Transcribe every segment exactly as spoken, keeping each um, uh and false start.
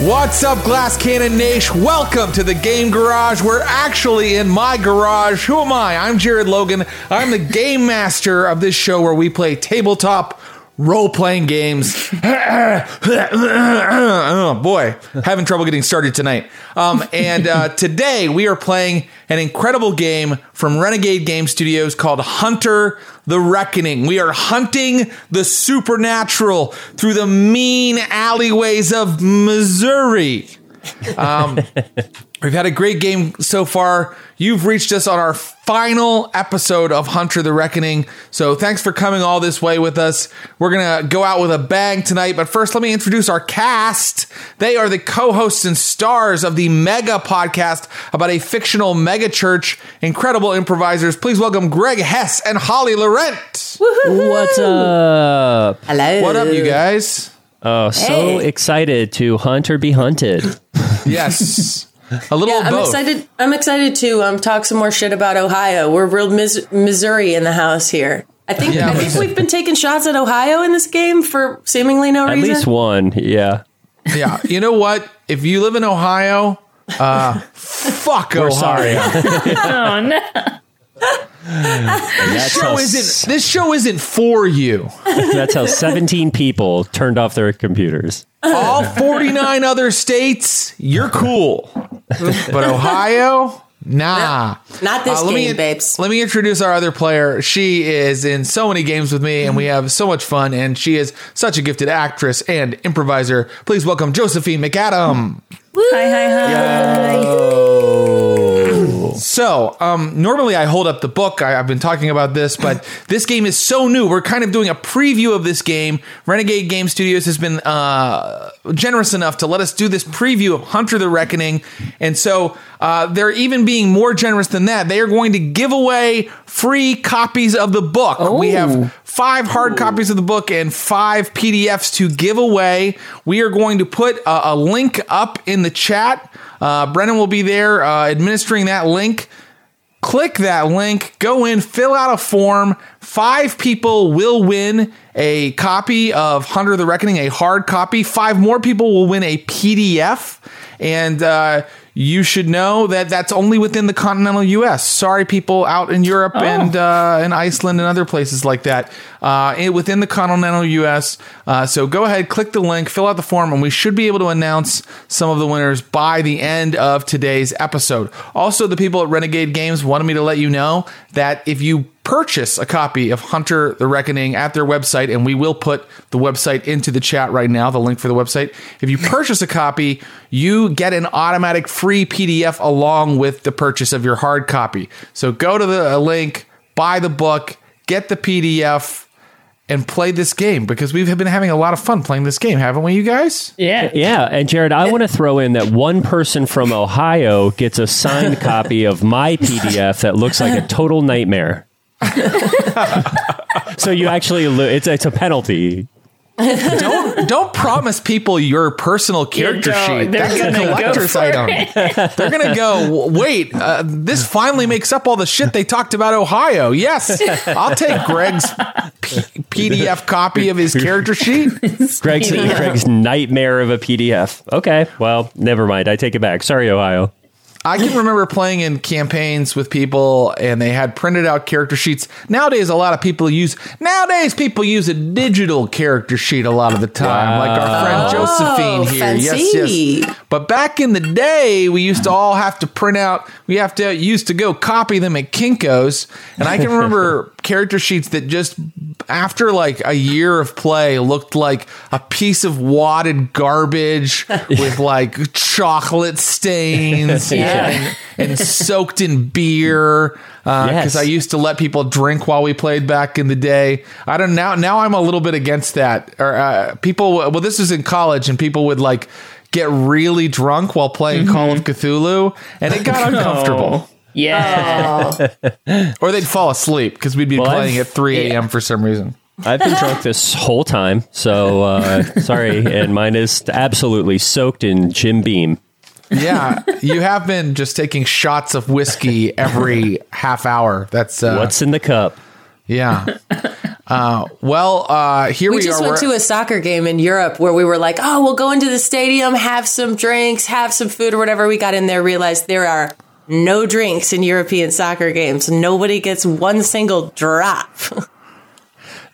What's up, Glass Cannon Nation? Welcome to the Game Garage. We're actually in my garage. Who am I? I'm Jared Logan. I'm the game master of this show where we play tabletop role-playing games. Oh, boy, having trouble getting started tonight. Um, and uh, today we are playing an incredible game from Renegade Game Studios called Hunter: The Reckoning. We are hunting the supernatural through the mean alleyways of Missouri. Um, we've had a great game so far. You've reached us on our final episode of Hunter: The Reckoning. So thanks for coming all this way with us. We're going to go out with a bang tonight. But first, let me introduce our cast. They are the co-hosts and stars of the mega podcast about a fictional mega church. Incredible improvisers. Please welcome Greg Hess and Holly Laurent. Woo-hoo-hoo. What's up? Hello. What up, you guys? Oh, so hey. Excited to hunt or be hunted. Yes. A little yeah, of both. I'm excited, I'm excited to um, talk some more shit about Ohio. We're real mis- Missouri in the house here. I think yeah, I think we've been taking shots at Ohio in this game for seemingly no at reason. At least one, yeah. Yeah, you know what? If you live in Ohio, uh, fuck Ohio. We're sorry. Oh, no. This show isn't this show isn't for you. That's how seventeen people turned off their computers. All forty-nine other states, you're cool. But Ohio, nah. Not, not this uh, let game, me, babes. Let me introduce our other player. She is in so many games with me, and we have so much fun, and she is such a gifted actress and improviser. Please welcome Josephine McAdam. Woo! Hi, hi, hi. Yo. So, um, normally I hold up the book. I, I've been talking about this, but this game is so new. We're kind of doing a preview of this game. Renegade Game Studios has been uh, generous enough to let us do this preview of Hunter: The Reckoning. And so uh, they're even being more generous than that. They are going to give away free copies of the book. Oh. We have five hard Ooh. copies of the book and five P D Fs to give away. We are going to put a, a link up in the chat. Uh, Brennan will be there uh, administering that link. Click that link, go in, fill out a form. Five people will win a copy of Hunter: The Reckoning, a hard copy. Five more people will win a P D F. And uh, you should know that that's only within the continental U S. Sorry, people out in Europe oh. and uh, in Iceland and other places like that. Uh, within the continental U S. Uh, so go ahead, click the link, fill out the form, and we should be able to announce some of the winners by the end of today's episode. Also, the people at Renegade Games wanted me to let you know that if you purchase a copy of Hunter: The Reckoning at their website, and we will put the website into the chat right now, the link for the website. If you purchase a copy, you get an automatic free P D F along with the purchase of your hard copy. So go to the link, buy the book, get the P D F, and play this game, because we've been having a lot of fun playing this game, haven't we, you guys? Yeah. Yeah. And Jared, I want to throw in that one person from Ohio gets a signed copy of my P D F that looks like a total nightmare. So you actually lose. It's it's a penalty. Don't don't promise people your personal character sheet. That's a collector's item. They're gonna go. Wait, uh, this finally makes up all the shit they talked about Ohio. Yes, I'll take Greg's P- PDF copy of his character sheet. Greg's yeah. Greg's nightmare of a P D F. Okay, well, never mind. I take it back. Sorry, Ohio. I can remember playing in campaigns with people, and they had printed out character sheets. Nowadays, a lot of people use nowadays people use a digital character sheet a lot of the time, wow. like our friend Josephine oh, here. Fancy. Yes, yes. But back in the day, we used to all have to print out. We have to used to go copy them at Kinko's, and I can remember character sheets that just after like a year of play looked like a piece of wadded garbage with like chocolate stains. Yeah. Yeah. And, and soaked in beer because uh, yes. I used to let people drink while we played back in the day. I don't now. Now I'm a little bit against that. Or uh, people. Well, this was in college, and people would like get really drunk while playing mm-hmm. Call of Cthulhu, and it got uncomfortable. Yeah. Oh. Or they'd fall asleep because we'd be well, playing I've, at three a.m. Yeah. for some reason. I've been drunk this whole time, so uh, sorry. And mine is absolutely soaked in Jim Beam. Yeah, you have been just taking shots of whiskey every half hour. That's uh, what's in the cup. Yeah. Uh, well, uh, here we, we just are. went we're... to a soccer game in Europe where we were like, oh, we'll go into the stadium, have some drinks, have some food or whatever. We got in there, realized there are no drinks in European soccer games. Nobody gets one single drop.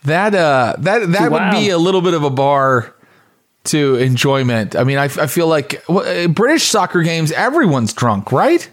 That uh, that that wow. would be a little bit of a bar to enjoyment. I mean, I, I feel like well, British soccer games, everyone's drunk, right?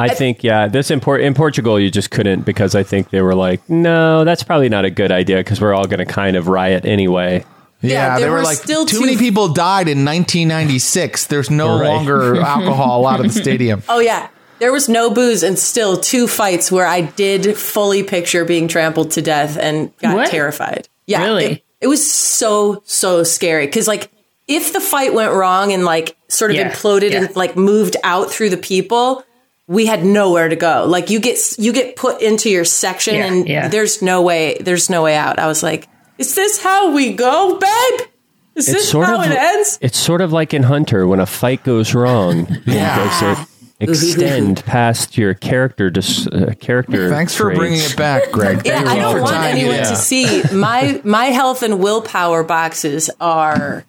I think, yeah, this in, Por- in Portugal, you just couldn't because I think they were like, no, that's probably not a good idea because we're all going to kind of riot anyway. Yeah, yeah they were, were like, still too, too many f- people died in nineteen ninety-six. There's no right. longer alcohol out of the stadium. Oh, yeah. There was no booze and still two fights where I did fully picture being trampled to death and got what? terrified. Yeah, really? It, it was so, so scary because like if the fight went wrong and like sort of yeah, imploded yeah. and like moved out through the people, we had nowhere to go. Like you get you get put into your section yeah, and yeah. there's no way there's no way out. I was like, is this how we go, babe? Is it's this how of, it ends? It's sort of like in Hunter when a fight goes wrong. yeah. Goes extend past your character dis- uh, character thanks for traits. Bringing it back, Greg. yeah, I don't want time. anyone yeah. to see my my health and willpower boxes are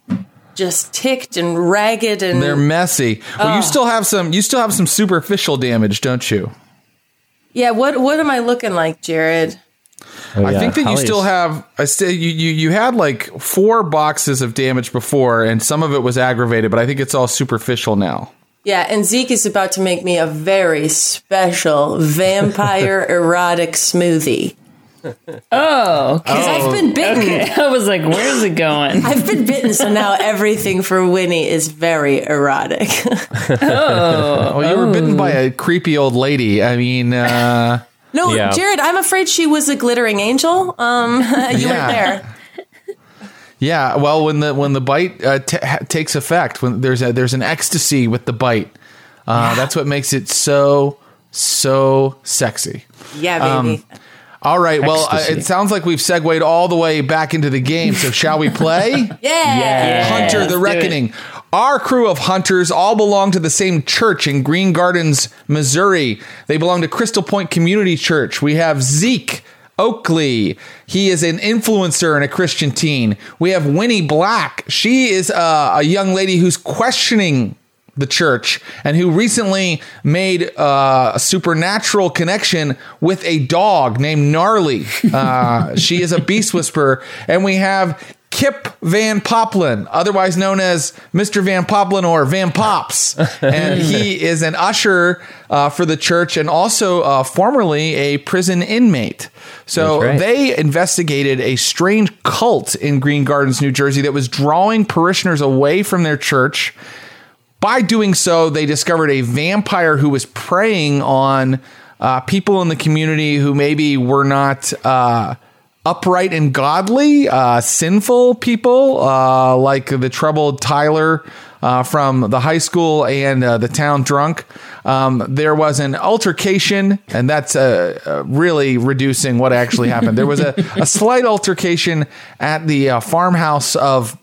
just ticked and ragged and they're messy. Well, oh. you still have some you still have some superficial damage, don't you? Yeah, what what am I looking like, Jared? Oh, I yeah. think that Holly's. you still have I still you, you you had like four boxes of damage before and some of it was aggravated, but I think it's all superficial now. Yeah, and Zeke is about to make me a very special vampire erotic smoothie. Oh, because oh, I've been bitten. Okay. I was like, where's it going? I've been bitten, so now everything for Winnie is very erotic. oh. Well, you were bitten by a creepy old lady. I mean... Uh, no, yeah. Jared, I'm afraid she was a glittering angel. Um, you yeah. weren't there. Yeah, well, when the when the bite uh, t- takes effect, when there's a, there's an ecstasy with the bite, uh, yeah. that's what makes it so so sexy. Yeah, baby. Um, all right, ecstasy. well, uh, it sounds like we've segued all the way back into the game. So, shall we play? yeah. yeah, Hunter: The Reckoning. Our crew of hunters all belong to the same church in Green Gardens, Missouri. They belong to Crystal Point Community Church. We have Zeke Oakley. He is an influencer and a Christian teen. We have Winnie Black. She is a, a young lady who's questioning the church and who recently made uh, a supernatural connection with a dog named Gnarly. Uh, she is a beast whisperer. And we have Kip Van Poplen, otherwise known as Mister Van Poplen or Van Pops. And he is an usher uh, for the church and also uh, formerly a prison inmate. So right. they investigated a strange cult in Green Gardens, New Jersey, that was drawing parishioners away from their church. By doing so, they discovered a vampire who was preying on uh, people in the community who maybe were not... Uh, upright and godly, uh, sinful people, uh, like the troubled Tyler uh, from the high school and uh, the town drunk. Um, there was an altercation, and that's uh, uh, really reducing what actually happened. There was a, a slight altercation at the uh, farmhouse of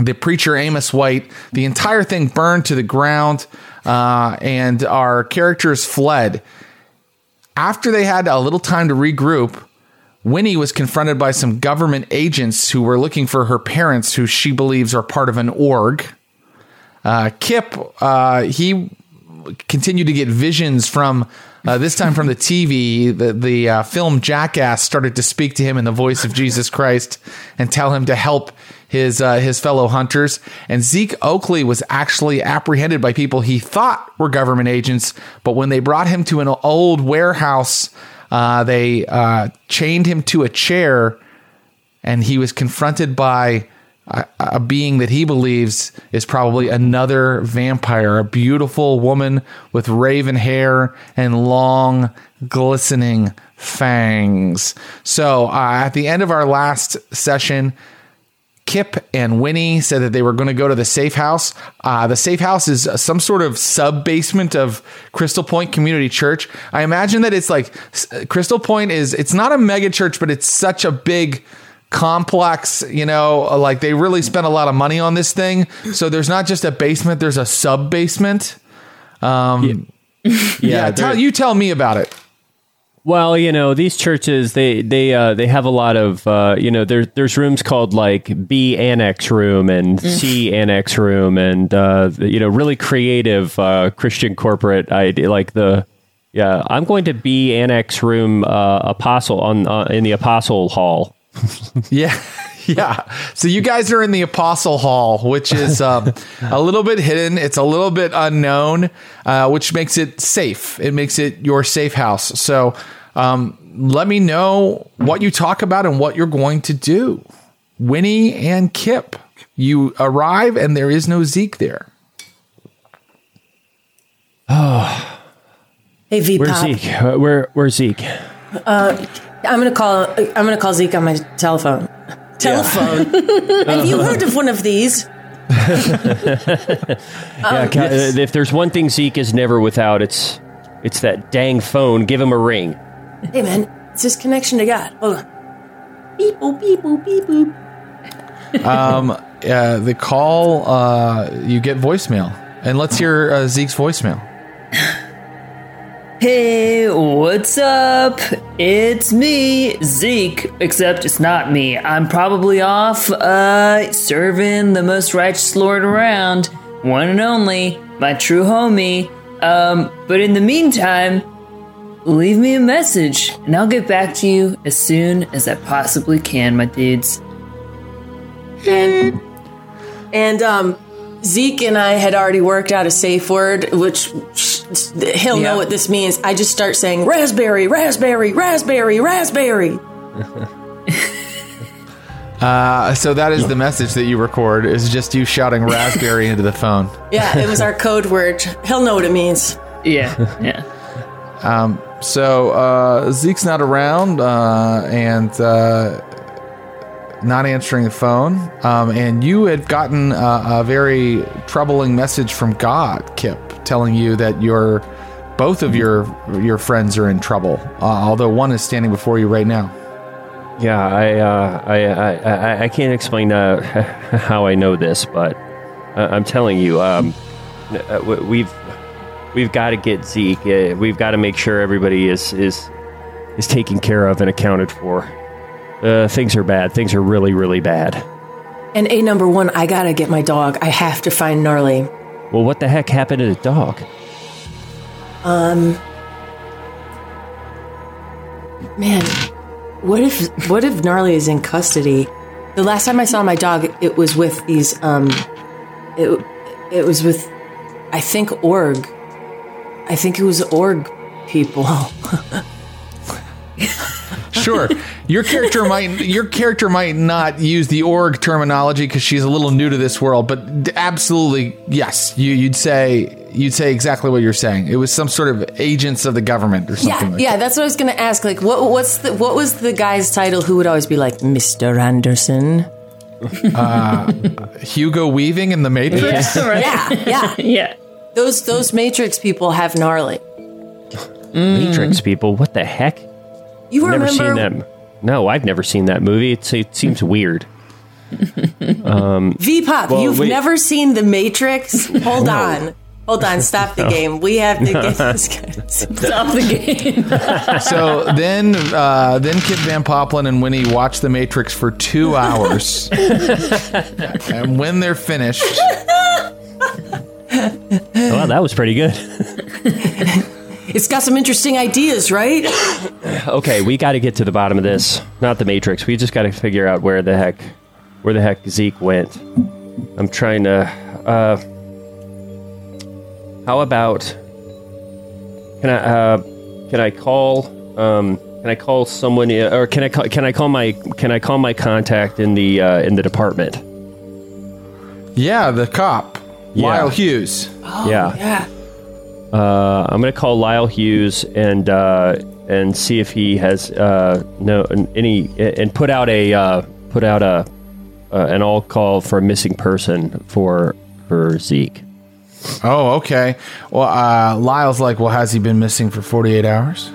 the preacher Amos White. The entire thing burned to the ground, uh, and our characters fled. After they had a little time to regroup, Winnie was confronted by some government agents who were looking for her parents, who she believes are part of an org. Uh, Kip, uh, he continued to get visions from, uh, this time from the T V. The, the uh, film Jackass started to speak to him in the voice of Jesus Christ and tell him to help his, uh, his fellow hunters. And Zeke Oakley was actually apprehended by people he thought were government agents, but when they brought him to an old warehouse... Uh, they uh, chained him to a chair, and he was confronted by a, a being that he believes is probably another vampire, a beautiful woman with raven hair and long, glistening fangs. So uh, at the end of our last session, Kip and Winnie said that they were going to go to the safe house. Uh, the safe house is some sort of sub basement of Crystal Point Community Church. I imagine that it's like Crystal Point is, it's not a mega church, but it's such a big complex, you know, like they really spent a lot of money on this thing. So there's not just a basement, there's a sub basement. Um, yeah. yeah, yeah tell, you tell me about it. Well, you know, these churches, they they uh, they have a lot of, uh, you know, there, there's rooms called like B annex room and mm. C annex room and, uh, you know, really creative uh, Christian corporate idea like the. Yeah, I'm going to B annex room uh, apostle on uh, in the apostle hall. yeah. Yeah. So you guys are in the Apostle Hall, which is um, a little bit hidden. It's a little bit unknown, uh, which makes it safe. It makes it your safe house. So um, let me know what you talk about and what you're going to do. Winnie and Kip, you arrive and there is no Zeke there. Oh, hey, V. Where's Zeke? Where, where's Zeke? Uh, I'm going to call. I'm going to call Zeke on my telephone. Telephone. Yeah. Have you heard of one of these? yeah, um, if there's one thing Zeke is never without, it's it's that dang phone. Give him a ring. Hey, man, it's his connection to God. Hold on. Beep, boop, beep, boop, beep, boop. um, uh, the call, uh, you get voicemail. And let's hear uh, Zeke's voicemail. Hey, what's up? It's me, Zeke, except it's not me. I'm probably off, uh, serving the most righteous Lord around, one and only, my true homie. Um, but in the meantime, leave me a message, and I'll get back to you as soon as I possibly can, my dudes. And, and um... Zeke and I had already worked out a safe word, which he'll yeah. know what this means. I just start saying, raspberry, raspberry, raspberry, raspberry. uh, so that is the message that you record, is just you shouting raspberry into the phone. Yeah, it was our code word. He'll know what it means. Yeah, yeah. Um, so uh, Zeke's not around, uh, and... Uh, not answering the phone, um, and you had gotten uh, a very troubling message from God, Kip, telling you that your both of your your friends are in trouble. Uh, although one is standing before you right now. Yeah, I uh, I, I, I I can't explain uh, how I know this, but I'm telling you, um, we've we've got to get Zeke. We've got to make sure everybody is is is taken care of and accounted for. Uh, things are bad. Things are really, really bad. And a number one, I gotta get my dog. I have to find Gnarly. Well, what the heck happened to the dog? Um, man, what if what if Gnarly is in custody? The last time I saw my dog, it was with these. Um, it it was with, I think org. I think it was org people. Sure. Your character might your character might not use the org terminology because she's a little new to this world, but absolutely yes, you, you'd say you'd say exactly what you're saying. It was some sort of agents of the government or something. Yeah, like yeah, that. That's what I was going to ask. Like, what what's the, what was the guy's title who would always be like Mister Anderson? Uh, Hugo Weaving in The Matrix. Yeah, right. yeah, yeah, yeah. Those those Matrix people have Gnarly. Mm. Matrix people, what the heck? You never remember? Seen that. No, I've never seen that movie. It's, it seems weird. Um, V-Pop, well, you've wait. never seen The Matrix? Hold no. on. Hold on. Stop the no. game. We have to get this guy. Stop the game. So then uh, then Kip Van Poplen and Winnie watch The Matrix for two hours. And when they're finished... Well, that was pretty good. It's got some interesting ideas, right? Okay, we got to get to the bottom of this. Not The Matrix. We just got to figure out where the heck, where the heck Zeke went. I'm trying to. Uh, how about? Can I? Uh, can I call? Um, can I call someone? In, or can I? Call, can I call my? Can I call my contact in the uh, in the department? Yeah, the cop, yeah. Lyle Hughes. Oh, yeah. Yeah. Uh, I'm gonna call Lyle Hughes and uh, and see if he has uh, no any and put out a uh, put out a uh, an all call for a missing person for for Zeke. Oh, okay. Well, uh, Lyle's like, well, has he been missing for forty-eight hours?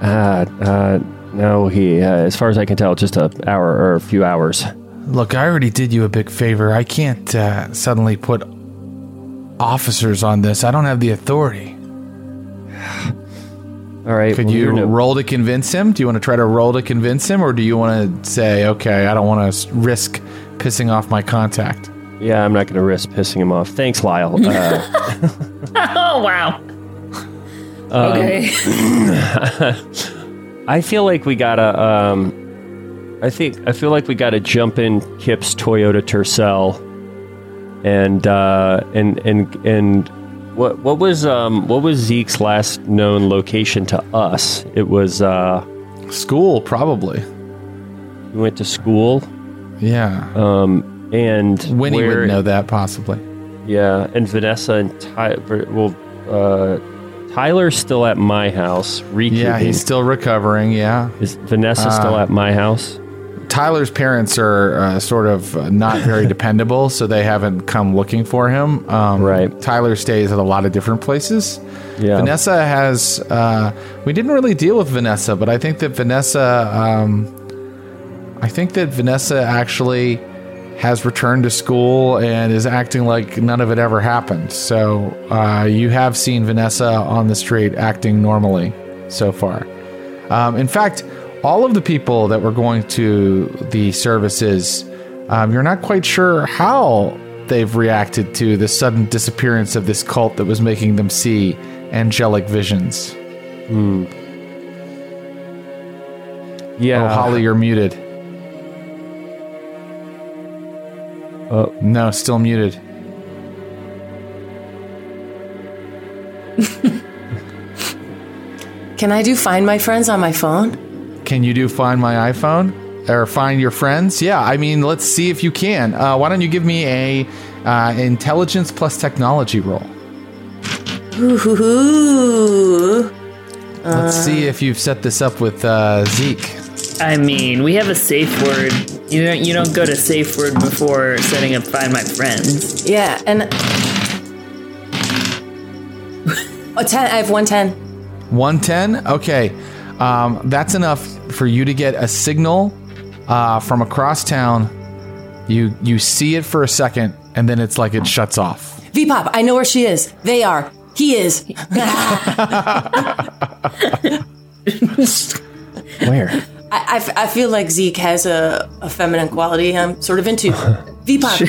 Uh, uh, no, he, uh, as far as I can tell, just a hour or a few hours. Look, I already did you a big favor. I can't uh, suddenly put officers on this. I don't have the authority. All right. Could well, you no- roll to convince him? Do you want to try to roll to convince him, or do you want to say, okay, I don't want to risk pissing off my contact? Yeah, I'm not going to risk pissing him off. Thanks, Lyle. Uh, oh, wow. Um, okay. I feel like we gotta. Um, I think I feel like we gotta jump in Kip's Toyota Tercel, and uh, and and and what what was um, what was Zeke's last known location to us? It was uh, school, probably. He went to school. Yeah. Um. And Winnie would know that, possibly. Yeah, and Vanessa and Tyler. Well, uh, Tyler's still at my house. Recouping. Yeah, he's still recovering. Yeah, is Vanessa uh, still at my house? Tyler's parents are uh, sort of not very dependable, so they haven't come looking for him. Um, right. Tyler stays at a lot of different places. Yeah. Vanessa has. Uh, we didn't really deal with Vanessa, but I think that Vanessa. Um, I think that Vanessa actually has returned to school and is acting like none of it ever happened. So uh, you have seen Vanessa on the street acting normally so far. Um, in fact, all of the people that were going to the services, um, you're not quite sure how they've reacted to the sudden disappearance of this cult that was making them see angelic visions. Mm. Yeah. Oh, Holly, you're muted. Uh, no, still muted. Can I do Find My Friends on my phone? Can you do Find My iPhone? Or Find Your Friends? Yeah, I mean, let's see if you can. Uh, why don't you give me a uh, intelligence plus technology roll? Ooh. Let's uh, see if you've set this up with uh, Zeke. I mean, we have a safe word. You don't, you don't go to safe word before setting up Find My Friends. Yeah, and... oh, ten, I have one ten. one ten? Okay. Um, that's enough for you to get a signal uh, from across town. You you see it for a second, and then it's like it shuts off. V-Pop, I know where she is. They are. He is. Where? I, I, f- I feel like Zeke has a, a feminine quality I'm sort of into. V-Pop.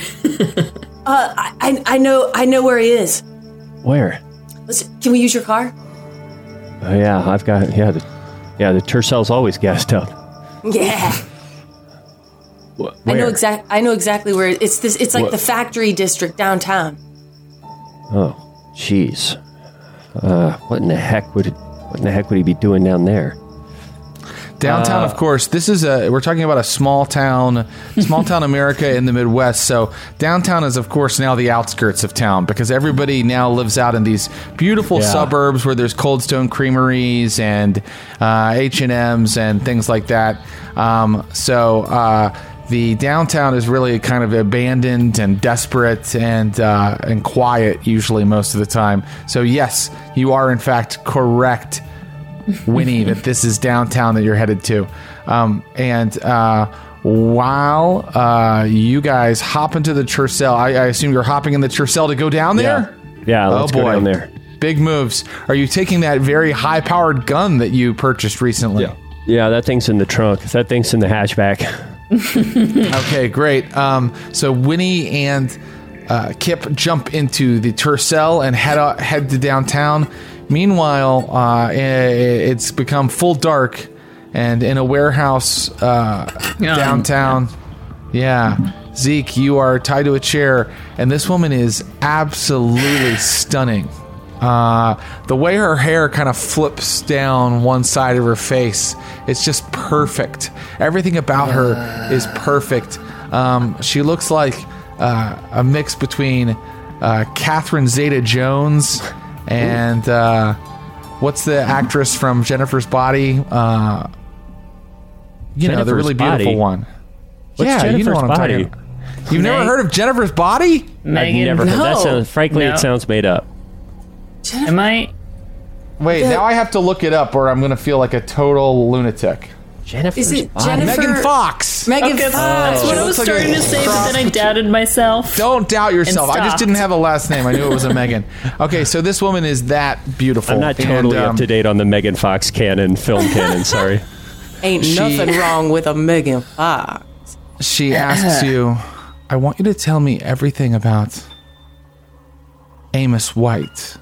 uh, I I know I know where he is. Where? Let's, can we use your car? Oh yeah, I've got yeah the yeah the Tercel's always gassed up. Yeah. Where? I know exact I know exactly where it, it's this. It's like what? The factory district downtown. Oh, jeez. Uh, what in the heck would it, what in the heck would he be doing down there? Downtown, uh, of course, this is a, we're talking about a small town, small town America in the Midwest. So downtown is, of course, now the outskirts of town because everybody now lives out in these beautiful yeah. suburbs where there's Cold Stone Creameries and uh, H and M's and things like that. Um, so uh, the downtown is really kind of abandoned and desperate and, uh, and quiet usually most of the time. So, yes, you are, in fact, correct, Winnie, that this is downtown that you're headed to. Um, and uh, while uh, you guys hop into the Tercel, I, I assume you're hopping in the Tercel to go down there? Yeah, yeah let's oh, boy. go down there. Big moves. Are you taking that very high-powered gun that you purchased recently? Yeah, yeah that thing's in the trunk. That thing's in the hatchback. Okay, great. Um, so Winnie and uh, Kip jump into the Tercel and head, out, head to downtown. Meanwhile, uh, it's become full dark, and in a warehouse uh, downtown, yeah, Zeke, you are tied to a chair, and this woman is absolutely stunning. Uh, the way her hair kind of flips down one side of her face, it's just perfect. Everything about her is perfect. Um, she looks like uh, a mix between uh, Catherine Zeta-Jones and uh, what's the actress from Jennifer's Body? Uh, you Jennifer's know, the really beautiful body? One. What's yeah, Jennifer's you know what I'm body? Talking about. You've never heard of Jennifer's Body? Megan, I've never heard. No. That sounds, frankly, no. It sounds made up. Am I? Wait, the, now I have to look it up, or I'm going to feel like a total lunatic. Jennifer's Is it Body? Jennifer, Megan Fox. Megan okay, Fox. That's what I was starting like to say, but then I doubted myself. Don't doubt yourself. I just didn't have a last name. I knew it was a Megan. Okay, so this woman is that beautiful. I'm not totally and, um, up to date on the Megan Fox canon, film canon, sorry. Ain't she, nothing wrong with a Megan Fox. She asks you, I want you to tell me everything about Amos White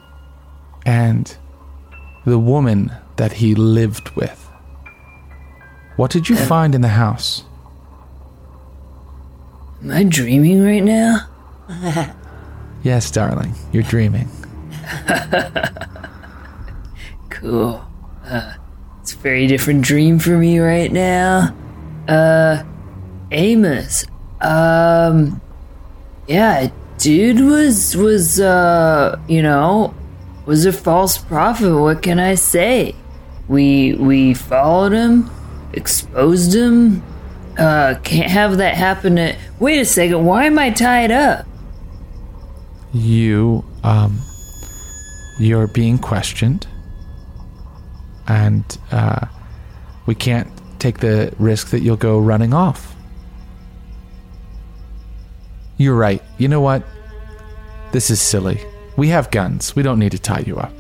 and the woman that he lived with. What did you uh, find in the house? Am I dreaming right now? Yes, darling, you're dreaming. Cool. Uh, it's a very different dream for me right now. Uh, Amos. Um, yeah, dude was, was, uh, you know, was a false prophet. What can I say? We, we followed him. Exposed him. Uh, can't have that happen to... Wait a second, why am I tied up? You, um... You're being questioned. And, uh... we can't take the risk that you'll go running off. You're right. You know what? This is silly. We have guns. We don't need to tie you up.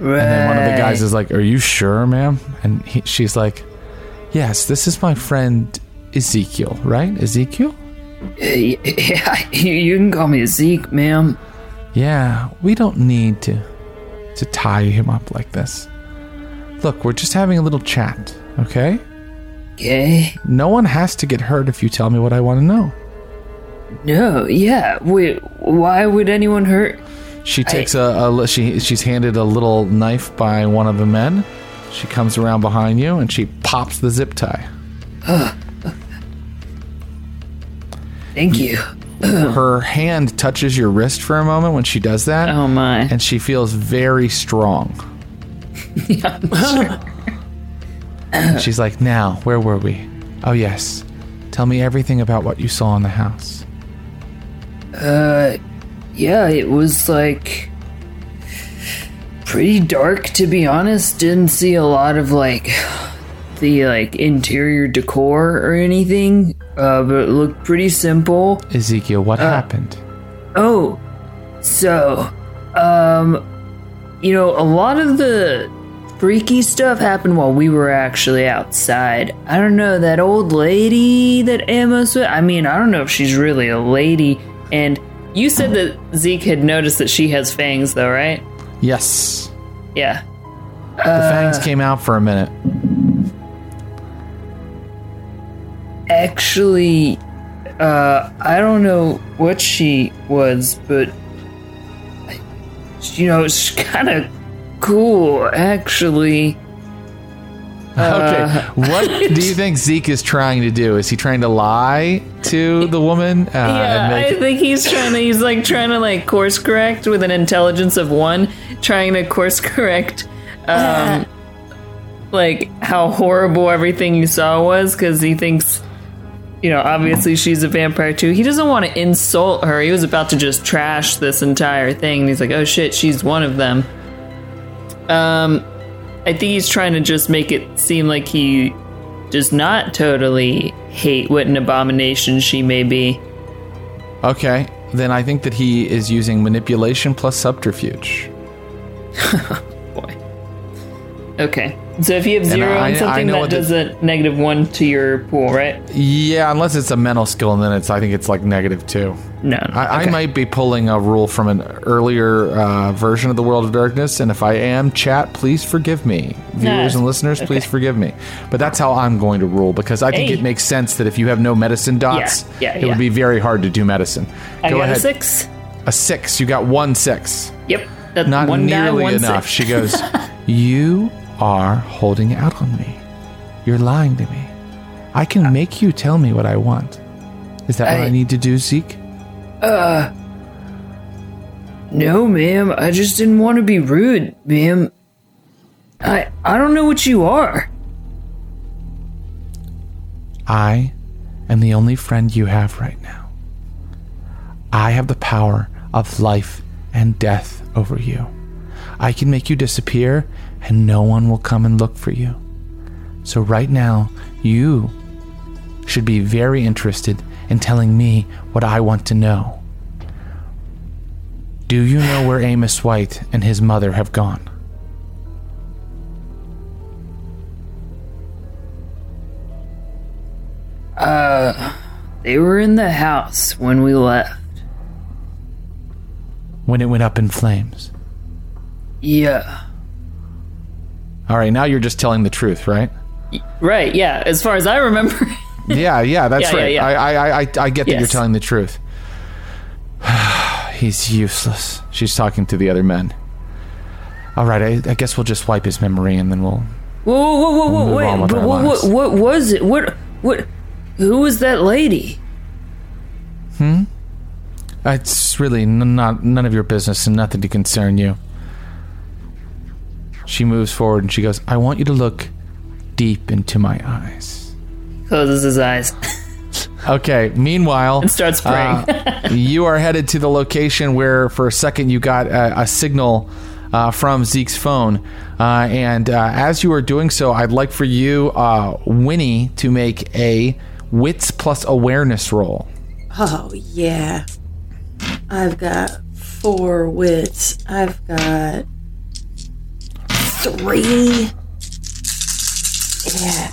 Right. And then one of the guys is like, are you sure, ma'am? And he, she's like, yes, this is my friend Ezekiel, right? Ezekiel? Uh, yeah, you can call me Zeke, ma'am. Yeah, we don't need to to tie him up like this. Look, we're just having a little chat, okay? Okay. No one has to get hurt if you tell me what I want to know. No, yeah. Wait, why would anyone hurt? She takes I, a, a she she's handed a little knife by one of the men. She comes around behind you and she pops the zip tie. Uh, thank you. Her hand touches your wrist for a moment when she does that. Oh my! And she feels very strong. Yeah, I'm sure. She's like, now where were we? Oh yes, tell me everything about what you saw in the house. Uh. Yeah, it was, like, pretty dark, to be honest. Didn't see a lot of, like, the, like, interior decor or anything, uh, but it looked pretty simple. Ezekiel, what uh, happened? Oh, so, um, you know, a lot of the freaky stuff happened while we were actually outside. I don't know, that old lady that Amos with, I mean, I don't know if she's really a lady, and... You said that Zeke had noticed that she has fangs, though, right? Yes. Yeah. The uh, fangs came out for a minute. Actually, uh, I don't know what she was, but... You know, it's kind of cool, actually. Okay, uh, what do you think Zeke is trying to do? Is he trying to lie to the woman? Uh, yeah, make... I think he's trying to, he's like trying to like course correct with an intelligence of one, trying to course correct um, like how horrible everything you saw was, because he thinks, you know, obviously she's a vampire too. He doesn't want to insult her. He was about to just trash this entire thing, and he's like, oh shit, she's one of them. Um... I think he's trying to just make it seem like he does not totally hate what an abomination she may be. Okay, then I think that he is using manipulation plus subterfuge. Boy. Okay, so if you have zero I, on something, that does the, a negative one to your pool, right? Yeah, unless it's a mental skill, and then it's I think it's like negative two. No, no. I, okay. I might be pulling a rule from an earlier uh, version of the World of Darkness, and if I am, chat, please forgive me. Viewers nah, and listeners, okay. Please forgive me. But that's how I'm going to rule, because I think hey. It makes sense that if you have no medicine dots, yeah, yeah, it yeah. would be very hard to do medicine. I Go got ahead. a six. A six. You got one six. Yep. That's Not one nearly die, one enough. Six. She goes, you are holding out on me. You're lying to me. I can make you tell me what I want. Is that I, what I need to do, Zeke? Uh, no, ma'am. I just didn't want to be rude, ma'am. I I don't know what you are. I am the only friend you have right now. I have the power of life and death over you. I can make you disappear, and no one will come and look for you. So right now, you should be very interested in telling me what I want to know. Do you know where Amos White and his mother have gone? Uh, they were in the house when we left. When it went up in flames? Yeah. Alright, now you're just telling the truth, right? Right, yeah, as far as I remember. yeah, yeah, that's yeah, right. Yeah, yeah. I, I, I, I get that yes. You're telling the truth. He's useless. She's talking to the other men. Alright, I, I guess we'll just wipe his memory and then we'll... Whoa, whoa, whoa, whoa, we'll wait, but what, what, what was it? What, what, who was that lady? Hmm? It's really n- not none of your business and nothing to concern you. She moves forward and she goes, I want you to look deep into my eyes. He closes his eyes. Okay, meanwhile... And starts praying. uh, you are headed to the location where for a second you got a, a signal uh, from Zeke's phone. Uh, and uh, as you are doing so, I'd like for you, uh, Winnie, to make a wits plus awareness roll. Oh, yeah. I've got four wits. I've got three. Yeah.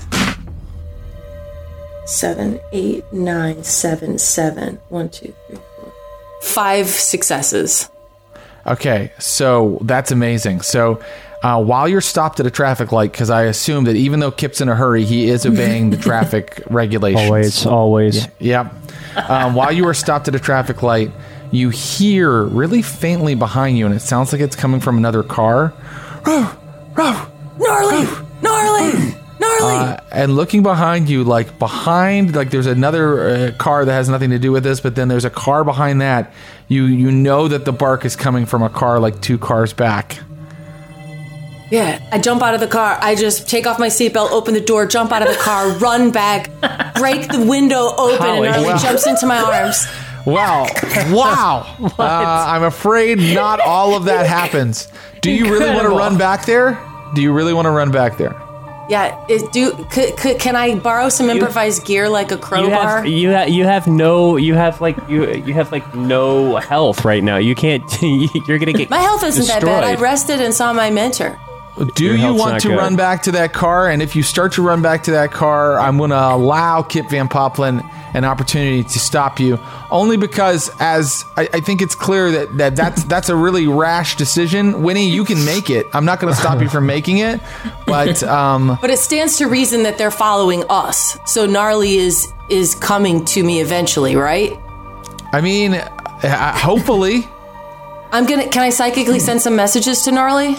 Seven, eight, nine, seven, seven. One, two, three, four. Five successes. Okay, so that's amazing. So uh, while you're stopped at a traffic light, because I assume that even though Kip's in a hurry, he is obeying the traffic regulations. Always, always. Yep. Yeah. Yeah. Um, while you were stopped at a traffic light, you hear really faintly behind you, and it sounds like it's coming from another car. Gnarly! Gnarly! Gnarly! Uh, and looking behind you, like behind, like there's another uh, car that has nothing to do with this, but then there's a car behind that. You you know that the bark is coming from a car like two cars back. Yeah, I jump out of the car. I just take off my seatbelt, open the door, jump out of the car, run back, break the window open, Holly, and Gnarly wow. jumps into my arms. Wow. Wow. Uh, I'm afraid not all of that happens. Do you Incredible. really want to run back there? Do you really want to run back there? Yeah. Is, do c- c- Can I borrow some you, improvised gear like a crowbar? You have, you, ha- you have no, you have like, you you have like no health right now. You can't, you're going to get My health isn't destroyed. that bad. I rested and saw my mentor. Do you want to good. run back to that car? And if you start to run back to that car, I'm going to allow Kip Van Poplen an opportunity to stop you, only because as I, I think it's clear that, that that's, that's a really rash decision. Winnie, you can make it. I'm not going to stop you from making it, but... Um, but it stands to reason that they're following us. So Gnarly is, is coming to me eventually, right? I mean, I, hopefully. I'm going to... Can I psychically send some messages to Gnarly?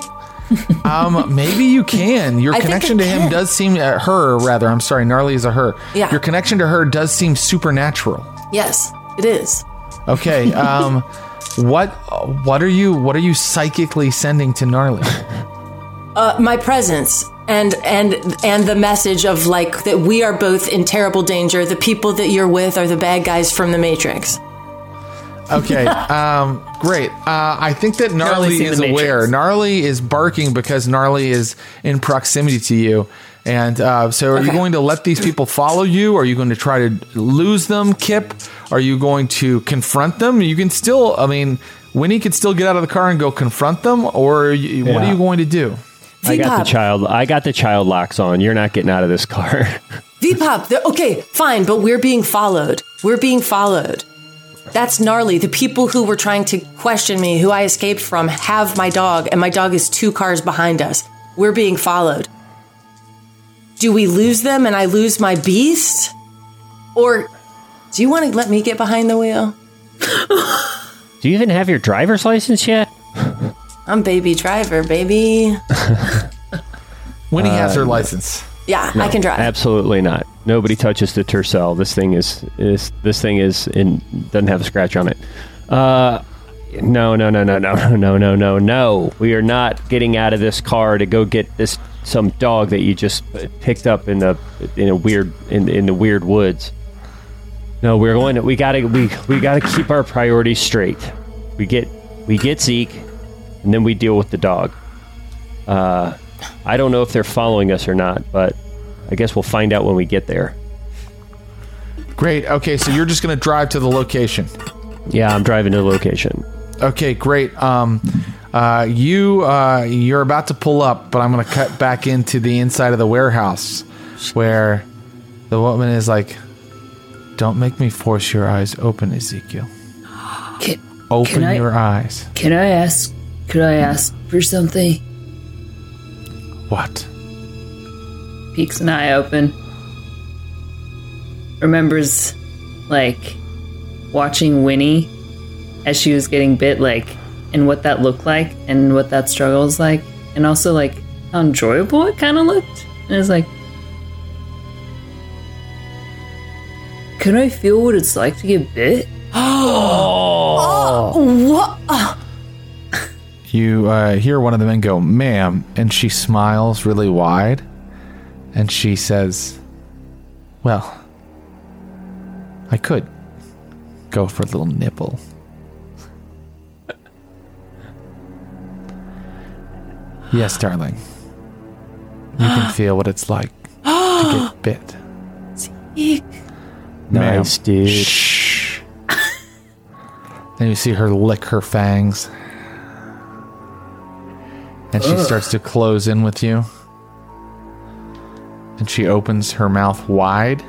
um, maybe you can. Your I connection to can. him does seem, uh, her rather, I'm sorry, Gnarly is a her. Yeah. Your connection to her does seem supernatural. Yes, it is. Okay. Um, what what are you what are you psychically sending to Gnarly? Uh, my presence and and and the message of like that we are both in terrible danger. The people that you're with are the bad guys from the Matrix. Okay, um, great. Uh, I think that Gnarly is aware. Gnarly is barking because Gnarly is in proximity to you. And uh, so are okay. you going to let these people follow you? Are you going to try to lose them, Kip? Are you going to confront them? You can still, I mean, Winnie could still get out of the car and go confront them, or you, yeah. what are you going to do? I got the child. I got the child locks on. You're not getting out of this car. V-Pop, okay, fine, but we're being followed. We're being followed. That's Gnarly. The people who were trying to question me, who I escaped from, have my dog, and my dog is two cars behind us. We're being followed. Do we lose them and I lose my beast? Or do you want to let me get behind the wheel? Do you even have your driver's license yet? I'm baby driver, baby. Winnie uh, has her license. Yeah, no, I can drive. Absolutely not. Nobody touches the Tercel. This thing is is this thing is in doesn't have a scratch on it. Uh, no, no, no, no, no, no, no, no, no. We are not getting out of this car to go get this some dog that you just picked up in the in a weird in in the weird woods. No, we're going to, we gotta we we gotta keep our priorities straight. We get we get Zeke, and then we deal with the dog. Uh, I don't know if they're following us or not, but I guess we'll find out when we get there. Great. Okay, so you're just gonna drive to the location. Yeah, I'm driving to the location. Okay, great. Um, uh, you uh, you're about to pull up, but I'm gonna cut back into the inside of the warehouse where the woman is like, "Don't make me force your eyes open, Ezekiel. Can, open can I, your eyes. Can I ask? Could I ask for something?" "What?" Peeks an eye open. Remembers, like, watching Winnie as she was getting bit, like, and what that looked like, and what that struggle was like, and also, like, how enjoyable it kind of looked. And it's like, "Can I feel what it's like to get bit?" Oh! Oh what? Oh. You uh, hear one of the men go, "Ma'am," and she smiles really wide, and she says, "Well, I could go for a little nibble." "Yes, darling. You can feel what it's like to get bit." Zeke. Nice, dude. Shh. Then you see her lick her fangs. And she Ugh. starts to close in with you. And she opens her mouth wide.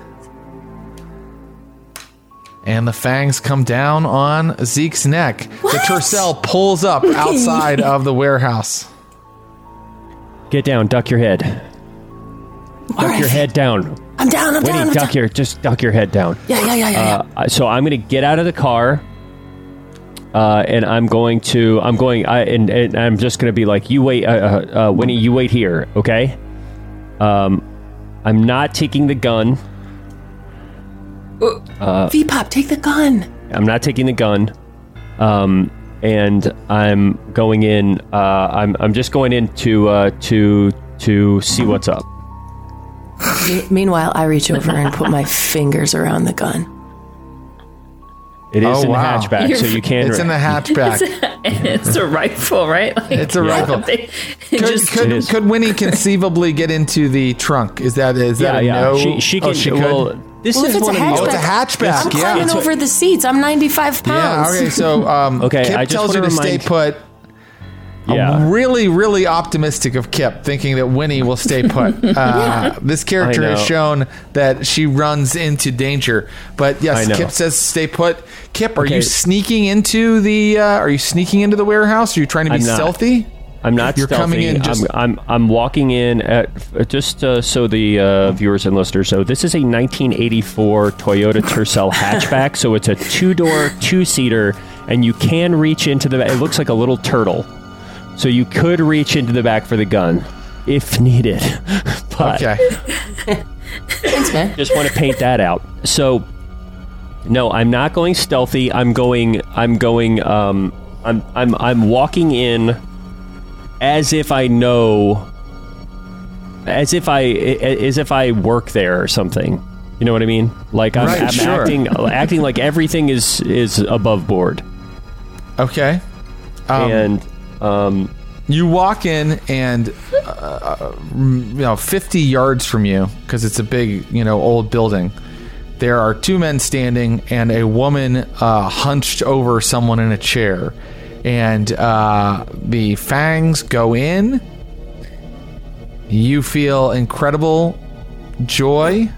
And the fangs come down on Zeke's neck. What? The Tercel pulls up outside of the warehouse. Get down. Duck your head. All duck right. your head down. I'm down, I'm Winnie, down. I'm duck down. Your, just duck your head down. Yeah, yeah, yeah, yeah. yeah. Uh, so I'm going to get out of the car, uh, and I'm going to, I'm going, I, and, and I'm just going to be like, you wait, uh, uh, uh, Winnie, you wait here, okay? Um, I'm not taking the gun. Uh, V-Pop, take the gun. I'm not taking the gun, um, and I'm going in. Uh, I'm I'm just going in to uh, to to see what's up. Meanwhile, I reach over and put my fingers around the gun. It is oh, in wow. the hatchback, You're, so you can... It's ra- in the hatchback. It's a, it's a rifle, right? Like, it's a yeah. rifle. They, could, just, could, could Winnie conceivably get into the trunk? Is that is yeah, that a yeah. no? She, she can... Oh, she well, could? This well, is one of these... Oh, it's a hatchback, I'm yeah. I'm climbing over the seats. I'm ninety-five pounds. Yeah, okay, so um, okay, Kip I just tells her to stay put. Yeah. I'm really, really optimistic of Kip, thinking that Winnie will stay put. Uh, yeah. This character has shown that she runs into danger. But yes, Kip says stay put. Kip, are okay. you sneaking into the? Uh, are you sneaking into the warehouse? Are you trying to be I'm stealthy? I'm not. You're stealthy. Coming in. Just I'm, I'm. I'm walking in at just uh, so the uh, viewers and listeners. So this is a nineteen eighty-four Toyota Tercel hatchback. So it's a two-door, two-seater, and you can reach into the. It looks like a little turtle. So you could reach into the back for the gun, if needed. But okay. Thanks, man. Just want to paint that out. So, no, I'm not going stealthy. I'm going. I'm going. Um, I'm. I'm. I'm walking in, as if I know. As if I. As if I work there or something. You know what I mean? Like I'm, right, I'm sure. acting. Acting like everything is is above board. Okay. Um, and. Um, you walk in and, uh, you know, fifty yards from you, because it's a big, you know, old building. There are two men standing and a woman uh, hunched over someone in a chair. And uh, the fangs go in. You feel incredible joy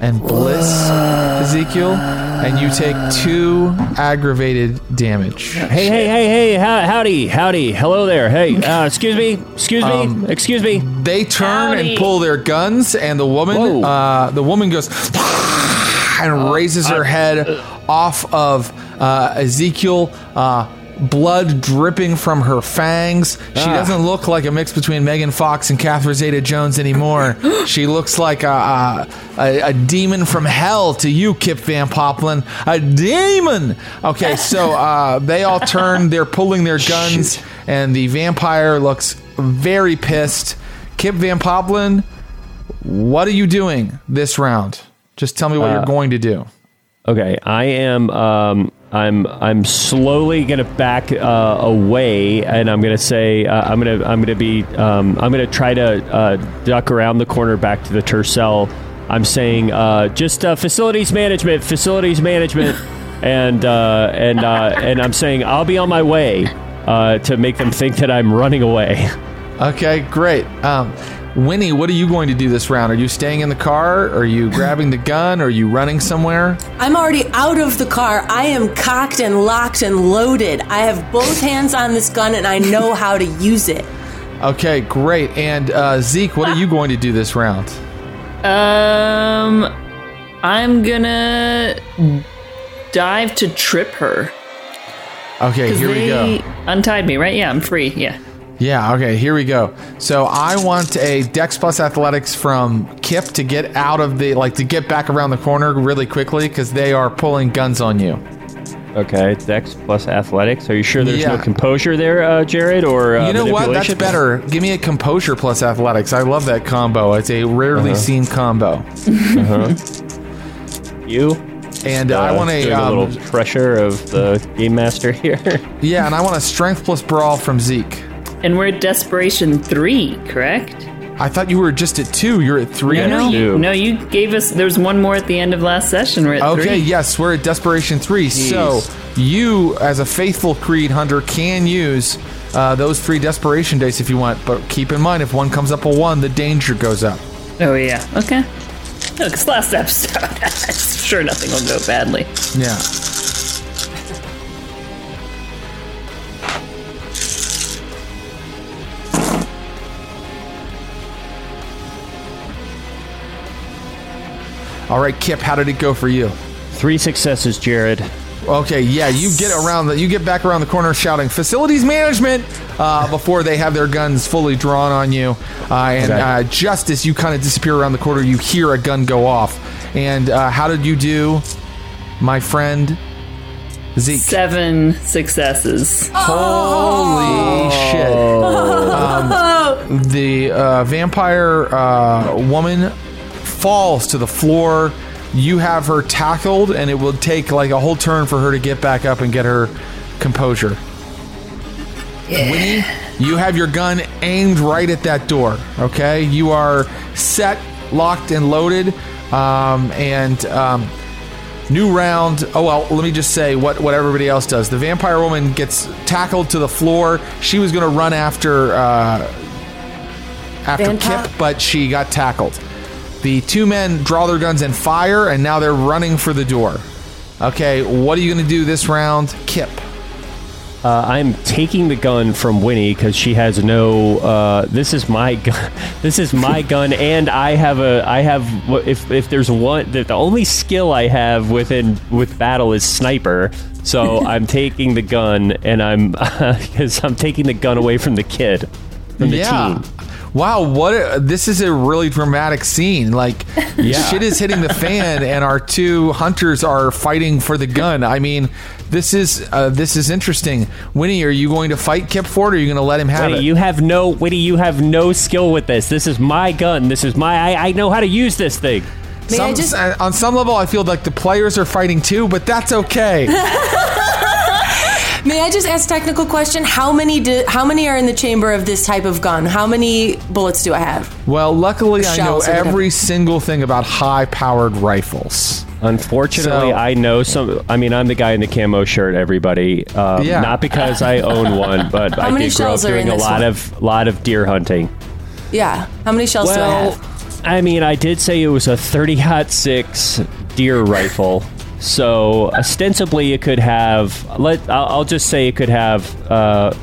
and bliss, Ezekiel, and you take two aggravated damage. Hey, hey, hey, hey, howdy, howdy, hello there, hey, uh, excuse me, excuse me, um, excuse me. They turn howdy. and pull their guns, and the woman, uh, the woman goes and raises her head off of uh, Ezekiel, uh, blood dripping from her fangs. She ah. doesn't look like a mix between Megan Fox and Catherine Zeta-Jones anymore. She looks like a, a, a, a demon from hell to you, Kip Van Poplen. A demon! Okay, so uh, they all turn. They're pulling their guns, Shoot. and the vampire looks very pissed. Kip Van Poplen, what are you doing this round? Just tell me what uh, you're going to do. Okay, I am. Um, I'm. I'm slowly gonna back uh, away, and I'm gonna say uh, I'm gonna. I'm gonna be. Um, I'm gonna try to uh, duck around the corner back to the Tercel. I'm saying uh, just uh, facilities management, facilities management, and uh, and uh, and I'm saying I'll be on my way uh, to make them think that I'm running away. Okay, great. Um, Winnie, what are you going to do this round? Are you staying in the car? Are you grabbing the gun? Are you running somewhere? I'm already out of the car. I am cocked and locked and loaded. I have both hands on this gun, and I know how to use it. Okay, great. And uh, Zeke, what are you going to do this round? Um, I'm gonna dive to trip her. Okay, here we go. Untied me, right? Yeah, I'm free. Yeah. Yeah, okay, here we go. So I want a Dex plus Athletics from Kip to get out of the, like, to get back around the corner really quickly because they are pulling guns on you. Okay, Dex plus Athletics. Are you sure there's yeah. no Composure there, uh, Jared? Or uh, you know what? That's better. Give me a Composure plus Athletics. I love that combo. It's a rarely uh-huh. seen combo. Uh-huh. You? And uh, I want a, um, a little pressure of the Game Master here. Yeah, and I want a Strength plus Brawl from Zeke. And we're at Desperation three, correct? I thought you were just at two. You're at three. No, no, you, no you gave us... There's one more at the end of last session. We're at okay, three. Okay, yes, we're at Desperation three. Jeez. So you, as a faithful Creed hunter, can use uh, those three Desperation dice if you want. But keep in mind, if one comes up a one, the danger goes up. Oh, yeah. Okay. No, because last episode, I'm sure nothing will go badly. Yeah. All right, Kip, how did it go for you? Three successes, Jared. Okay, yeah, you get around the, you get back around the corner shouting facilities management uh, before they have their guns fully drawn on you. Uh, and okay. uh, just as you kind of disappear around the corner, you hear a gun go off. And uh, how did you do, my friend Zeke? Seven successes. Holy oh. shit. Oh. Um, the uh, vampire uh, woman falls to the floor. You have her tackled, and it will take like a whole turn for her to get back up and get her composure. Yeah. Winnie, you have your gun aimed right at that door. Okay, you are set, locked, and loaded. Um, and um, new round. Oh well, let me just say what what everybody else does. The vampire woman gets tackled to the floor. She was going to run after uh, after Van Kip, Pop. but she got tackled. The two men draw their guns and fire, and now they're running for the door. Okay, what are you going to do this round, Kip? Uh, I'm taking the gun from Winnie because she has no. Uh, this is my gun. This is my gun, and I have a. I have if if there's one. The, the only skill I have within with battle is sniper. So I'm taking the gun, and I'm because I'm taking the gun away from the kid, from the yeah. teen. Wow, what a, this is a really dramatic scene. Like, yeah. shit is hitting the fan, and our two hunters are fighting for the gun. I mean, this is uh, this is interesting. Winnie, are you going to fight Kip Ford, or are you going to let him have Winnie, it? You have no, Winnie, you have no skill with this. This is my gun. This is my... I, I know how to use this thing. Some, just... On some level, I feel like the players are fighting too, but that's okay. May I just ask a technical question? How many do, how many are in the chamber of this type of gun? How many bullets do I have? Well, luckily I know every single thing about high-powered rifles. Unfortunately, so, I know some... I mean, I'm the guy in the camo shirt, everybody. Um, yeah. Not because I own one, but I did grow up doing a lot of, lot of deer hunting. Yeah. How many shells well, do I have? I mean, I did say it was a thirty aught six deer rifle. So ostensibly it could have, let I'll just say it could have uh,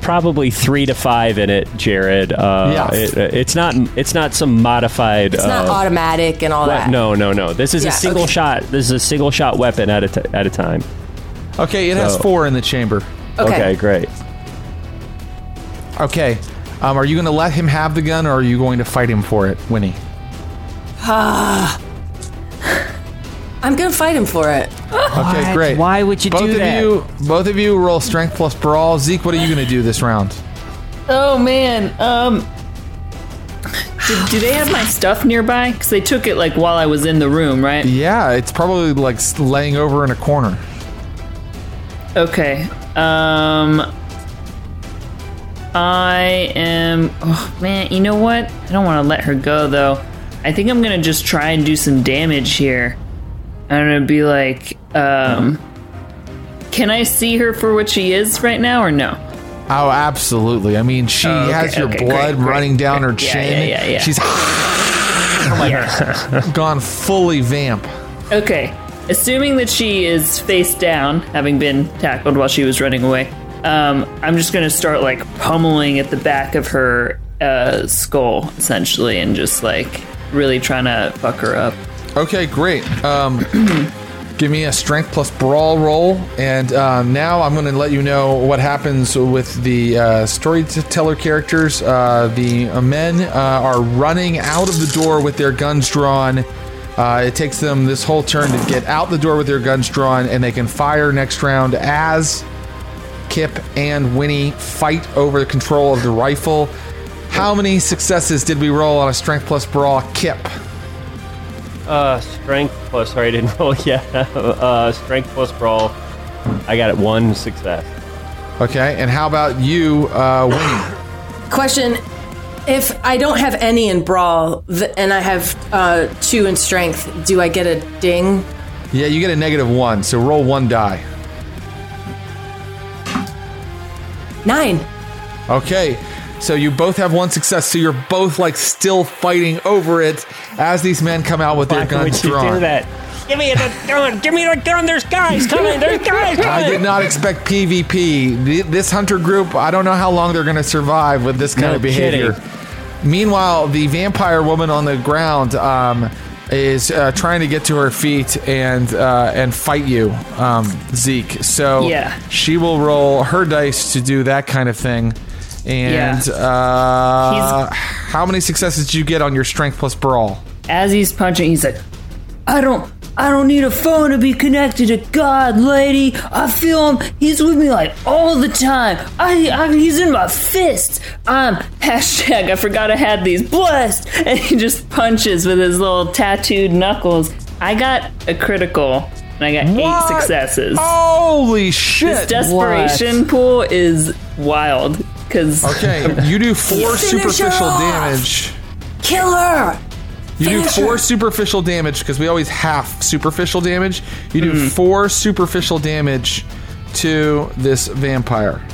probably three to five in it, Jared. Uh, yeah. it, it's not it's not some modified. It's uh, not automatic and all we- that. No, no, no. This is yeah, a single okay. shot. This is a single shot weapon at a t- at a time. Okay, it so. has four in the chamber. Okay, okay great. Okay, um, are you going to let him have the gun, or are you going to fight him for it, Winnie? Ah. I'm going to fight him for it. Okay, what? Great. Why would you both do of that? You, both of you roll Strength plus Brawl. Zeke, what are you going to do this round? Oh, man. Um, Do, do they have my stuff nearby? Because they took it, like, while I was in the room, right? Yeah, it's probably, like, laying over in a corner. Okay. Um... I am... Oh, man, you know what? I don't want to let her go, though. I think I'm going to just try and do some damage here. I'm going to be like, um... Can I see her for what she is right now, or no? Oh, absolutely. I mean, she oh, okay, has your okay, blood great, running great, down great. her yeah, chin. Yeah, yeah, yeah. She's like, yeah. gone fully vamp. Okay. Assuming that she is face down, having been tackled while she was running away, um, I'm just going to start, like, pummeling at the back of her uh, skull, essentially, and just, like, really trying to fuck her up. Okay, great. Um... Give me a strength plus brawl roll, and uh, now I'm going to let you know what happens with the uh, storyteller characters. Uh, the uh, men uh, are running out of the door with their guns drawn. Uh, it takes them this whole turn to get out the door with their guns drawn, and they can fire next round as Kip and Winnie fight over the control of the rifle. How many successes did we roll on a strength plus brawl, Kip? Uh, strength plus, sorry, I didn't roll yet. Uh, strength plus brawl. I got it one success. Okay, and how about you, uh, Winnie? Question, if I don't have any in brawl, th- and I have uh, two in strength, do I get a ding? Yeah, you get a negative one, so roll one die. Nine. Okay. So you both have one success, so you're both, like, still fighting over it as these men come out with Why their guns would you drawn. Do that? Give me the gun! Give me the gun! There's guys coming! There's guys coming! I did not expect P V P. This hunter group, I don't know how long they're going to survive with this kind no of behavior. Kidding. Meanwhile, the vampire woman on the ground um, is uh, trying to get to her feet and uh, and fight you, um, Zeke. So yeah. she will roll her dice to do that kind of thing. And yeah. uh, how many successes did you get on your strength plus brawl? As he's punching, he's like, I don't I don't need a phone to be connected to God, lady. I feel him. He's with me, like, all the time. I, I He's in my fists. I'm, hashtag, I forgot I had these, blessed. And he just punches with his little tattooed knuckles. I got a critical, and I got what? eight successes. Holy shit. This desperation what? pool is wild. Okay, you do four superficial damage. Kill her! You Finish do four her. superficial damage, because we always half superficial damage. You do mm-hmm. four superficial damage to this vampire.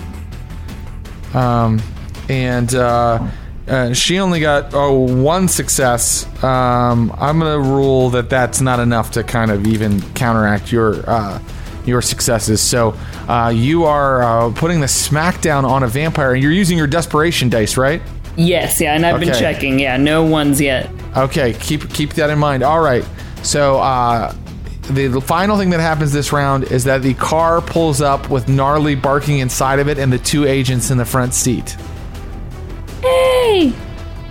Um, and uh, uh, she only got oh, one success. Um, I'm going to rule that that's not enough to kind of even counteract your... Uh, Your successes. So uh, you are uh, putting the smackdown on a vampire, and you're using your desperation dice, right? Yes, yeah, and I've okay. been checking. Yeah, no ones yet. Okay, keep keep that in mind. All right. So uh, the, the final thing that happens this round is that the car pulls up with Gnarly barking inside of it, and the two agents in the front seat. Hey,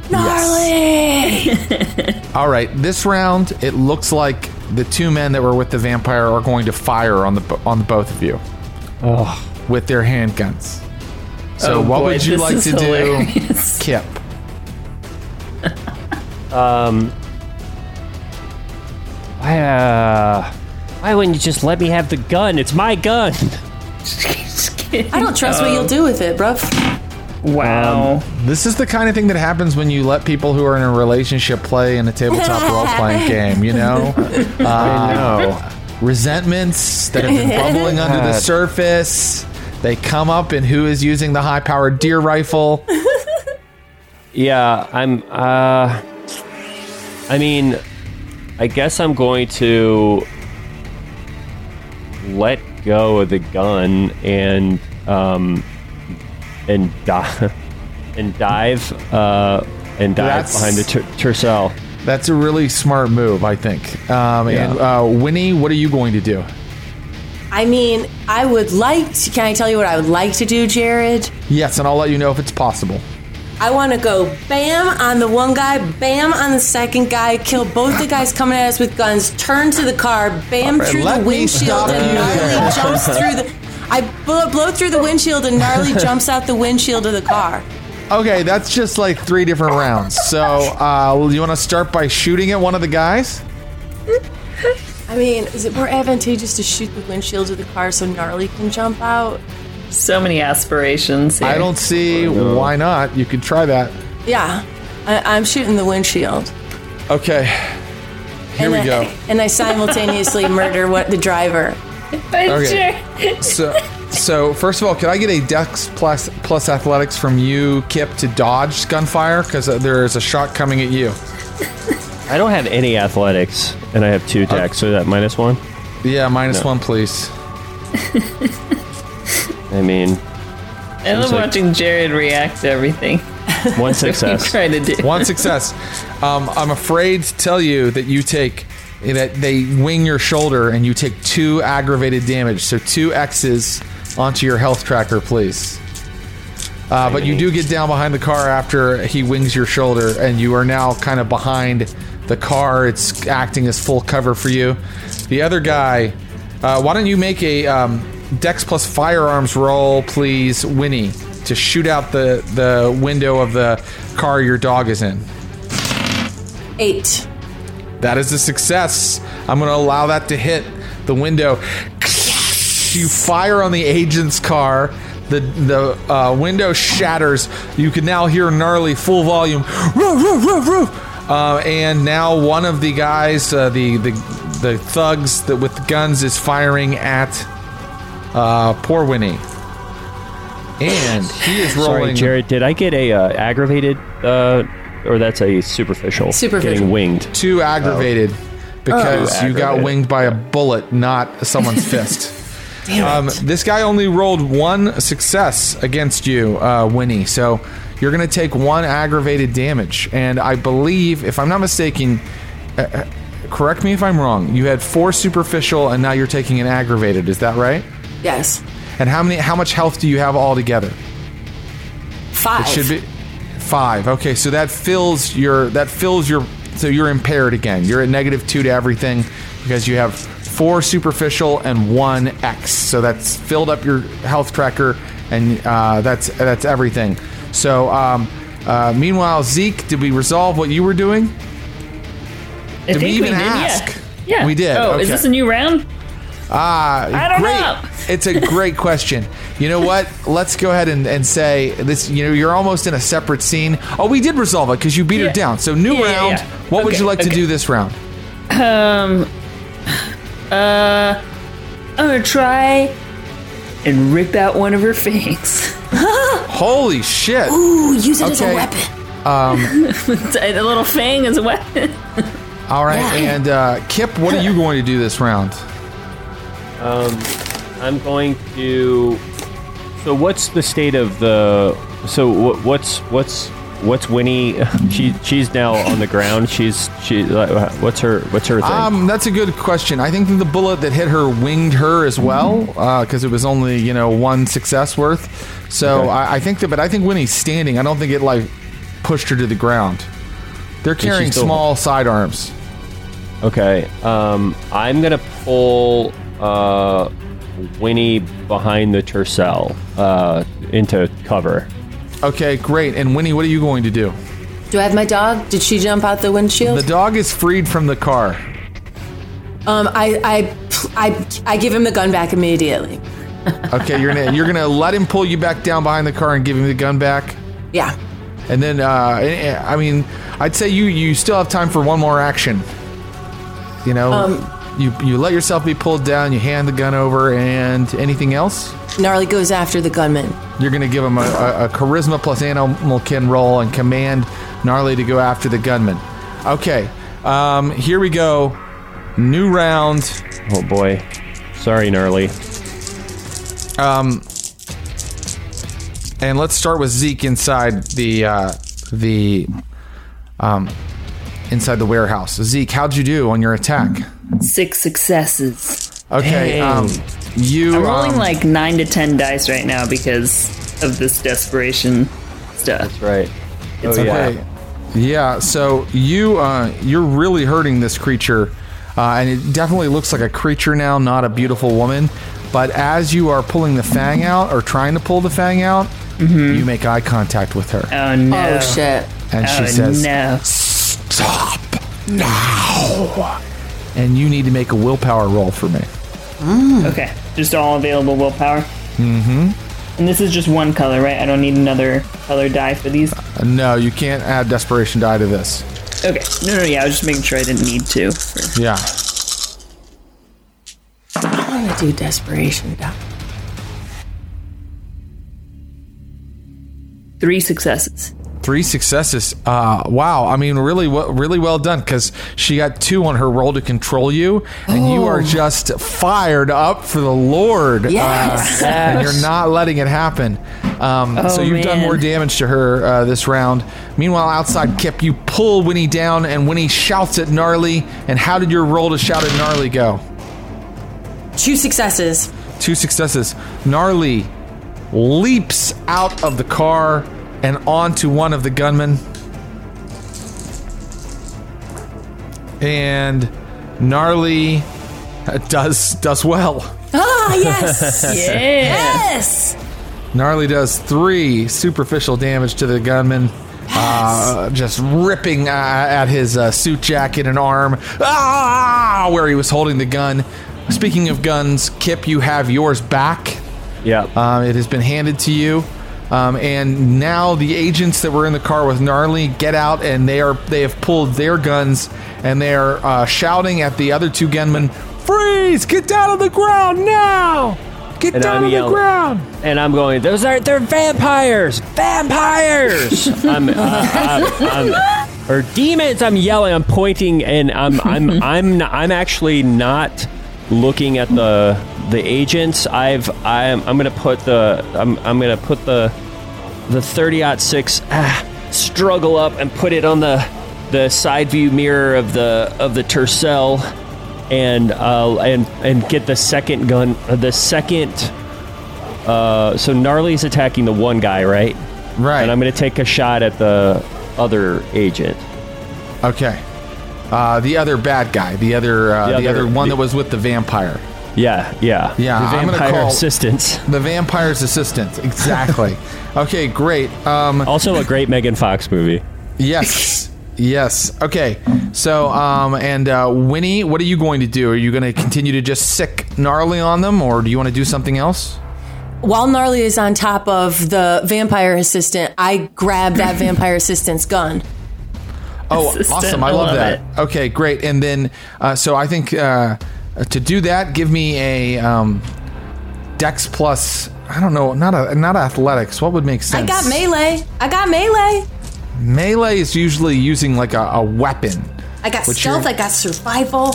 Gnarly! Yes. All right. This round, it looks like the two men that were with the vampire are going to fire on the on the both of you oh. with their handguns. So oh, what boy, would you like to hilarious. do, Kip? um, why, uh, why wouldn't you just let me have the gun? It's my gun. I don't trust um, what you'll do with it, bruv. Wow. Um, this is the kind of thing that happens when you let people who are in a relationship play in a tabletop role-playing game, you know? Uh, I know. Resentments that have been bubbling under the surface. They come up in who is using the high-powered deer rifle. Yeah, I'm... Uh, I mean, I guess I'm going to let go of the gun and... Um, and dive, and dive, uh, and dive that's, behind the ter- Tercel. That's a really smart move, I think. Um, yeah. And uh, Winnie, what are you going to do? I mean, I would like to... Can I tell you what I would like to do, Jared? Yes, and I'll let you know if it's possible. I want to go bam on the one guy, bam on the second guy, kill both the guys coming at us with guns, turn to the car, bam right, through the windshield, and Gnarly jumps through the... I blow, blow through the windshield, and Gnarly jumps out the windshield of the car. Okay, that's just like three different rounds. So, uh, well, you want to start by shooting at one of the guys? I mean, is it more advantageous to shoot the windshields of the car so Gnarly can jump out? So many aspirations here. I don't see oh, no. why not. You could try that. Yeah, I- I'm shooting the windshield. Okay, here and we I, go. And I simultaneously murder what the driver. Okay, so... So, first of all, could I get a Dex plus, plus athletics from you, Kip, to dodge gunfire? Because there is a shot coming at you. I don't have any athletics, and I have two Dex, so that minus one? Yeah, minus no. one, please. I mean... I love like watching Jared react to everything. One success. What are you trying to do? One success. Um, I'm afraid to tell you that you take... that they wing your shoulder, and you take two aggravated damage. So two X's... onto your health tracker, please. Uh, but you do get down behind the car after he wings your shoulder, and you are now kind of behind the car. It's acting as full cover for you. The other guy, uh, why don't you make a um, Dex plus firearms roll, please, Winnie, to shoot out the, the window of the car your dog is in. Eight. That is a success. I'm going to allow that to hit the window. You fire on the agent's car. The the uh, window shatters. You can now hear Gnarly full volume. Roo, roo, roo, roo. Uh, and now one of the guys, uh, the, the the thugs that with guns, is firing at uh, poor Winnie. And he is rolling. Sorry, Jared, did I get a uh, aggravated, uh, or that's a superficial? Superficial. Getting winged. Too aggravated oh. because oh. you aggravated. got winged by a bullet, not someone's fist. Um, this guy only rolled one success against you, uh, Winnie. So you're going to take one aggravated damage. And I believe, if I'm not mistaken, uh, correct me if I'm wrong, you had four superficial and now you're taking an aggravated. Is that right? Yes. And how many? How much health do you have altogether? Five. It should be five. Okay, so that fills your. That fills your. So you're impaired again. You're at negative two to everything because you have four superficial and one X. So that's filled up your health tracker, and uh, that's that's everything. So um, uh, meanwhile, Zeke, did we resolve what you were doing? I did think we even we did, ask? Yeah. yeah, we did. Oh, okay. Is this a new round? Ah, I don't great. know. It's a great question. You know what? Let's go ahead and, and say this. You know, you're almost in a separate scene. Oh, we did resolve it because you beat yeah. her down. So new yeah, round. Yeah, yeah. What okay, would you like okay. to do this round? Um. Uh, I'm gonna try and rip out one of her fangs. Holy shit! Ooh, use it okay. as a weapon. Um, a little fang as a weapon. All right, yeah. and uh, Kip, what are you going to do this round? Um, I'm going to. So, what's the state of the? So, what's what's what's Winnie? She she's now on the ground. She's she. What's her what's her thing? Um, that's a good question. I think the bullet that hit her winged her as well, because uh, it was only you know one success worth. So okay. I, I think that, but I think Winnie's standing. I don't think it like pushed her to the ground. They're carrying still... small sidearms. Okay. Um, I'm gonna pull. Uh, Winnie behind the Tercel uh, into cover. Okay, great. And Winnie, what are you going to do? Do I have my dog? Did she jump out the windshield? The dog is freed from the car. Um, I, I, I, I give him the gun back immediately. Okay, you're gonna you're gonna let him pull you back down behind the car and give him the gun back. Yeah. And then, uh, I mean, I'd say you you still have time for one more action. You know. Um, You you let yourself be pulled down, you hand the gun over, and anything else? Gnarly goes after the gunman. You're going to give him a, a, a charisma plus animal kin roll and command Gnarly to go after the gunman. Okay, um, here we go. New round. Oh, boy. Sorry, Gnarly. Um, and let's start with Zeke inside the, uh, the, um, inside the warehouse. Zeke, how'd you do on your attack? Six successes. Okay, Dang. um, you... I'm rolling um, like nine to ten dice right now because of this desperation stuff. That's right. It's oh, yeah. Okay. Yeah, so you, uh, you're really hurting this creature, uh, and it definitely looks like a creature now, not a beautiful woman, but as you are pulling the fang out, or trying to pull the fang out, Mm-hmm. You make eye contact with her. Oh, no. Oh, shit. And oh, she says, no. Stop now. And you need to make a willpower roll for me. Mm. Okay. Just all available willpower? Mm-hmm. And this is just one color, right? I don't need another color die for these? Uh, no, you can't add desperation die to this. Okay. No, no, yeah. I was just making sure I didn't need to. For... Yeah. I want to do desperation die. Three successes. Three successes. Uh, wow. I mean, really, really well done, because she got two on her roll to control you, and oh. you are just fired up for the Lord. Yes. Uh, and you're not letting it happen. Um, oh, so you've man. done more damage to her uh, this round. Meanwhile, outside Kip, you pull Winnie down, and Winnie shouts at Gnarly. And how did your roll to shout at Gnarly go? Two successes. Two successes. Gnarly leaps out of the car and onto one of the gunmen. And Gnarly does does well. Ah, yes! yeah. Yes! Gnarly does three superficial damage to the gunman. Yes. Uh, just ripping uh, at his uh, suit jacket and arm. Ah! Where he was holding the gun. Speaking of guns, Kip, you have yours back. Yeah. Um, it has been handed to you. Um, and now the agents that were in the car with Gnarly get out, and they are they have pulled their guns, and they are uh, shouting at the other two gunmen, "Freeze! Get down on the ground now! Get and down I'm on yelling. the ground!" And I'm going, "Those are they're vampires! Vampires!" I'm, uh, I'm, I'm, or demons! I'm yelling. I'm pointing, and I'm I'm I'm I'm, not, I'm actually not looking at the. The agents. I've. I'm. I'm gonna put the. I'm. I'm gonna put the. The thirty ought six ah, struggle up and put it on the. The side view mirror of the of the Tercel, and uh and and get the second gun. The second. Uh. So Gnarly's attacking the one guy, right? Right. And I'm gonna take a shot at the other agent. Okay. Uh. The other bad guy. The other. Uh, the, other the other one the, that was with the vampire. Yeah, yeah, yeah. The vampire I'm call assistant. The vampire's assistant, exactly. Okay, great. Um, also, a great Megan Fox movie. Yes, yes. Okay, so um, and uh, Winnie, what are you going to do? Are you going to continue to just sick Gnarly on them, or do you want to do something else? While Gnarly is on top of the vampire assistant, I grab that vampire assistant's gun. Oh, assistant. Awesome! I love, love that. It. Okay, great. And then, uh, so I think. Uh, To do that, give me a um, Dex plus. I don't know, not a not athletics. What would make sense? I got melee. I got melee. Melee is usually using like a, a weapon. I got stealth. I got survival.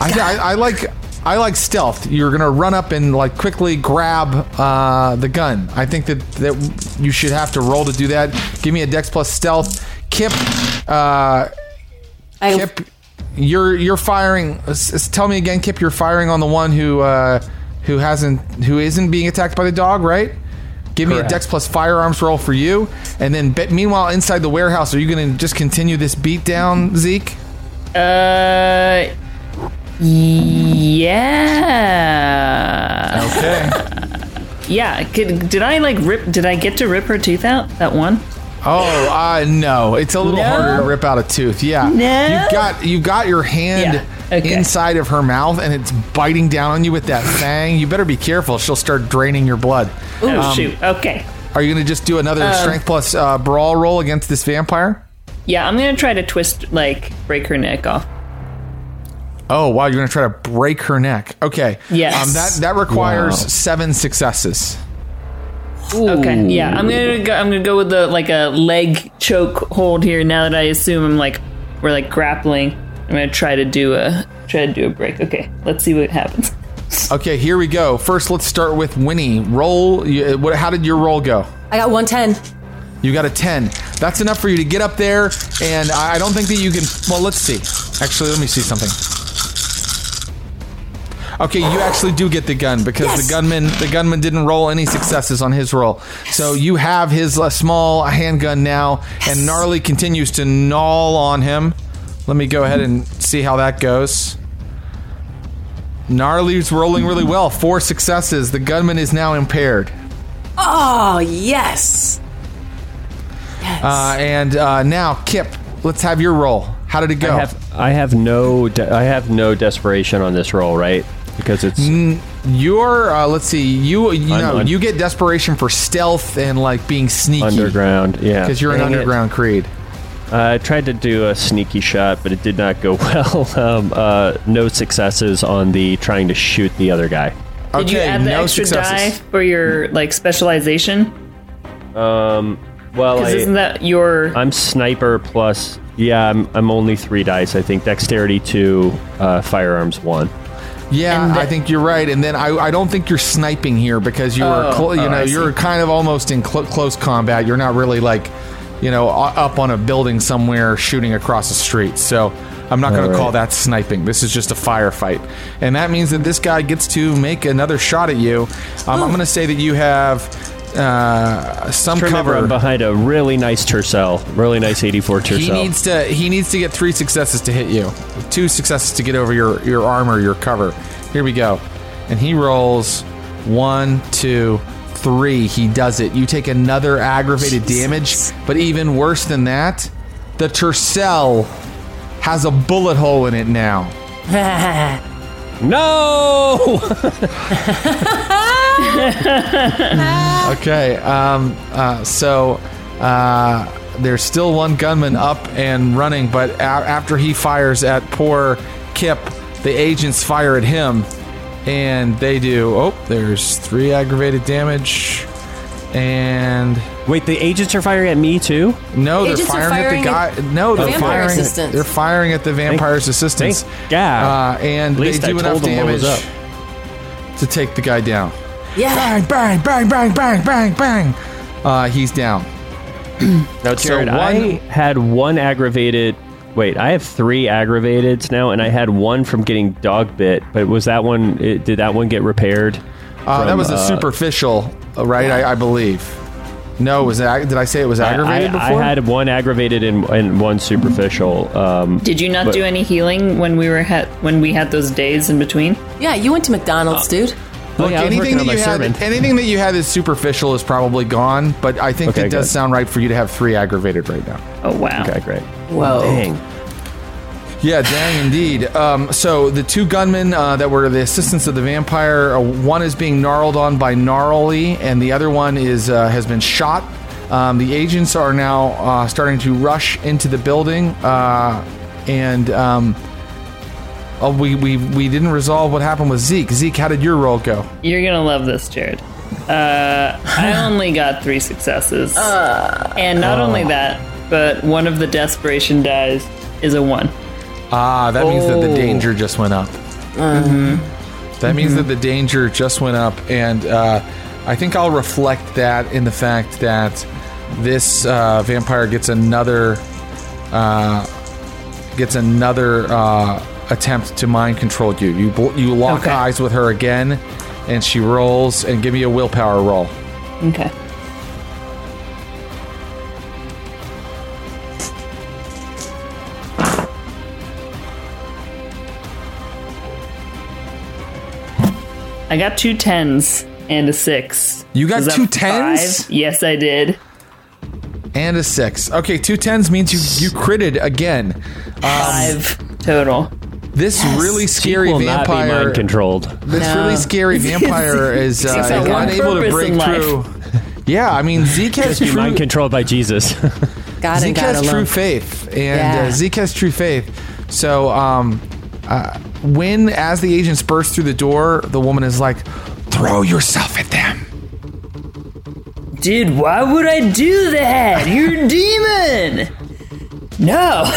I, got I, I, I like I like stealth. You're gonna run up and like quickly grab uh, the gun. I think that that you should have to roll to do that. Give me a Dex plus stealth. Kip. Uh, I, Kip. You're you're firing. Tell me again, Kip. You're firing on the one who uh, who hasn't who isn't being attacked by the dog, right? Give Correct. me a Dex plus firearms roll for you, and then. But meanwhile, inside the warehouse, are you going to just continue this beatdown, Zeke? Uh, yeah. Okay. yeah. Could, did I like rip? Did I get to rip her tooth out? That one. Oh, uh, no. It's a little no. harder to rip out a tooth. Yeah. No. You've got, you've got your hand yeah. okay. inside of her mouth, and it's biting down on you with that fang. You better be careful. She'll start draining your blood. Ooh, um, shoot. Okay. Are you going to just do another um, strength plus uh, brawl roll against this vampire? Yeah, I'm going to try to twist, like, break her neck off. Oh, wow. You're going to try to break her neck. Okay. Yes. Um, that, that requires wow. seven successes. Ooh. Okay, yeah, I'm gonna go, I'm gonna go with the like a leg choke hold here. Now that I assume I'm like we're like grappling, I'm gonna try to do a try to do a break. Okay, let's see what happens. Okay, here we go. First, let's start with Winnie. Roll. You, what? How did your roll go? I got one ten. You got a ten. That's enough for you to get up there, and I don't think that you can. Well, let's see. Actually, let me see something. Okay, you actually do get the gun because yes. the gunman the gunman didn't roll any successes on his roll. Yes. So you have his uh, small handgun now, yes. and Gnarly continues to gnaw on him. Let me go ahead and see how that goes. Gnarly's rolling really well. Four successes. The gunman is now impaired. Oh, yes. Yes. Uh, and uh, now, Kip, let's have your roll. How did it go? I have, I have no de- I have no desperation on this roll, right? Because it's... Mm, you're, uh, let's see, you you, un- know, un- you get desperation for stealth and, like, being sneaky. Underground, yeah. Because you're Dang an underground it. creed. Uh, I tried to do a sneaky shot, but it did not go well. Um, uh, no successes on the trying to shoot the other guy. Did okay, you add the no extra successes. die for your, like, specialization? Um, well, I... Because isn't that your... I'm sniper plus... Yeah, I'm, I'm only three dice, I think. Dexterity two, uh, firearms one. Yeah, then, I think you're right. And then I, I don't think you're sniping here because you are, oh, cl- you oh, know, I you're see. kind of almost in cl- close combat. You're not really like, you know, up on a building somewhere shooting across the street. So I'm not going right. to call that sniping. This is just a firefight, and that means that this guy gets to make another shot at you. Um, I'm going to say that you have uh, some cover. I'm behind a really nice Tercel, really nice eighty-four Tercel. He needs to he needs to get three successes to hit you. Two successes to get over your, your armor, your cover. Here we go. And he rolls one, two, three. He does it. You take another aggravated damage, but even worse than that, the Tercel has a bullet hole in it now. No! Okay. Um, uh, so... Uh, There's still one gunman up and running, but a- after he fires at poor Kip, the agents fire at him, and they do. Oh, there's three aggravated damage, and wait, the agents are firing at me too? No, the they're firing, firing at the guy. At no, the they're firing. Assistants. They're firing at the vampire's assistants. Yeah, uh, and they do I enough damage to take the guy down. Yeah, bang, bang, bang, bang, bang, bang, bang. Uh, he's down. Now, Jared, so one, I had one aggravated... Wait, I have three aggravateds now, and I had one from getting dog bit, but was that one... It, did that one get repaired? Uh, from, that was a uh, superficial, right, I, I believe. No, was it, did I say it was aggravated I, I, before? I had one aggravated and, and one superficial. Um, did you not but, do any healing when we were ha- when we had those days in between? Yeah, you went to McDonald's, uh, dude. Look, yeah, anything that you had, anything that you had is superficial is probably gone, but I think okay, it does good. sound right for you to have three aggravated right now. Oh, wow. Okay, great. Whoa. Dang. Yeah, dang indeed. Um, so the two gunmen uh, that were the assistants of the vampire, uh, one is being gnarled on by Gnarly, and the other one is uh, has been shot. Um, the agents are now uh, starting to rush into the building, uh, and... Um, Oh, we, we we didn't resolve what happened with Zeke. Zeke, how did your roll go? You're going to love this, Jared. Uh, I only got three successes. Uh, and not uh, only that, but one of the desperation dies is a one. Ah, that oh. means that the danger just went up. Mm-hmm. That mm-hmm. means that the danger just went up. And uh, I think I'll reflect that in the fact that this uh, vampire gets another... Uh, gets another... Uh, attempt to mind control you. You you lock okay. eyes with her again, and she rolls, and give me a willpower roll. Okay. I got two tens and a six. You got two tens? Five? Yes, I did. And a six. Okay, two tens means you, you critted again. Um, five total. This yes. really scary vampire not be mind controlled. This no. really scary vampire is uh, unable to break through. Yeah, I mean Zeke has true mind controlled by Jesus. God Zeke God has alone. true faith, and yeah. uh, Zeke has true faith. So, um, uh, when as the agents burst through the door, the woman is like, "Throw yourself at them." Dude, why would I do that? You're a demon. No.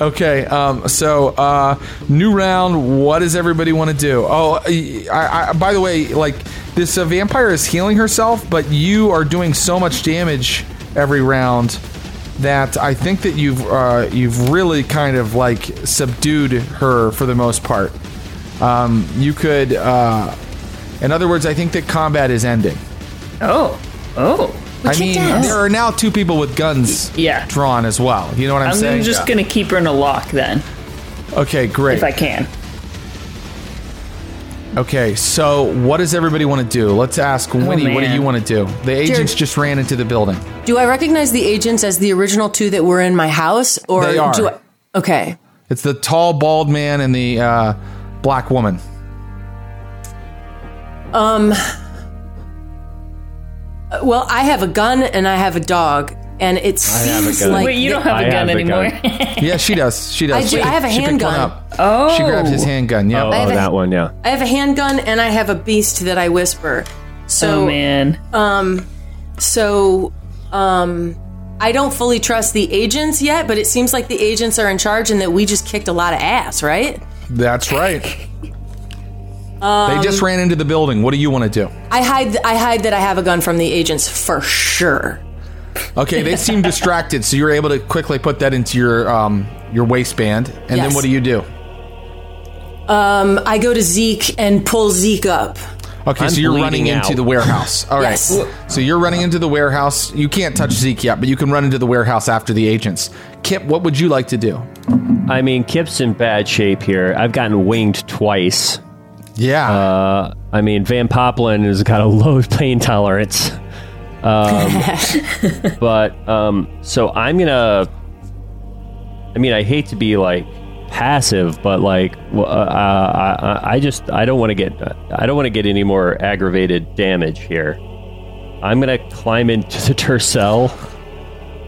Okay, um, so uh, new round. What does everybody want to do? Oh, I, I, by the way, like this uh, vampire is healing herself, but you are doing so much damage every round that I think that you've uh, you've really kind of like subdued her for the most part. Um, you could, uh, in other words, I think that combat is ending. Oh, oh. Which I mean, there are now two people with guns yeah. drawn as well. You know what I'm, I'm saying? I'm just yeah. going to keep her in a lock then. Okay, great. If I can. Okay, so what does everybody want to do? Let's ask Winnie, oh, what do you want to do? The agents Jared, just ran into the building. Do I recognize the agents as the original two that were in my house? Or they are. Do I, okay. It's the tall, bald man and the uh, black woman. Um. Well, I have a gun and I have a dog. And it seems like... Wait, you don't have a gun anymore. Yeah, she does. She does. I, she, I have a handgun. Oh. She grabs his handgun, yeah. Oh, oh that a, one, yeah. I have a handgun, and I have a beast that I whisper. So, oh, man. Um, so, um, I don't fully trust the agents yet, but it seems like the agents are in charge and that we just kicked a lot of ass, right? That's right. Um, they just ran into the building. What do you want to do? I hide. I hide that I have a gun from the agents for sure. Okay, they seem distracted, so you're able to quickly put that into your um, your waistband. And yes. Then what do you do? Um, I go to Zeke and pull Zeke up. Okay, I'm so you're running out. into the warehouse. All right. Yes. So you're running into the warehouse. You can't touch Zeke yet, but you can run into the warehouse after the agents. Kip, what would you like to do? I mean, Kip's in bad shape here. I've gotten winged twice. Yeah. Uh, I mean, Van Poplen has got a low pain tolerance. Um, but, um, so I'm gonna, I mean, I hate to be like passive, but like, uh, I, I just, I don't want to get, I don't want to get any more aggravated damage here. I'm going to climb into the Tercel,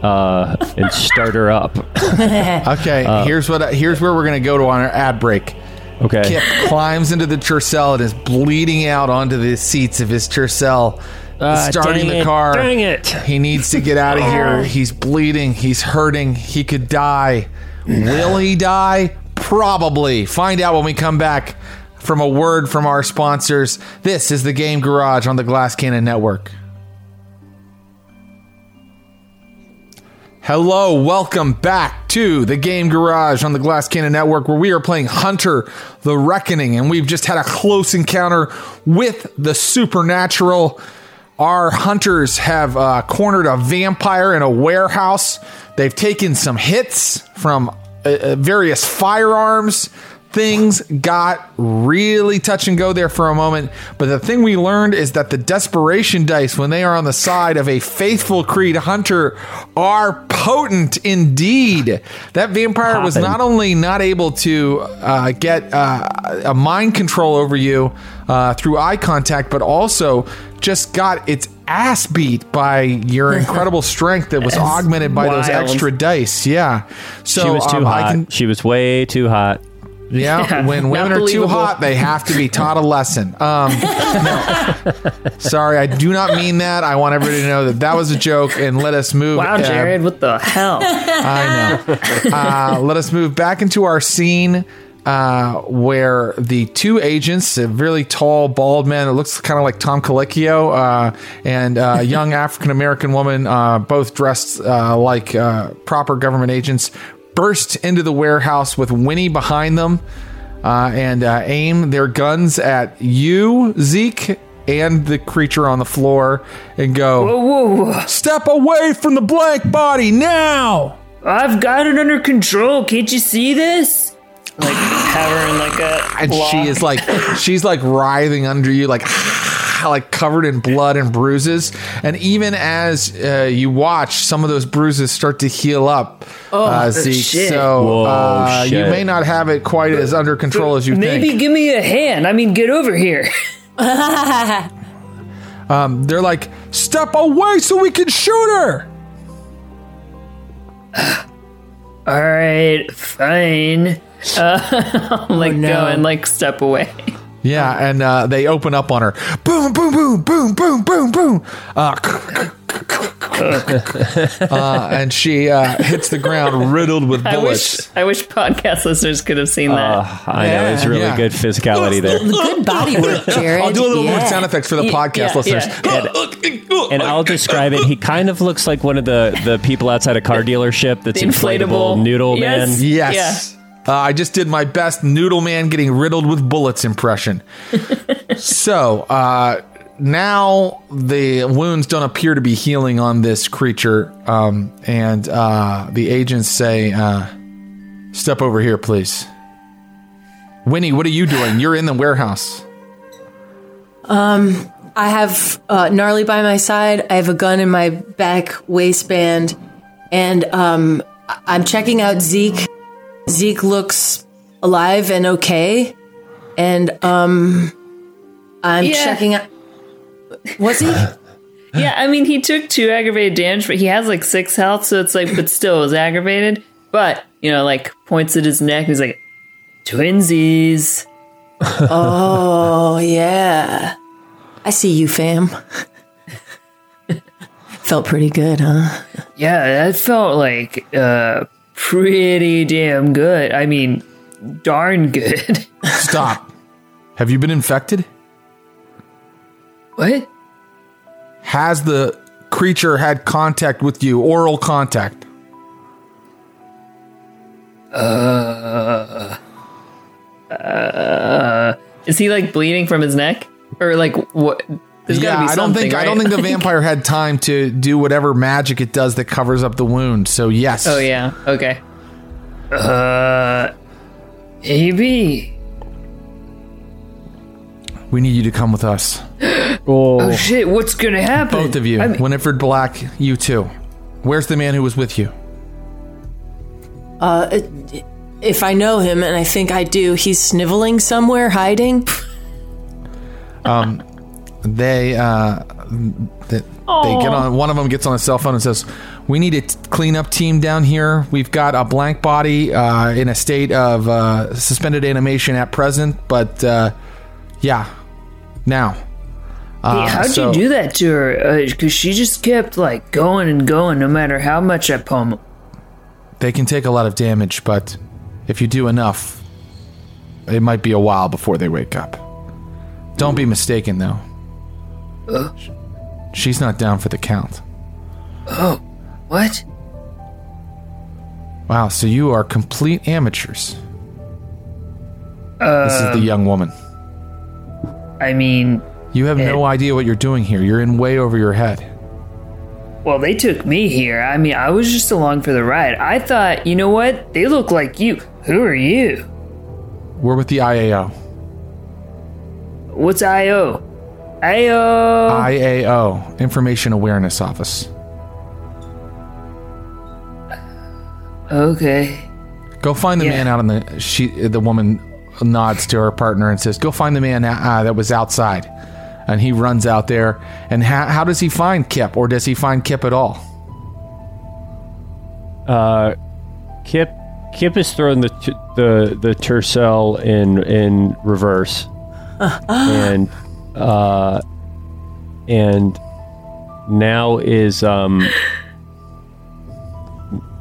uh, and start her up. Okay. Uh, here's what, I, here's where we're going to go to on our ad break. Okay. Kip climbs into the Tercel and is bleeding out onto the seats of his Tercel. Uh, starting the car. Dang it. He needs to get out of here. He's bleeding. He's hurting. He could die. Will he die? Probably. Find out when we come back from a word from our sponsors. This is the Game Garage on the Glass Cannon Network. Hello, welcome back to the Game Garage on the Glass Cannon Network, where we are playing Hunter: The Reckoning, and we've just had a close encounter with the supernatural. Our hunters have uh, cornered a vampire in a warehouse. They've taken some hits from uh, various firearms. Things got really touch and go there for a moment. But the thing we learned is that the desperation dice, when they are on the side of a faithful creed hunter, are potent indeed. That vampire Poppin. was not only not able to uh, get uh, a mind control over you uh, through eye contact, but also... just got its ass beat by your incredible strength that was augmented by wild. those extra dice. Yeah. So, she was too um, hot. I can, she was way too hot. Yeah. yeah when women are too hot, they have to be taught a lesson. Um, no. Sorry, I do not mean that. I want everybody to know that that was a joke, and let us move. Wow, uh, Jared, what the hell? I know. Uh, let us move back into our scene. Uh, where the two agents, a really tall, bald man that looks kind of like Tom Colicchio, uh, and a young African-American woman, uh, both dressed uh, like uh, proper government agents, burst into the warehouse with Winnie behind them uh, and uh, aim their guns at you, Zeke, and the creature on the floor, and go, whoa, whoa. Step away from the blank body now! I've got it under control. Can't you see this? Like have her in like a and block. She is like she's like writhing under you, like like covered in blood and bruises. And even as uh, you watch, some of those bruises start to heal up. Oh, uh, Zeke. Shit. So Whoa, uh, shit. you may not have it quite as under control as you Maybe think. Maybe give me a hand. I mean, get over here. um, they're like, step away so we can shoot her. All right, fine. Uh, I'm like oh, no. go and like step away. Yeah, and uh, they open up on her. Boom, boom, boom, boom, boom, boom, boom. Uh, uh, and she uh, hits the ground riddled with bullets. I wish, I wish podcast listeners could have seen that. Uh, I yeah, know it's really yeah. good physicality there. Good body work, Jared. I'll do a little yeah. more sound effects for the yeah, podcast yeah, listeners. Yeah. And, and I'll describe it. He kind of looks like one of the, the people outside a car dealership that's the inflatable, inflatable noodle yes. man. Yes. Yeah. Uh, I just did my best noodle man getting riddled with bullets impression. So uh, now the wounds don't appear to be healing on this creature. Um, and uh, the agents say, uh, step over here, please. Winnie, what are you doing? You're in the warehouse. Um, I have uh, Gnarly by my side. I have a gun in my back waistband. And um, I'm checking out Zeke. Zeke looks alive and okay. And um, I'm yeah. checking out... Was he? Yeah, I mean, he took two aggravated damage, but he has like six health, so it's like, but still, it was aggravated. But, you know, like, points at his neck, and he's like, twinsies. Oh, yeah. I see you, fam. Felt pretty good, huh? Yeah, that felt like uh, pretty damn good. I mean, darn good. Stop. Have you been infected? What? Has the creature had contact with you? Oral contact? Uh, uh, is he like bleeding from his neck, or like what? There's yeah, gotta be I don't think right? I don't think the vampire had time to do whatever magic it does that covers up the wound. So yes. Oh yeah. Okay. Uh, maybe. We need you to come with us. Oh. Oh, shit. What's going to happen? Both of you. I mean, Winifred Black, you too. Where's the man who was with you? Uh, if I know him, and I think I do, he's sniveling somewhere, hiding. um, They, uh, they, they get on. One of them gets on a cell phone and says, we need a t- cleanup team down here. We've got a blank body uh, in a state of uh, suspended animation at present, but uh, yeah, now. Uh, hey, how'd so, you do that to her? Because uh, she just kept, like, going and going no matter how much I pummel. They can take a lot of damage, but if you do enough, it might be a while before they wake up. Don't be mistaken, though. Uh, She's not down for the count. Oh, what? Wow, so you are complete amateurs. Uh, this is the young woman. I mean... You have no idea what you're doing here. You're in way over your head. Well, they took me here. I mean, I was just along for the ride. I thought, you know what? They look like you. Who are you? We're with the I A O. What's I O? I O. I A O. Information Awareness Office. Okay. Go find the yeah. man out in the... She, the woman nods to her partner and says, go find the man uh, that was outside. And he runs out there. And how, how does he find Kip? Or does he find Kip at all? Uh, Kip Kip is throwing the the the Tercel in in reverse, and uh, and now is um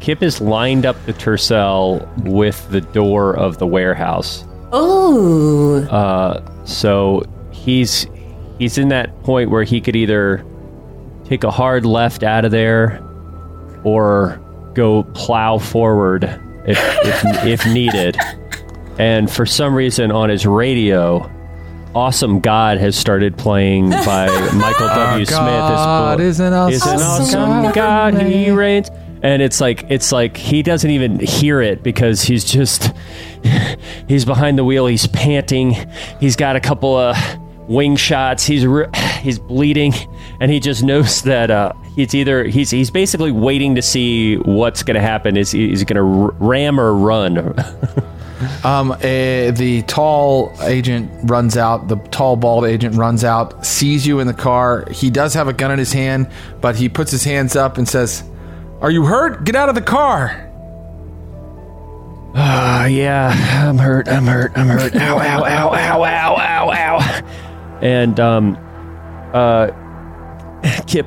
Kip is lined up the Tercel with the door of the warehouse. Oh. Uh, so he's. He's in that point where he could either take a hard left out of there or go plow forward if if, if needed. And for some reason on his radio, Awesome God has started playing by Michael W. Smith. God is an awesome, an awesome God, God he reigns. And it's like it's like he doesn't even hear it because he's just he's behind the wheel, he's panting, he's got a couple of wing shots, he's re- he's bleeding, and he just knows that uh, it's either he's he's basically waiting to see what's going to happen. Is he, is he going to r- ram or run? um, uh, the tall agent runs out. The tall bald agent runs out, sees you in the car. He does have a gun in his hand, but he puts his hands up and says, "Are you hurt? Get out of the car." Ah, uh, yeah, I'm hurt. I'm hurt. I'm hurt. Ow! Ow! Ow! Ow! Ow! Ow! Ow! And um, uh, Kip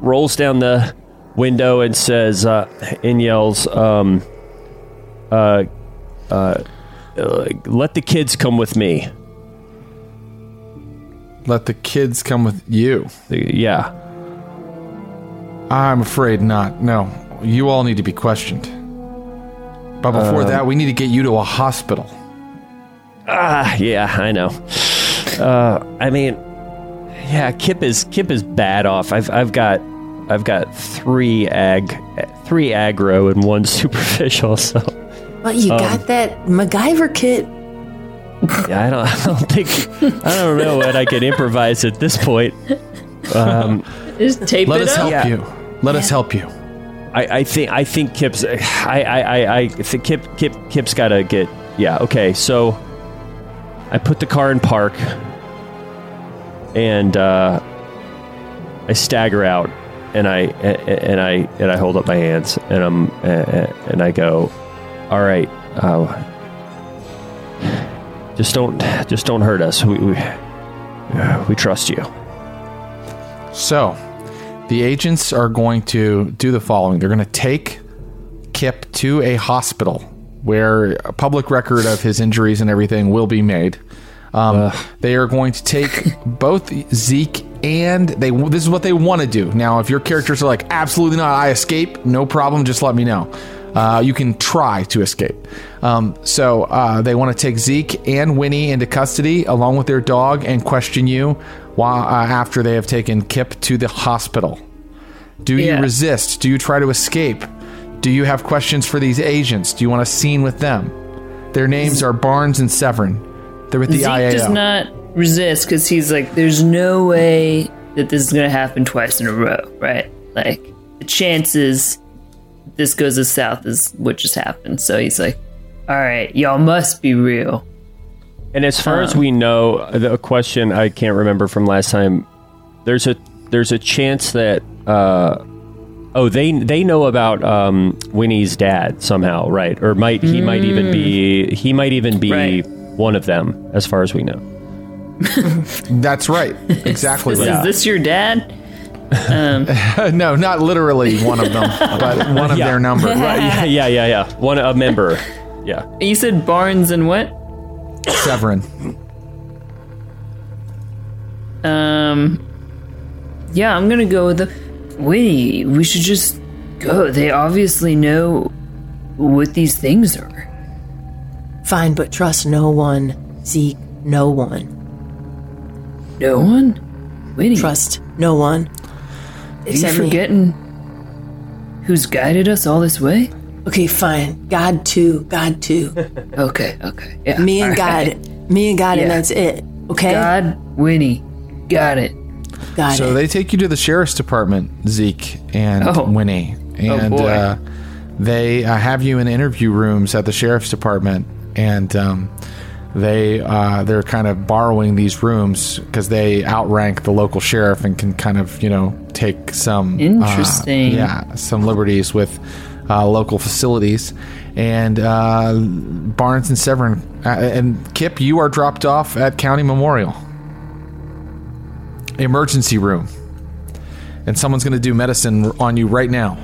rolls down the window and says, uh, and yells, um, uh, uh, "Let the kids come with me." Let the kids come with you. Yeah. I'm afraid not. No, you all need to be questioned. But before um, that, we need to get you to a hospital. Ah, uh, yeah, I know. Uh, I mean, yeah, Kip is Kip is bad off. I've I've got I've got three ag three aggro and one superficial. So, well, you um, got that MacGyver kit. Yeah, I don't. I don't think. I don't know what I could improvise at this point. Um, Just tape let it us up. help yeah. you. Let yeah. us help you. I, I think. I think Kip's. I. I. I, I think Kip. Kip. Kip's got to get. Yeah. Okay. So, I put the car in park, and uh, I stagger out, and I and I and I hold up my hands, and I'm and I go, all right. Uh, Just don't, just don't hurt us. We, we, we trust you. So, the agents are going to do the following. They're going to take Kip to a hospital where a public record of his injuries and everything will be made. Um, uh. They are going to take both Zeke and they. This is what they want to do. Now, if your characters are like, absolutely not, I escape, no problem, just let me know. Uh, you can try to escape. Um, so uh, they want to take Zeke and Winnie into custody along with their dog and question you while, uh, after they have taken Kip to the hospital. Do yeah. you resist? Do you try to escape? Do you have questions for these agents? Do you want a scene with them? Their names are Barnes and Severin. They're with the Zeke I A O. Does not resist because he's like, there's no way that this is going to happen twice in a row, right? Like, the chances... this goes as south as what just happened. So he's like, all right, y'all must be real. And as far um, as we know, the question I can't remember from last time, there's a there's a chance that uh, oh they they know about um, Winnie's dad somehow, right? Or might he mm. might even be he might even be right. one of them, as far as we know. That's right, exactly. Is, right. is this your dad? Um. No, not literally one of them, but one of yeah. their number. Right, yeah, yeah, yeah, yeah. One a member. Yeah. You said Barnes and what? Severin. Um. Yeah, I'm gonna go with the. Wait, we should just go. They obviously know what these things are. Fine, but trust no one, Zeke. No one. No one. Wait. Trust no one. Are you forgetting me? Who's guided us all this way? Okay, fine. God too. God too. okay, okay. Yeah, me and God. Right. Me and God, yeah. and that's it. Okay? God, Winnie. Got it. Got so it. So they take you to the sheriff's department, Zeke and oh. Winnie. And oh boy. Uh, they uh, have you in interview rooms at the sheriff's department. And um, they, uh, they're kind of borrowing these rooms because they outrank the local sheriff and can kind of, you know... take some interesting, uh, yeah, some liberties with uh, local facilities, and uh, Barnes and Severin uh, and Kip. You are dropped off at County Memorial Emergency Room, and someone's going to do medicine on you right now.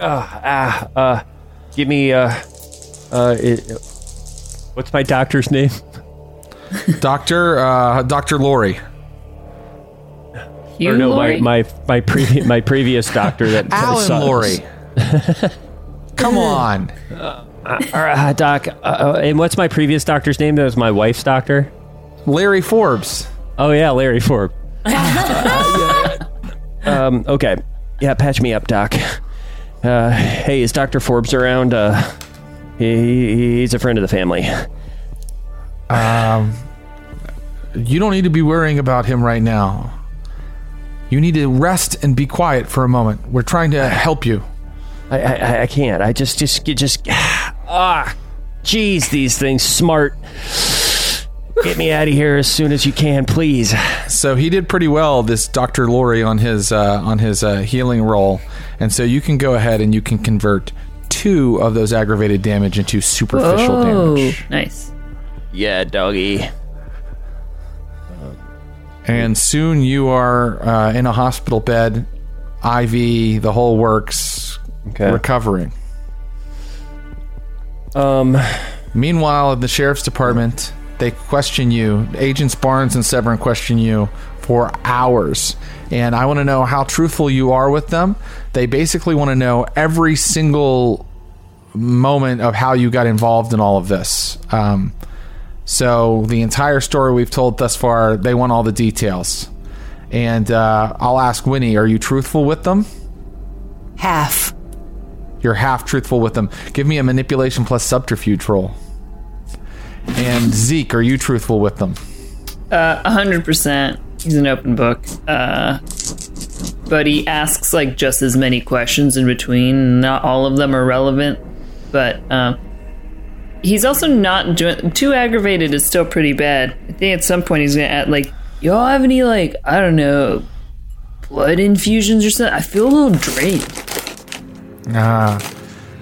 Ah, uh, uh, uh, give me. Uh, uh, it, what's my doctor's name? Doctor uh, Doctor Lori. You, or no, my my my, pre- my previous doctor that Alan Lori. Come on, uh, uh, uh, doc. Uh, and what's my previous doctor's name? That was my wife's doctor, Larry Forbes. Oh yeah, Larry Forbes. uh, yeah. Um. Okay. Yeah, patch me up, doc. Uh, hey, is Doctor Forbes around? Uh, he he's a friend of the family. Um, you don't need to be worrying about him right now. You need to rest and be quiet for a moment. We're trying to help you. I I, I can't. I just just just ah, jeez, these things smart. Get me out of here as soon as you can, please. So he did pretty well, this Doctor Lori, on his uh, on his uh, healing roll, and so you can go ahead and you can convert two of those aggravated damage into superficial Whoa, damage. Nice. Yeah, doggy. And soon you are uh, in a hospital bed, I V, the whole works, okay. recovering. Um. Meanwhile, at the sheriff's department, they question you. Agents Barnes and Severin question you for hours. And I want to know how truthful you are with them. They basically want to know every single moment of how you got involved in all of this. Um So the entire story we've told thus far, they want all the details. And uh, I'll ask Winnie, are you truthful with them? Half. You're half truthful with them. Give me a manipulation plus subterfuge roll. And Zeke, are you truthful with them? Uh, one hundred percent. He's an open book. Uh, but he asks, like, just as many questions in between. Not all of them are relevant. But uh, he's also not doing... Too aggravated is still pretty bad. I think at some point he's going to add, like, y'all have any, like, I don't know, blood infusions or something? I feel a little drained. Ah... Uh.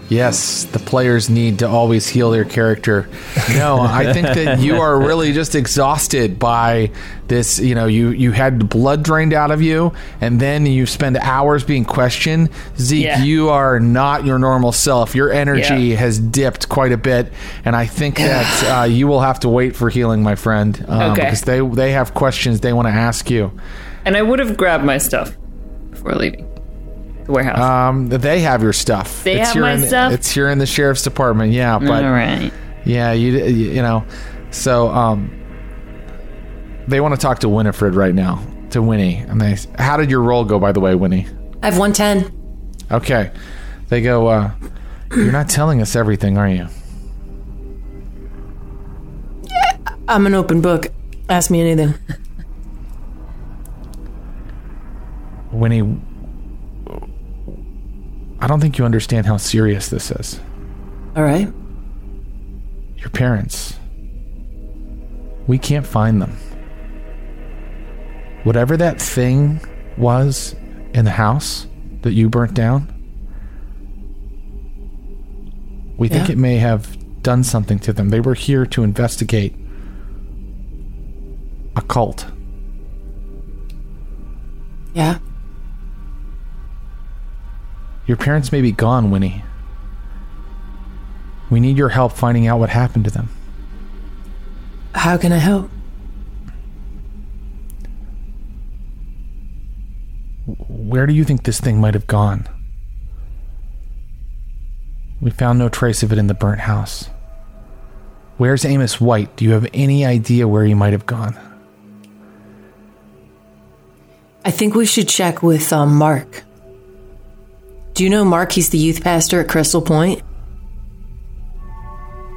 Yes, the players need to always heal their character. No, I think that you are really just exhausted by this. You know, you, you had blood drained out of you, and then you spend hours being questioned. Zeke, yeah. You are not your normal self. Your energy yeah. has dipped quite a bit, and I think that uh, you will have to wait for healing, my friend, um, okay. because they, they have questions they want to ask you. And I would have grabbed my stuff before leaving. The warehouse. Um, they have your stuff. They it's have here my in, stuff. It's here in the sheriff's department. Yeah, but all right. Yeah, you you know, so um, they want to talk to Winifred right now, to Winnie. And they, how did your roll go, by the way, Winnie? I have one ten. Okay, they go. Uh, You're not telling us everything, are you? Yeah, I'm an open book. Ask me anything, Winnie. I don't think you understand how serious this is. All right. Your parents. We can't find them. Whatever that thing was in the house that you burnt down, we yeah. think it may have done something to them. They were here to investigate a cult. Yeah. Your parents may be gone, Winnie. We need your help finding out what happened to them. How can I help? Where do you think this thing might have gone? We found no trace of it in the burnt house. Where's Amos White? Do you have any idea where he might have gone? I think we should check with uh, Mark. Do you know Mark? He's the youth pastor at Crystal Point.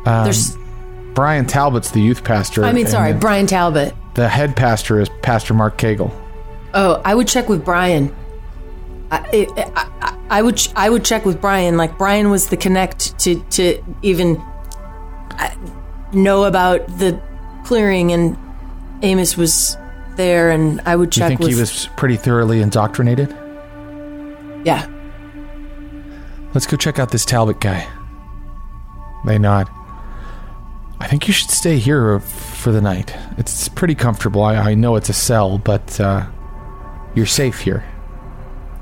Um, There's Brian Talbot's the youth pastor. I mean, sorry, Brian Talbot. The head pastor is Pastor Mark Cagle. Oh, I would check with Brian. I, I, I, I would I would check with Brian. Like, Brian was the connect to, to even know about the clearing, and Amos was there, and I would check with... You think with, he was pretty thoroughly indoctrinated? Yeah. Let's go check out this Talbot guy. They nod. I think you should stay here for the night. It's pretty comfortable. I, I know it's a cell, but uh, you're safe here.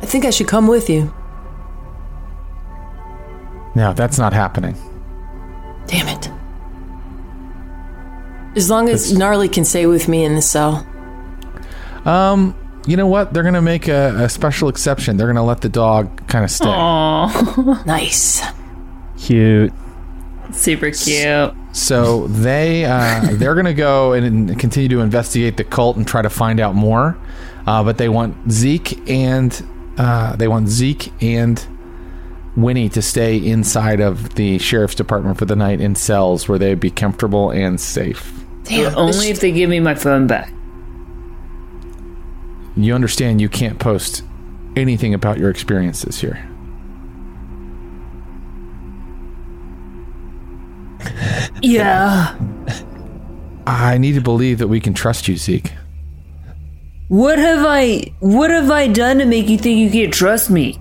I think I should come with you. No, that's not happening. Damn it. As long as it's... Gnarly can stay with me in the cell. Um... You know what? They're going to make a, a special exception. They're going to let the dog kind of stay. Aww. Nice. Cute. Super cute. So they, uh, they're going to go and continue to investigate the cult and try to find out more. Uh, but they want Zeke and uh, they want Zeke and Winnie to stay inside of the sheriff's department for the night in cells where they'd be comfortable and safe. Damn, only if they give me my phone back. You understand you can't post anything about your experiences here. Yeah. I need to believe that we can trust you, Zeke. What have I... What have I done to make you think you can't trust me?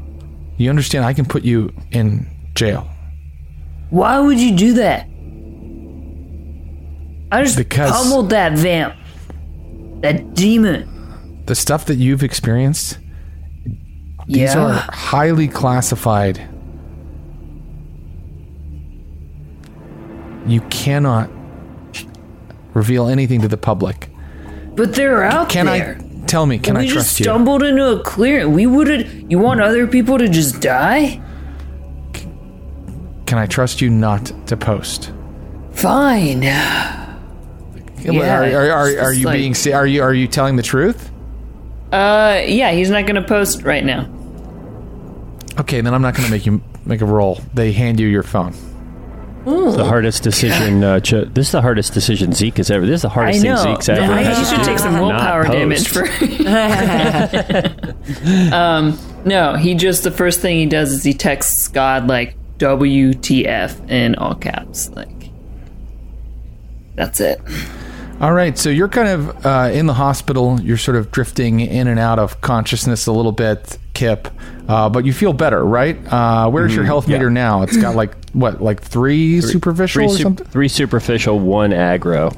You understand I can put you in jail. Why would you do that? I just because pummeled that vamp. That demon. The stuff that you've experienced, these yeah. are highly classified. You cannot reveal anything to the public. But they're out can there. Can I tell me? Can I trust you? We just stumbled you? into a clearing. We wouldn't. You want other people to just die? Can I trust you not to post? Fine. Yeah, are are, are, are you like, being? Are you are you telling the truth? Uh, yeah, he's not going to post right now. Okay, then I'm not going to make you make a roll. They hand you your phone. Ooh. It's the hardest decision. Uh, ch- this is the hardest decision Zeke has ever. This is the hardest thing Zeke's ever. I had you should to take some willpower damage for. um, no, he just the first thing he does is he texts God like W T F in all caps. Like that's it. All right, so you're kind of uh, in the hospital. You're sort of drifting in and out of consciousness a little bit, Kip, uh, but you feel better, right? Uh, where's mm-hmm. your health meter yeah. now? It's got like, what, like three, three superficial three or su- something? Three superficial, one aggro.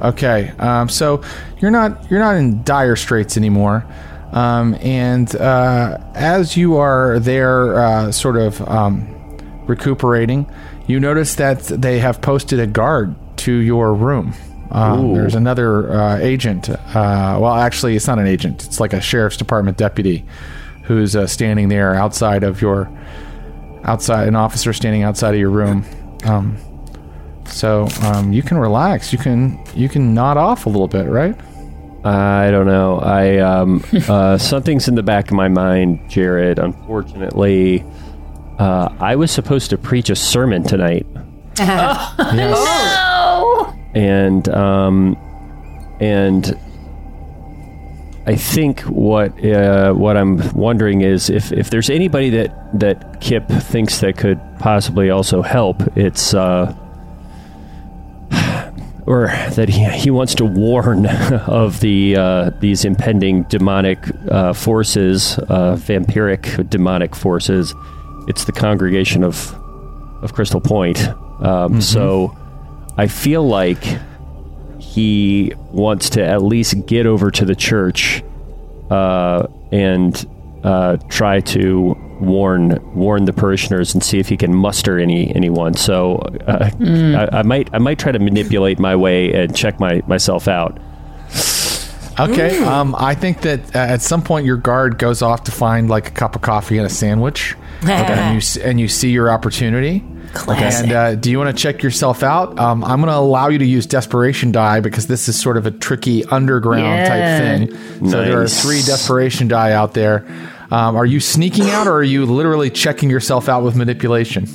Okay, um, so you're not you're not in dire straits anymore. Um, and uh, as you are there uh, sort of um, recuperating, you notice that they have posted a guard to your room. Um, there's another uh, agent. Uh, well, actually, it's not an agent. It's like a sheriff's department deputy who's uh, standing there outside of your outside. An officer standing outside of your room. Um, so um, you can relax. You can you can nod off a little bit, right? I don't know. I um, uh, something's in the back of my mind, Jared. Unfortunately, uh, I was supposed to preach a sermon tonight. Uh-huh. Oh, yes. No. And um, and I think what uh, what I'm wondering is if, if there's anybody that, that Kip thinks that could possibly also help, it's uh, or that he he wants to warn of the uh, these impending demonic uh, forces, uh, vampiric demonic forces. It's the congregation of of Crystal Point. Um, mm-hmm. So. I feel like he wants to at least get over to the church uh, and uh, try to warn warn the parishioners and see if he can muster any anyone. So uh, mm. I, I might I might try to manipulate my way and check my myself out. Okay, um, I think that uh, at some point your guard goes off to find like a cup of coffee and a sandwich, okay, and you and you see your opportunity. Classic. And uh, do you want to check yourself out? Um, I'm going to allow you to use desperation die because this is sort of a tricky underground yeah. type thing. Nice. So there are three desperation die out there. Um, are you sneaking out or are you literally checking yourself out with manipulation?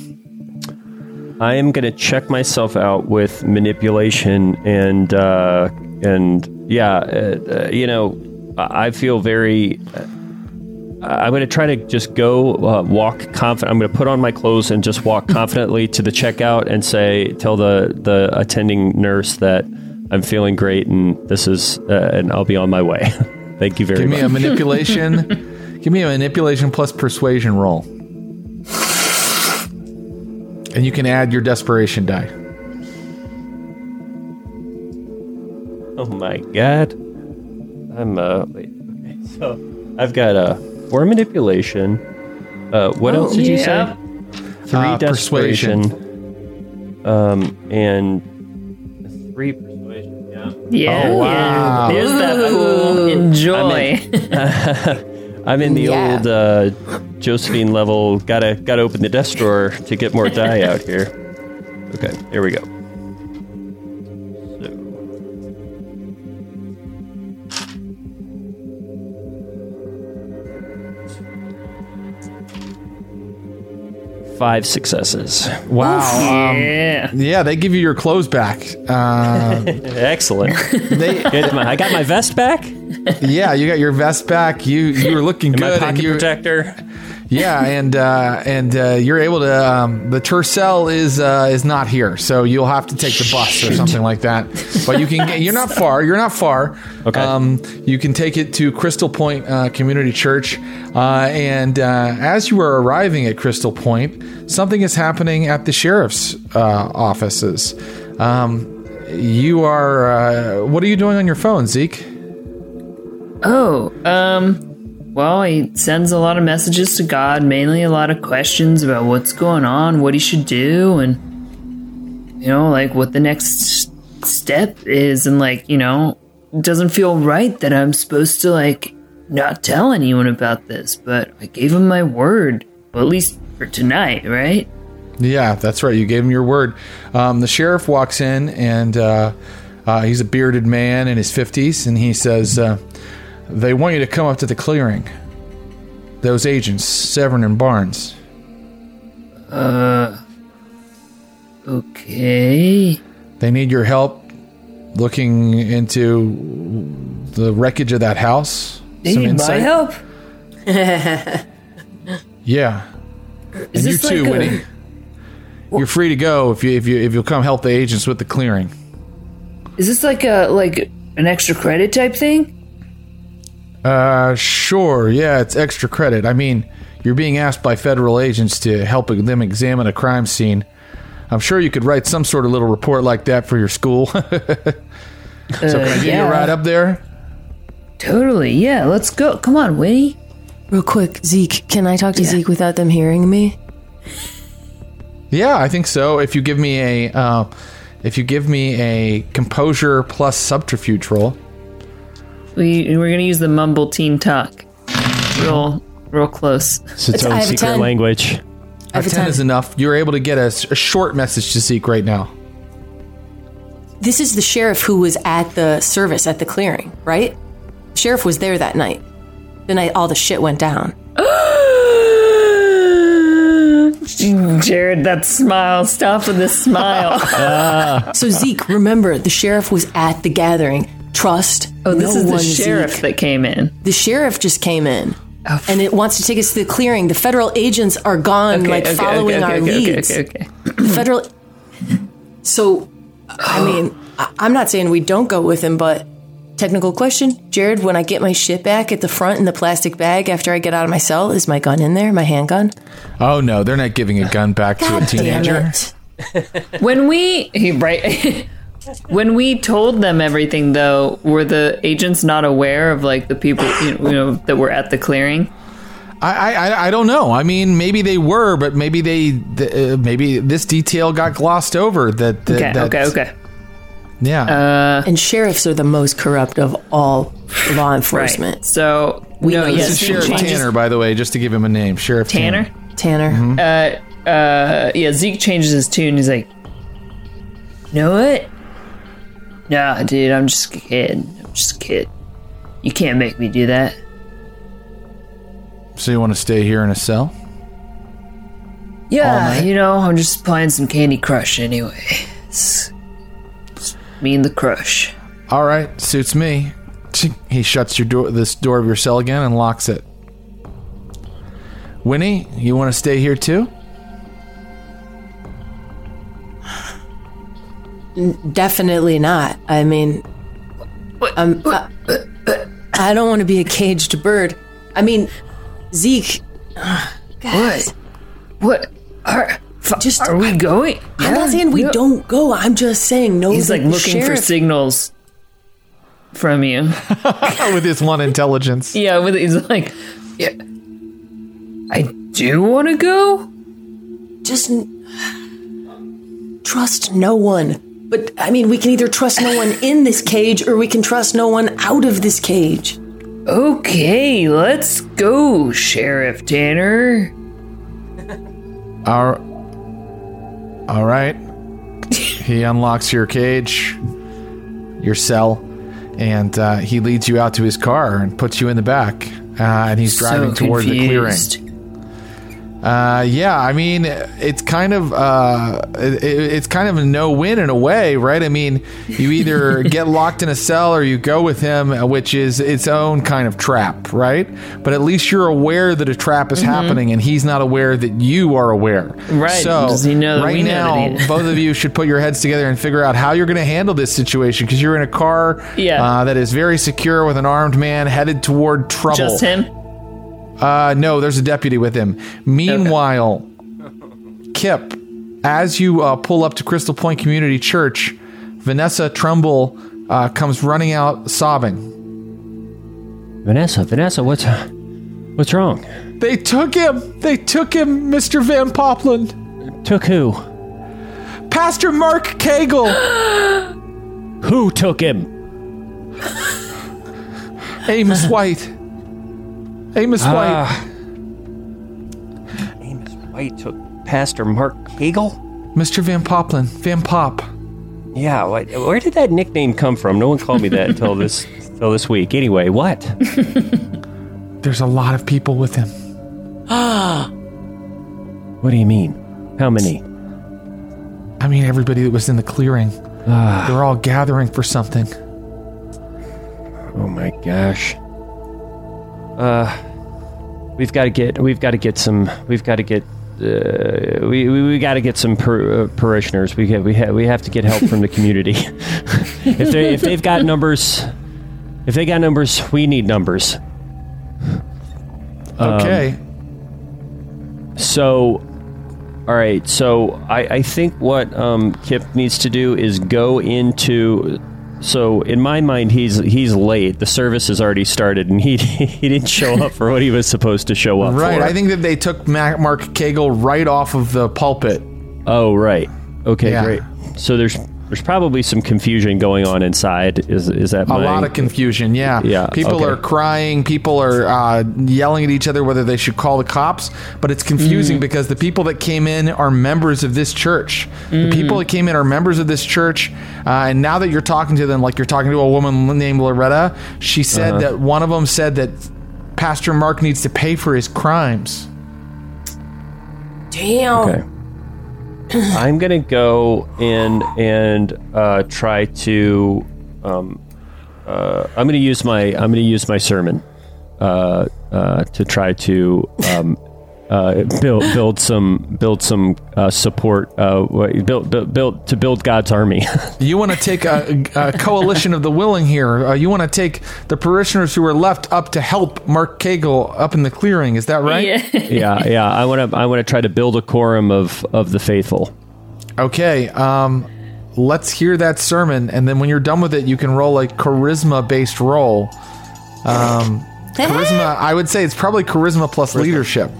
I am going to check myself out with manipulation and uh, and yeah, uh, you know, I feel very. Uh, I'm going to try to just go uh, walk confident. I'm going to put on my clothes and just walk confidently to the checkout and say, tell the, the attending nurse that I'm feeling great and this is, uh, and I'll be on my way. Thank you very give much. Give me a manipulation. Give me a manipulation plus persuasion roll. And you can add your desperation die. Oh my God. I'm, uh, wait. Okay, so I've got a, or manipulation. Uh, what oh, else did yeah. you say? Three uh, desperation. Persuasion. Um, and three persuasion. Yeah. Yeah. Oh, wow. Yeah. There's that cool. Enjoy. I'm in, uh, I'm in the yeah. old uh, Josephine level. Gotta gotta open the desk drawer to get more dye out here. Okay. Here we go. Five successes. Wow. Um, yeah. yeah, they give you your clothes back. Uh, Excellent. They, my, I got my vest back? Yeah, you got your vest back. You you were looking and good. My pocket and protector. Yeah, and uh, and uh, you're able to... Um, the Tercel is uh, is not here, so you'll have to take the bus Shoot. or something like that. But you can get... You're not far. You're not far. Okay. Um, you can take it to Crystal Point uh, Community Church. Uh, and uh, as you are arriving at Crystal Point, something is happening at the sheriff's uh, offices. Um, you are... Uh, what are you doing on your phone, Zeke? Oh, um... Well, he sends a lot of messages to God, mainly a lot of questions about what's going on, what he should do, and, you know, like, what the next step is, and, like, you know, it doesn't feel right that I'm supposed to, like, not tell anyone about this, but I gave him my word, well, at least for tonight, right? Yeah, that's right, you gave him your word. Um, the sheriff walks in, and uh, uh, he's a bearded man in his fifties, and he says... Uh, They want you to come up to the clearing. Those agents, Severin and Barnes. Uh, Okay. They need your help looking into the wreckage of that house. They Some need insight. My help? Yeah. Is and you too, like a... Winnie. You're free to go if you if you if you'll come help the agents with the clearing. Is this like a like an extra credit type thing? Uh, sure. Yeah, it's extra credit. I mean, you're being asked by federal agents to help them examine a crime scene. I'm sure you could write some sort of little report like that for your school. So uh, can I get yeah. you a ride up there? Totally. Yeah, let's go. Come on, Winnie. Real quick, Zeke, can I talk to yeah. Zeke without them hearing me? Yeah, I think so. If you give me a, uh, if you give me a composure plus subterfuge roll. We we're gonna use the mumble teen talk. Roll, real close. It's its, it's own secret language. I have a ten is enough. You're able to get a, a short message to Zeke right now. This is the sheriff who was at the service at the clearing, right? The sheriff was there that night. The night all the shit went down. Jared, that smile. Stop with the smile. uh. So Zeke, remember, the sheriff was at the gathering. Trust. Oh, this no is the sheriff Zeke. That came in. The sheriff just came in, oh, f- and it wants to take us to the clearing. The federal agents are gone, okay, like okay, following okay, okay, our okay, leads. Okay, okay, okay. The federal. So, I mean, I'm not saying we don't go with him, but technical question, Jared. When I get my shit back at the front in the plastic bag after I get out of my cell, is my gun in there? My handgun? Oh no, they're not giving a gun back to a teenager. When we he right. When we told them everything, though, were the agents not aware of, like, the people, you know, you know that were at the clearing? I, I I don't know. I mean, maybe they were, but maybe they th- uh, maybe this detail got glossed over. That, that okay, that, okay, okay. Yeah. Uh, and sheriffs are the most corrupt of all law enforcement. Right. So we no, know this yes, is Sheriff changes. Tanner, by the way, just to give him a name, Sheriff Tanner. Tanner. Tanner. Mm-hmm. Uh, uh, yeah. Zeke changes his tune. He's like, you know what? Nah, dude, I'm just a kid. I'm just a kid. You can't make me do that. So you want to stay here in a cell? Yeah, you know, I'm just playing some Candy Crush anyway. It's, it's me and the crush. All right, suits me. He shuts your door, this door of your cell again, and locks it. Winnie, you want to stay here too? Definitely not. I mean, I'm, I, I don't want to be a caged bird. I mean, Zeke. Oh, what? What? Are, just, are we going? I'm yeah, not saying we no. don't go. I'm just saying no. He's like looking sheriff. for signals from you with his one intelligence. Yeah, with he's like, yeah. I do want to go. Just trust no one. But, I mean, we can either trust no one in this cage or we can trust no one out of this cage. Okay, let's go, Sheriff Tanner. Our, all right. He unlocks your cage, your cell, and uh, he leads you out to his car and puts you in the back. Uh, and he's driving so toward confused. the clearing. Uh, yeah, I mean, it's kind of uh, it, it's kind of a no-win in a way, right? I mean, you either get locked in a cell or you go with him, which is its own kind of trap, right? But at least you're aware that a trap is mm-hmm. happening, and he's not aware that you are aware. Right. So does he know that right we now, know that he... both of you should put your heads together and figure out how you're going to handle this situation, because you're in a car yeah. uh, that is very secure with an armed man headed toward trouble. Just him? Uh, no, there's a deputy with him. Meanwhile, okay. Kip, as you uh, pull up to Crystal Point Community Church, Vanessa Trumbull uh, comes running out sobbing. Vanessa, Vanessa, what's what's wrong? They took him. They took him, Mister Van Poplen. Took who? Pastor Mark Cagle. Who took him? Amos White. Amos White. Uh, Amos White took Pastor Mark Cagle? Mister Van Poplen. Van Pop. Yeah, what, where did that nickname come from? No one called me that until this until this week. Anyway, what? There's a lot of people with him. What do you mean? How many? I mean, everybody that was in the clearing. Ah. They're all gathering for something. Oh my gosh. Uh, we've got to get. We've got to get some. We've got to get. Uh, we we, we got to get some per, uh, parishioners. We have, we have we have to get help from the community. if they if they've got numbers, if they got numbers, we need numbers. Okay. Um, so. All right, so I, I think what um, Kip needs to do is go into. So in my mind, he's he's late. The service has already started, and he he didn't show up for what he was supposed to show up right, for. Right, I think that they took Mac, Mark Cagle right off of the pulpit. Oh, right. Okay, yeah. Great. So there's there's probably some confusion going on inside. Is is that a my, lot of confusion? Yeah, yeah. People okay. are crying. People are uh, yelling at each other whether they should call the cops. But it's confusing mm. because the people that came in are members of this church. Mm. The people that came in are members of this church. Uh, and now that you're talking to them, like you're talking to a woman named Loretta, she said uh-huh. that one of them said that Pastor Mark needs to pay for his crimes. Damn. Okay. I'm gonna go and and uh, try to. Um, uh, I'm gonna use my I'm gonna use my sermon uh, uh, to try to um, uh, build build some build some uh, support uh, build, build build to build God's army. You want to take a, a coalition of the willing here. Uh, you want to take the parishioners who are left up to help Mark Cagle up in the clearing. Is that right? Yeah, yeah. yeah. I want to I want to try to build a quorum of, of the faithful. Okay, um, let's hear that sermon, and then when you're done with it, you can roll a charisma-based roll. Um, charisma, I would say it's probably charisma plus charisma. leadership.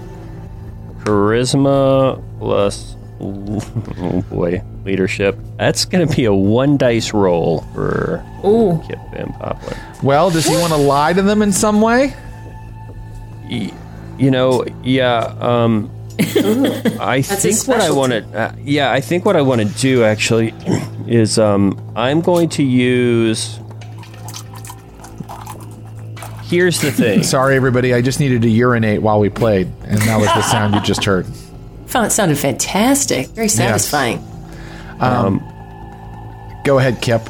Charisma plus oh boy, leadership. That's going to be a one-dice roll for Ooh. Kip Van Poplen. Well, does he want to lie to them in some way? You know, yeah, um... I think what I want to, uh, yeah, I think what I want to do actually is um, I'm going to use. Here's the thing. Sorry, everybody. I just needed to urinate while we played, and that was the sound you just heard. It sounded fantastic. Very satisfying. Yes. Um, um, go ahead, Kip.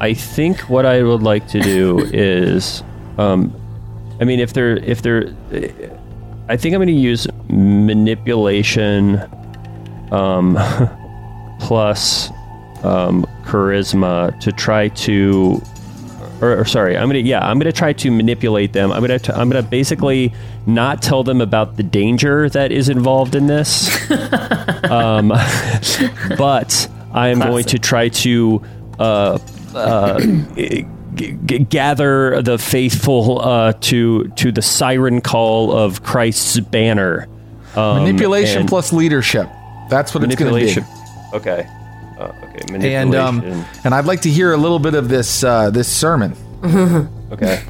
I think what I would like to do is, um, I mean, if they're if they're. Uh, I think I'm going to use manipulation um, plus um, charisma to try to, or, or sorry, I'm going to yeah, I'm going to try to manipulate them. I'm going to I'm going to basically not tell them about the danger that is involved in this, um, but I am Classic. going to try to. Uh, uh, G- gather the faithful uh, to to the siren call of Christ's banner. Um, manipulation plus leadership. That's what it's going to be. Okay. Uh, okay. Manipulation. And um, and I'd like to hear a little bit of this uh, this sermon. Okay.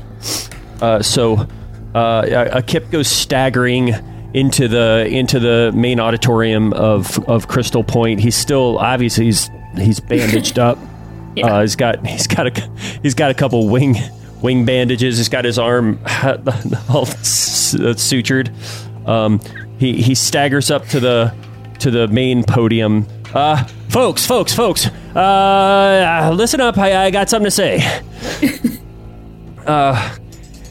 Uh, so, uh, a Kip goes staggering into the into the main auditorium of of Crystal Point. He's still obviously he's he's bandaged up. Yeah. Uh, he's got he's got a he's got a couple wing wing bandages. He's got his arm all sutured. Um, he he staggers up to the to the main podium. Uh, folks, folks, folks. Uh, listen up. I, I got something to say. uh,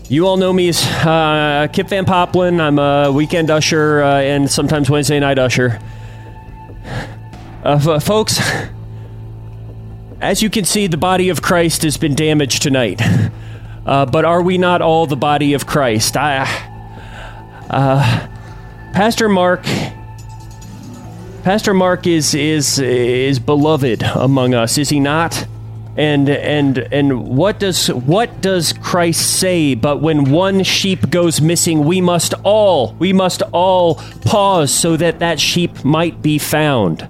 you all know me as uh, Kip Van Poplen. I'm a weekend usher uh, and sometimes Wednesday night usher. Uh, f- folks. As you can see, the body of Christ has been damaged tonight. Uh, but are we not all the body of Christ? I, uh, Pastor Mark, Pastor Mark is is is beloved among us, is he not? And and and what does what does Christ say? But when one sheep goes missing, we must all we must all pause so that that sheep might be found.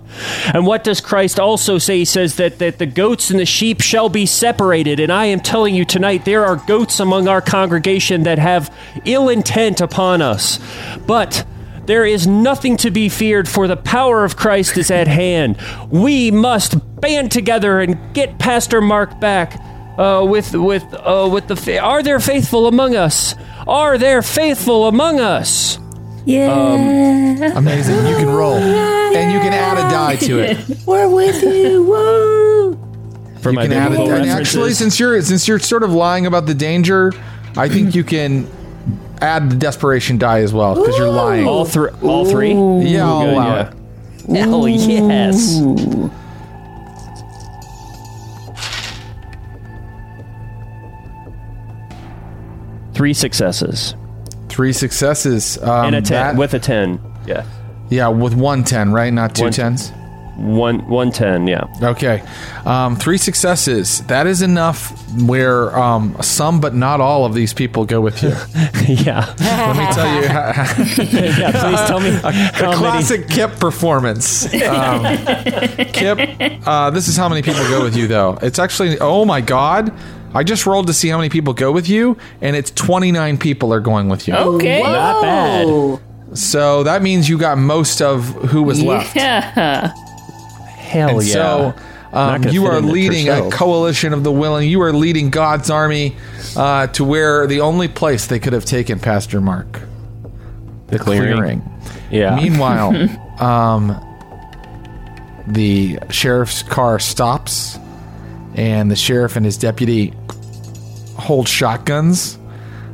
And what does Christ also say? He says that that the goats and the sheep shall be separated. And I am telling you tonight, there are goats among our congregation that have ill intent upon us, but. There is nothing to be feared, for the power of Christ is at hand. We must band together and get Pastor Mark back. Uh, with with uh, with the fa- are there faithful among us? Are there faithful among us? Yeah. Um, amazing. You can roll. Yeah. And you can add a die to it. We're with you. Woo! For you my can add a di- actually, since you're since you're sort of lying about the danger, I think you can add the desperation die as well, because you're lying. All, thr- all three? Yeah, I'll allow it. Oh, yes. Ooh. Three successes. Three successes. Um, and a ten. That, with a ten. Yeah. Yeah, with one ten, right? Not two one, tens? One, one ten, yeah. Okay. Um, three successes. That is enough where um, some but not all of these people go with you. Yeah. Let me tell you. Yeah, please tell me. A, how a classic many. Kip performance. Um, Kip, uh, this is how many people go with you, though. It's actually, oh my God. I just rolled to see how many people go with you, and it's twenty-nine people are going with you. Okay. Whoa. Not bad. So that means you got most of who was yeah. left. Hell and yeah. So um, you are leading a coalition of the willing. You are leading God's army uh, to where the only place they could have taken Pastor Mark. The, the clearing. clearing. Yeah. Meanwhile, um, the sheriff's car stops. And the sheriff and his deputy hold shotguns.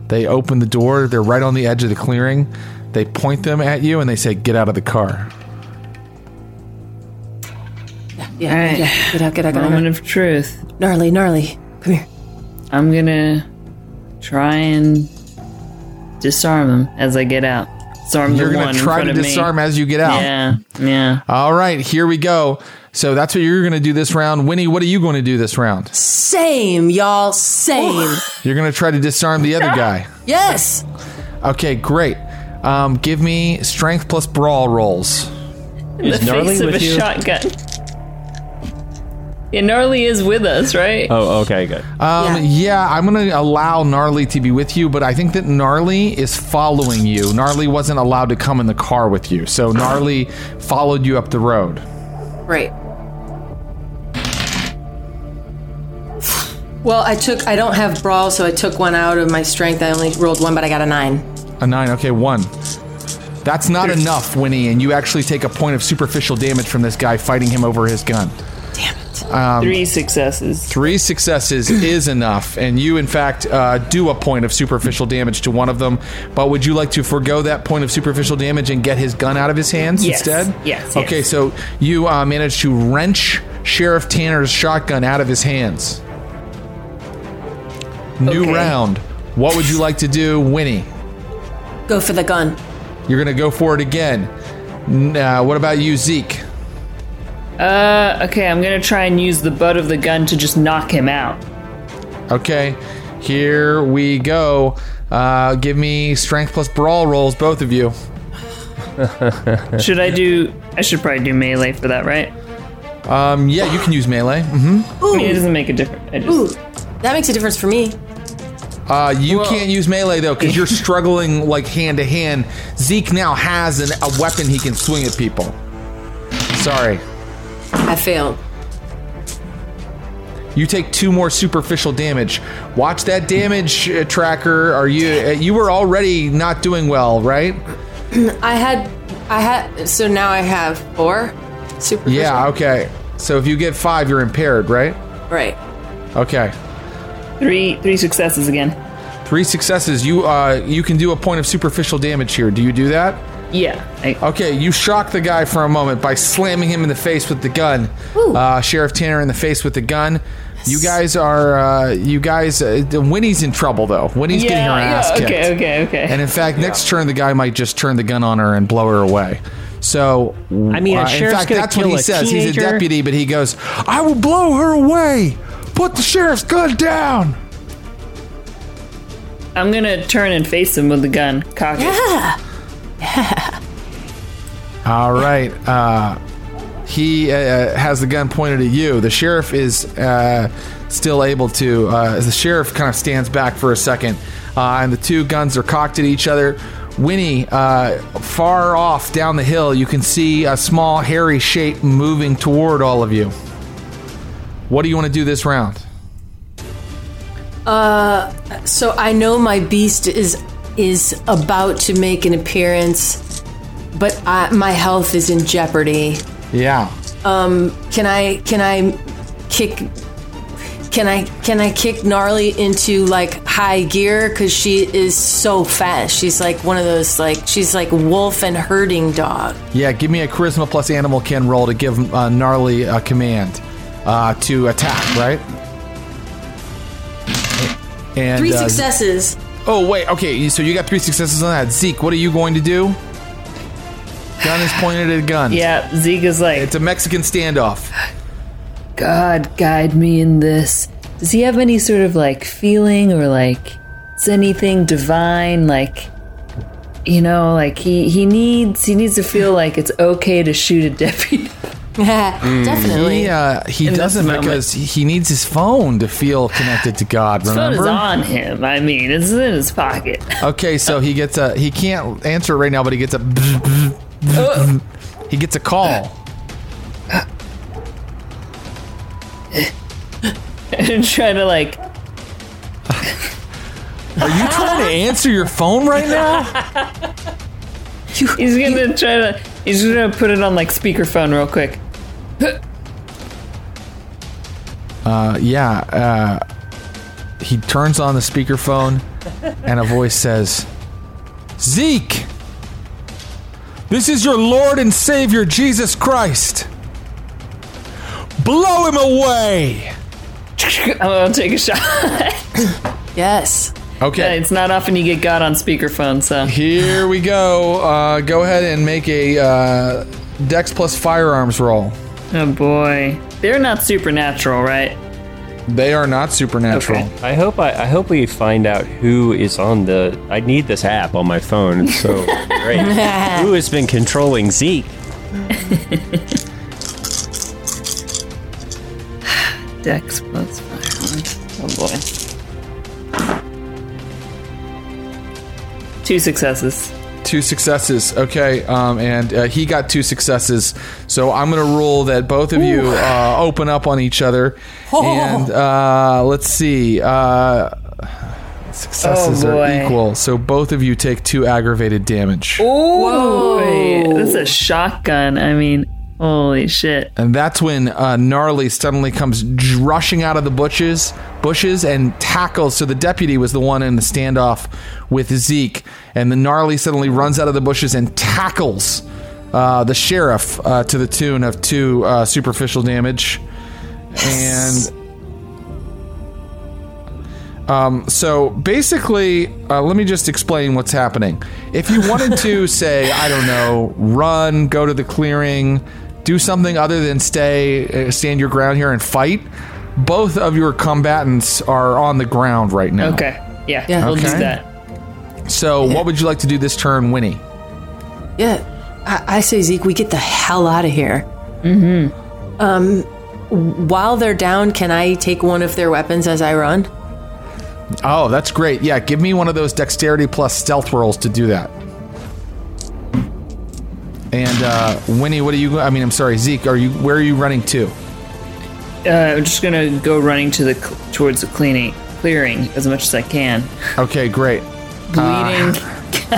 They open the door. They're right on the edge of the clearing. They point them at you and they say, "Get out of the car." Yeah, all right. Yeah. Get out, get out, get out. Moment of truth. Gnarly, gnarly. Come here. I'm going to try and disarm him as I get out. Disarm You're going to try to disarm me. As you get out. Yeah, yeah. All right, here we go. So that's what you're going to do this round. Winnie, what are you going to do this round? Same, y'all. Same. You're going to try to disarm the other guy. Yes. Okay, great. Um, give me strength plus brawl rolls. In the face of a you? shotgun. Yeah, Gnarly is with us, right? Oh, okay, good. Um, yeah. yeah, I'm going to allow Gnarly to be with you, but I think that Gnarly is following you. Gnarly wasn't allowed to come in the car with you, so Gnarly followed you up the road. Right. Well, I took, I don't have brawl, so I took one out of my strength. I only rolled one, but I got a nine. A nine, okay, one. That's not There's... enough, Winnie, and you actually take a point of superficial damage from this guy fighting him over his gun. Damn it. Um, three successes. Three successes is enough, and you, in fact, uh, do a point of superficial damage to one of them, but would you like to forego that point of superficial damage and get his gun out of his hands yes. instead? Yes. Okay, yes. So you uh, manage to wrench Sheriff Tanner's shotgun out of his hands. New okay. round. What would you like to do, Winnie? Go for the gun. You're going to go for it again. Now, what about you, Zeke? Uh, okay, I'm going to try and use the butt of the gun to just knock him out. Okay, here we go. Uh, give me strength plus brawl rolls, both of you. Should I do... I should probably do melee for that, right? Um, yeah, you can use melee. Mm-hmm. Ooh. I mean, it doesn't make a difference. I just... Ooh, that makes a difference for me. Uh, you Whoa. can't use melee, though, because you're struggling, like, hand-to-hand. Zeke now has an, a weapon he can swing at people. Sorry. I failed. You take two more superficial damage. Watch that damage uh, tracker. Are you? Uh, you were already not doing well, right? I had, I had. So now I have four superficial. Yeah. Okay. So if you get five, you're impaired, right? Right. Okay. Three, three successes again. Three successes. You, uh, you can do a point of superficial damage here. Do you do that? Yeah. I- okay, you shock the guy for a moment by slamming him in the face with the gun. Uh, Sheriff Tanner in the face with the gun. Yes. You guys are, uh, you guys, uh, Winnie's in trouble, though. Winnie's yeah, getting her yeah, ass kicked. Okay, okay, okay. And in fact, yeah. next turn, the guy might just turn the gun on her and blow her away. So, I mean, uh, in fact, that's what he says. Teenager. He's a deputy, but he goes, "I will blow her away. Put the sheriff's gun down." I'm going to turn and face him with the gun. Cock it. Yeah. Yeah. All right. Uh, he uh, has the gun pointed at you. The sheriff is uh, still able to. Uh, the sheriff kind of stands back for a second, uh, and the two guns are cocked at each other. Winnie, uh, far off down the hill, you can see a small, hairy shape moving toward all of you. What do you want to do this round? Uh, so I know my beast is is about to make an appearance, but I, my health is in jeopardy. Yeah. Um. Can I? Can I kick? Can I? Can I kick Gnarly into like high gear? Because she is so fast. She's like one of those like she's like wolf and herding dog. Yeah. Give me a charisma plus animal kin roll to give uh, Gnarly a command uh, to attack. Right. And, three successes. Uh, oh, wait. Okay, so you got three successes on that. Zeke, what are you going to do? Gun is pointed at a gun. Yeah, Zeke is like... It's a Mexican standoff. God, guide me in this. Does he have any sort of, like, feeling or, like, it's anything divine? Like, you know, like, he, he needs he needs to feel like it's okay to shoot a deputy. Yeah, mm. Definitely. He, uh, he doesn't because he needs his phone to feel connected to God. His remember? phone is on him. I mean, it's in his pocket. Okay, so he gets a. He can't answer it right now, but he gets a. Oh. He gets a call. I'm trying to like. Are you trying to answer your phone right now? He's gonna try to. He's gonna put it on like speakerphone real quick. Uh, yeah, uh, he turns on the speakerphone and a voice says, Zeke, this is your Lord and Savior, Jesus Christ. Blow him away. I'll take a shot. Yes. Okay. Yeah, it's not often you get God on speakerphone, so. Here we go. Uh, go ahead and make a uh, Dex plus firearms roll. Oh, boy. They're not supernatural, right? They are not supernatural. Okay. I hope I, I hope we find out who is on the... I need this app on my phone. It's so great. Who has been controlling Zeke? Dex plus firearms. Oh, boy. Two successes. Two successes. Okay, um, and uh, he got two successes. So I'm going to rule that both of Ooh. you uh, open up on each other. Oh. And uh, let's see. Uh, successes oh are equal. So both of you take two aggravated damage. Ooh. Whoa. This is a shotgun. I mean, holy shit. And that's when uh, Gnarly suddenly comes rushing out of the bushes, bushes and tackles. So the deputy was the one in the standoff with Zeke. And the Gnarly suddenly runs out of the bushes and tackles uh, the sheriff uh, to the tune of two uh, superficial damage. And um, so basically, uh, let me just explain what's happening. If you wanted to say, I don't know, run, go to the clearing, do something other than stay, uh, stand your ground here and fight, both of your combatants are on the ground right now. Okay. Yeah. Yeah. Okay. We'll do that. So yeah. What would you like to do this turn, Winnie? Yeah, I, I say, Zeke, we get the hell out of here. Mm-hmm. Um, while they're down, can I take one of their weapons as I run? Oh, that's great. Yeah, give me one of those dexterity plus stealth rolls to do that. And uh, Winnie, what are you... I mean, I'm sorry, Zeke, are you? Where are you running to? Uh, I'm just going to go running to the towards the cleaning, clearing as much as I can. Okay, great. Bleeding. Uh,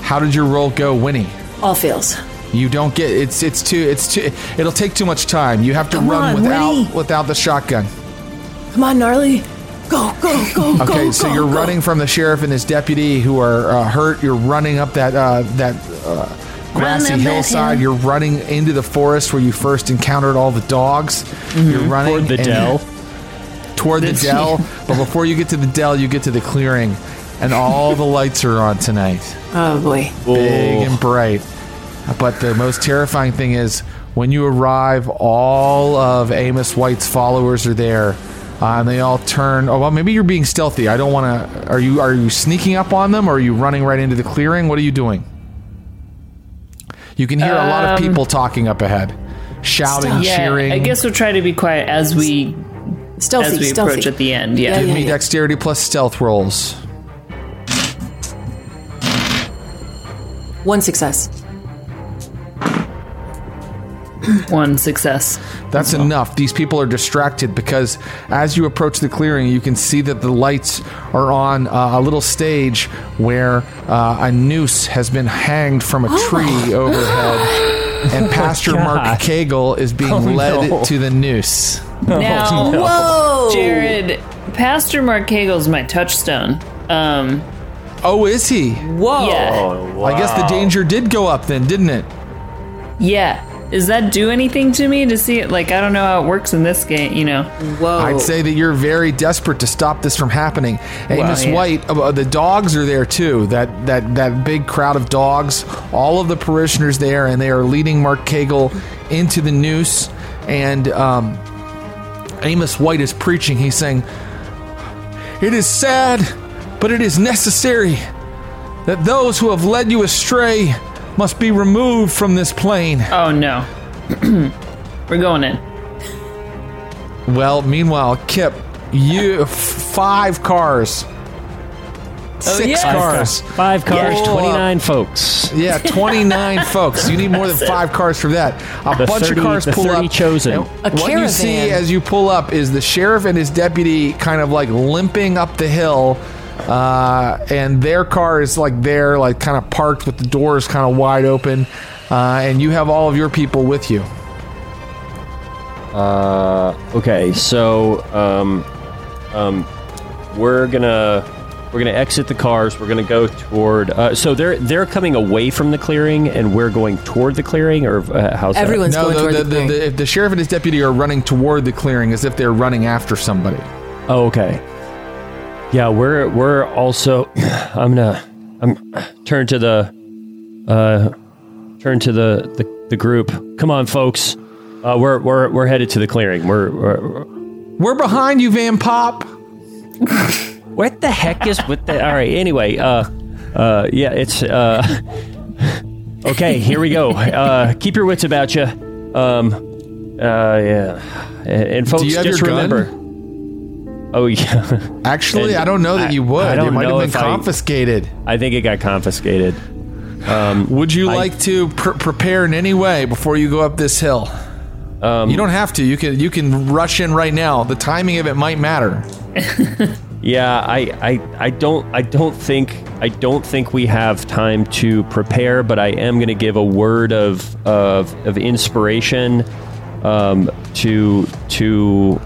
how did your roll go, Winnie? All fails. You don't get it's it's too it's too it'll take too much time. You have to Come run on, without Winnie. without the shotgun. Come on, Gnarly. Go, go, go, go. Okay, go, so you're go. running from the sheriff and his deputy who are uh, hurt. You're running up that uh, that uh, grassy run hillside. You're running into the forest where you first encountered all the dogs. Mm-hmm. You're running toward the dell. Toward the dell, but before you get to the dell, you get to the clearing. And all the lights are on tonight. Oh, boy. Big oh. and bright. But the most terrifying thing is when you arrive, all of Amos White's followers are there. Uh, and they all turn. Oh, well, maybe you're being stealthy. I don't want to. Are you Are you sneaking up on them? Or are you running right into the clearing? What are you doing? You can hear um, a lot of people talking up ahead. Shouting, yeah, cheering. I guess we'll try to be quiet as we, stealthy, as we stealthy. approach at the end. Yeah. yeah Give yeah, me yeah. dexterity plus stealth rolls. One success. One success. That's so. Enough. These people are distracted because as you approach the clearing, you can see that the lights are on uh, a little stage where uh, a noose has been hanged from a tree overhead. And Pastor oh Mark Cagle is being oh, led no. to the noose. Now, oh, no. whoa, Jared, Pastor Mark Cagle's my touchstone. Um, oh, is he? Whoa! Yeah. Oh, wow. I guess the danger did go up then, didn't it? Yeah. Does that do anything to me to see it? Like, I don't know how it works in this game, you know. Whoa. I'd say that you're very desperate to stop this from happening. Well, Amos yeah. White, uh, the dogs are there too. That, that that big crowd of dogs, all of the parishioners there, and they are leading Mark Cagle into the noose. And um, Amos White is preaching. He's saying, "It is sad, but it is necessary that those who have led you astray must be removed from this plane." Oh, no. We're going in. Well, meanwhile, Kip, you f- five cars. Oh, six yeah. cars. Five cars, yeah. twenty-nine folks. Yeah, twenty-nine folks. You need more than five cars for that. A the bunch thirty, of cars pull up. Chosen. What you see as you pull up is the sheriff and his deputy kind of like limping up the hill. Uh, and their car is like there, like kind of parked with the doors kind of wide open. Uh, and you have all of your people with you. Uh, okay, so um, um, we're gonna we're gonna exit the cars. We're gonna go toward. Uh, so they're they're coming away from the clearing, and we're going toward the clearing, or uh, how's everyone's that? No, going the, toward the, the clearing. The, the, the sheriff and his deputy are running toward the clearing as if they're running after somebody. Oh, okay. Yeah, we're we're also. I'm gonna. I'm turn to the, uh, turn to the, the, the group. Come on, folks. Uh, we're we're we're headed to the clearing. We're we're, we're behind you, Van Pop. What the heck is with that? All right. Anyway. Uh. Uh. Yeah. It's. Uh. Okay. Here we go. Uh. Keep your wits about you. Um. Uh. Yeah. And, and folks, do you have just your gun? Remember. Oh, yeah. Actually, and I don't know that you would. I don't it might know have been confiscated. I, I think it got confiscated. Um, would you I, like to pr- prepare in any way before you go up this hill? Um, you don't have to. You can you can rush in right now. The timing of it might matter. Yeah, I, I I don't I don't think I don't think we have time to prepare, but I am going to give a word of of of inspiration um, to to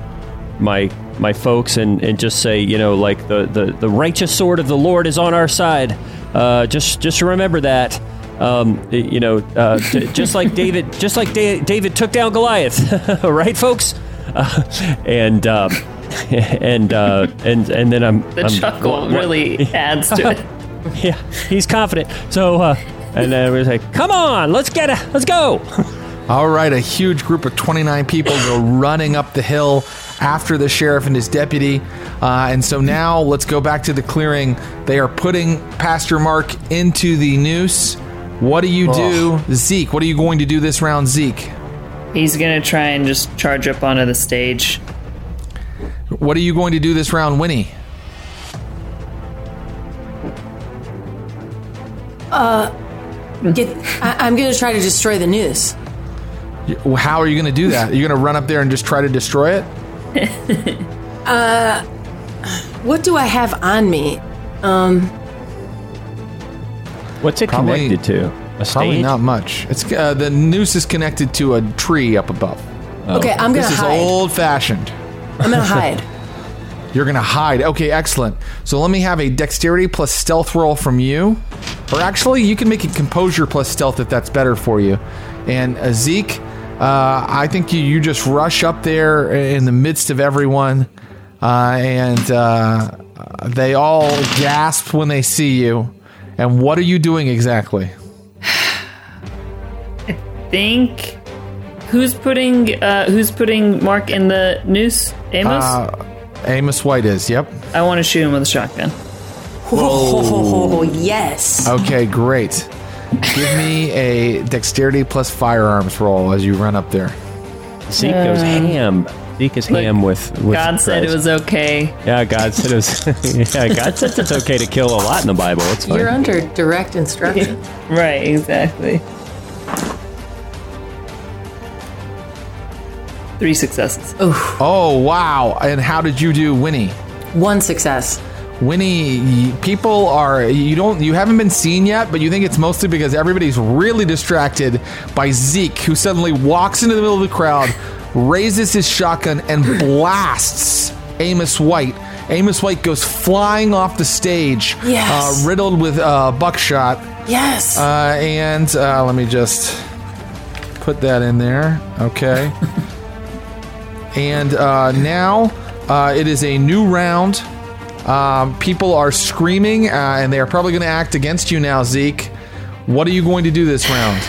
my. my folks and, and just say, you know, like the, the, the righteous sword of the Lord is on our side. Uh, just just remember that, um, you know, uh, d- just like David, just like da- David took down Goliath, right, folks? Uh, and um, and uh, and and then I'm the I'm, chuckle I'm, really adds to it. Yeah, he's confident. So uh, and then we're like, come on, let's get it, let's go. All right, a huge group of twenty-nine people go running up the hill after the sheriff and his deputy. Uh, and so now let's go back to the clearing. They are putting Pastor Mark into the noose. What do you do, oh. Zeke? What are you going to do this round, Zeke? He's going to try and just charge up onto the stage. What are you going to do this round, Winnie? Uh, get, I, I'm going to try to destroy the noose. How are you going to do that? Are you going to run up there and just try to destroy it? uh, what do I have on me? Um, What's it probably, connected to? A stage? Probably not much. It's uh, the noose is connected to a tree up above. Oh. Okay, I'm going to hide. This is old-fashioned. I'm going to hide. You're going to hide. Okay, excellent. So let me have a dexterity plus stealth roll from you. Or actually, you can make a composure plus stealth if that's better for you. And uh, Zeke... Uh, I think you, you just rush up there in the midst of everyone, uh, and uh, they all gasp when they see you. And what are you doing exactly? I think who's putting uh, who's putting Mark in the noose? Amos? Uh, Amos White is. Yep. I want to shoot him with a shotgun. Oh yes. Okay, great. Give me a dexterity plus firearms roll as you run up there. Zeke goes ham. Zeke is Look, ham with, with God Christ. Said it was okay. Yeah, God said it was. Yeah, God says it's okay to kill a lot in the Bible. It's fine. You're under direct instruction. Right, exactly. Three successes. Oof. Oh, wow. And how did you do, Winnie? One success. Winnie, people are, you don't, you haven't been seen yet, but you think it's mostly because everybody's really distracted by Zeke, who suddenly walks into the middle of the crowd, raises his shotgun, and blasts Amos White. Amos White goes flying off the stage, yes. uh, riddled with uh, buckshot. Yes. Uh, and uh, let me just put that in there. Okay. And uh, now uh, it is a new round. Um, people are screaming, uh, and they are probably going to act against you now, Zeke. What are you going to do this round?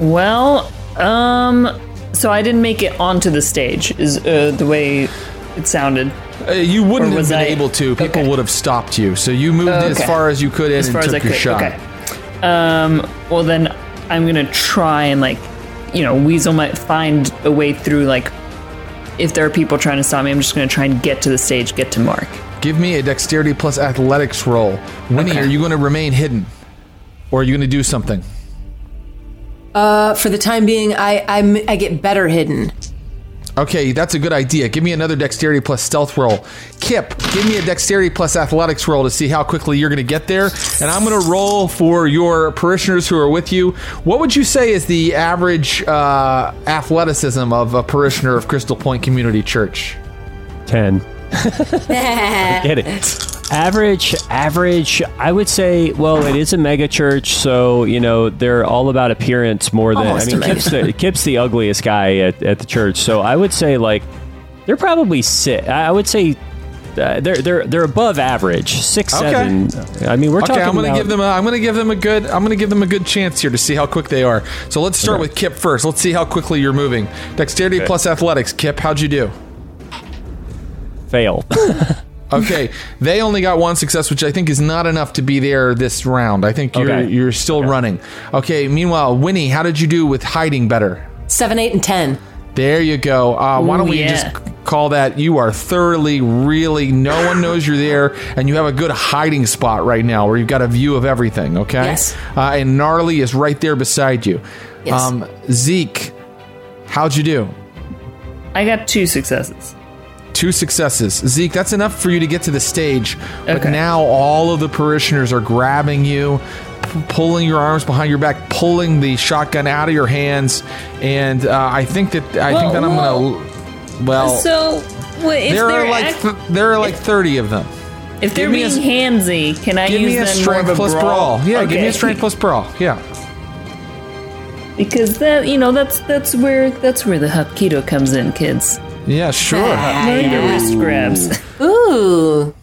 Well, um, so I didn't make it onto the stage, is uh, the way it sounded. Uh, you wouldn't have been I... able to. People okay. would have stopped you. So you moved okay. as far as you could in as and far took as I your could. shot. Okay. Um, well, then I'm going to try and, like, you know, weasel might find a way through, like, if there are people trying to stop me, I'm just going to try and get to the stage, get to Mark. Give me a dexterity plus athletics roll. Winnie, okay. are you going to remain hidden? Or are you going to do something? Uh, for the time being, I, I'm, I get better hidden. Okay, that's a good idea. Give me another dexterity plus stealth roll. Kip, give me a dexterity plus athletics roll to see how quickly you're going to get there. And I'm going to roll for your parishioners who are with you. What would you say is the average uh, athleticism of a parishioner of Crystal Point Community Church? ten. Get it. Average, average, I would say, well, it is a mega church, so, you know, they're all about appearance more than, Almost I mean, Kip's the, Kip's the ugliest guy at, at the church, so I would say, like, they're probably six, I would say uh, they're they're they're above average, six, okay. seven. I mean, we're okay, talking I'm gonna about... give them a, I'm going to give them a good, I'm going to give them a good chance here to see how quick they are. So let's start okay. with Kip first. Let's see how quickly you're moving. Dexterity okay. plus athletics. Kip, how'd you do? Fail. Okay, they only got one success, which I think is not enough to be there this round. I think you're okay. you're still okay. running. Okay, meanwhile, Winnie, how did you do with hiding better? Seven, eight, and ten. There you go. Uh, why don't Ooh, we yeah. just call that you are thoroughly, really, no one knows you're there, and you have a good hiding spot right now where you've got a view of everything, okay? Yes. Uh, and Gnarly is right there beside you. Yes. Um, Zeke, how'd you do? I got two successes. Two successes. Zeke, that's enough for you to get to the stage. Okay. But now all of the parishioners are grabbing you, p- pulling your arms behind your back, pulling the shotgun out of your hands. And uh, I think that I well, think that I'm gonna. Well, so wait, if there are like act- th- there are like if, thirty of them. If they're being a, handsy, can I give use me a strength more plus brawl? brawl. Yeah, okay. Give me a strength plus brawl. Yeah. Because that you know that's that's where that's where the Hapkido comes in, kids. Yeah, sure. Ah, yeah. The wrist grabs. Ooh.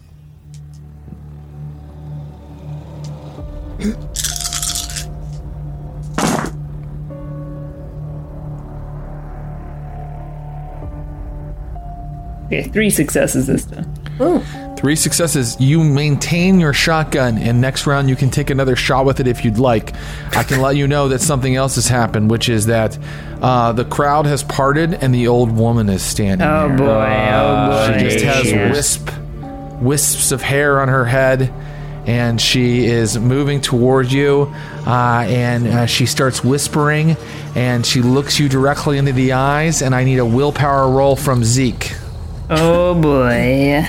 Okay, three successes this time. Ooh. Three successes. You maintain your shotgun, and next round you can take another shot with it if you'd like. I can let you know that something else has happened, which is that uh, the crowd has parted and the old woman is standing oh there. Boy, oh boy. She just has yeah. wisp, wisps of hair on her head, and she is moving toward you, uh, and uh, she starts whispering, and she looks you directly into the eyes, and I need a willpower roll from Zeke. Oh boy.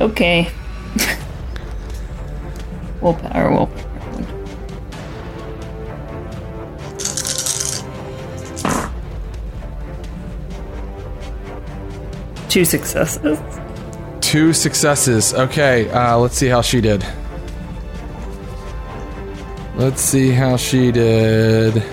Okay. Willpower, willpower. Two successes. Two successes. Okay, uh, let's see how she did. Let's see how she did.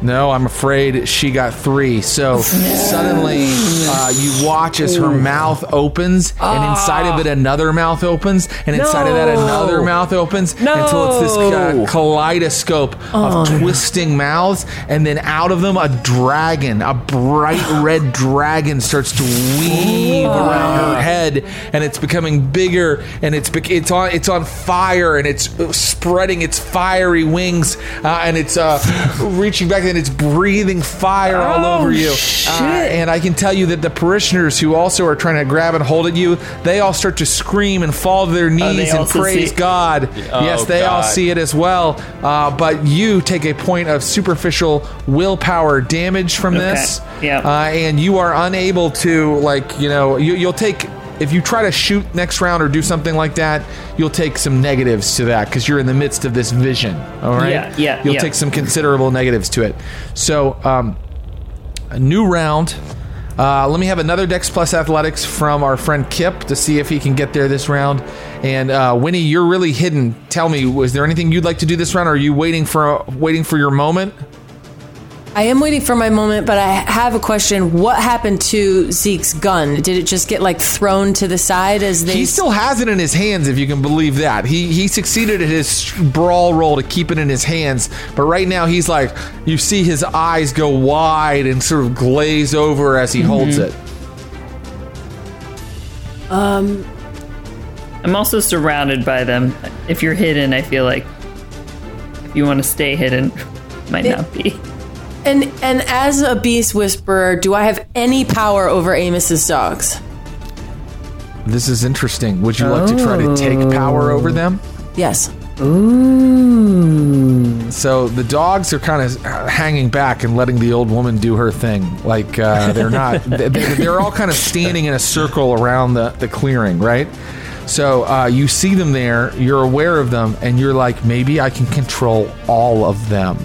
No, I'm afraid she got three. So no. suddenly uh, you watch as her mouth opens, oh. and inside of it another mouth opens, and no. inside of that another mouth opens, no. until it's this uh, kaleidoscope oh. of twisting mouths, and then out of them a dragon, a bright red dragon starts to weave oh. around her head, and it's becoming bigger, and it's be- it's on it's on fire, and it's spreading its fiery wings, uh, and it's uh, reaching back. and it's breathing fire oh, all over you. Shit. Uh, and I can tell you that the parishioners who also are trying to grab and hold at you, they all start to scream and fall to their knees oh, and praise God. Oh, yes, they God. all see it as well. Uh, but you take a point of superficial willpower damage from okay. this. Yeah. Uh, and you are unable to, like, you know, you, you'll take... If you try to shoot next round or do something like that, you'll take some negatives to that because you're in the midst of this vision. All right? Yeah, yeah, You'll yeah. take some considerable negatives to it. So, um, a new round. Uh, let me have another Dex Plus Athletics from our friend Kip to see if he can get there this round. And uh, Winnie, you're really hidden. Tell me, was there anything you'd like to do this round? Or are you waiting for uh, waiting for your moment? I am waiting for my moment, but I have a question. What happened to Zeke's gun? Did it just get, like, thrown to the side as they... He still has it in his hands, if you can believe that. He he succeeded at his brawl roll to keep it in his hands, but right now he's like, you see his eyes go wide and sort of glaze over as he mm-hmm. holds it. Um, I'm also surrounded by them. If you're hidden, I feel like if you want to stay hidden, might it- not be. And and as a beast whisperer, do I have any power over Amos's dogs? This is interesting. Would you oh. like to try to take power over them? Yes. Ooh. So the dogs are kind of hanging back and letting the old woman do her thing. Like uh, they're not. they, they're all kind of standing in a circle around the, the clearing, right? So uh, you see them there. You're aware of them, and you're like, maybe I can control all of them.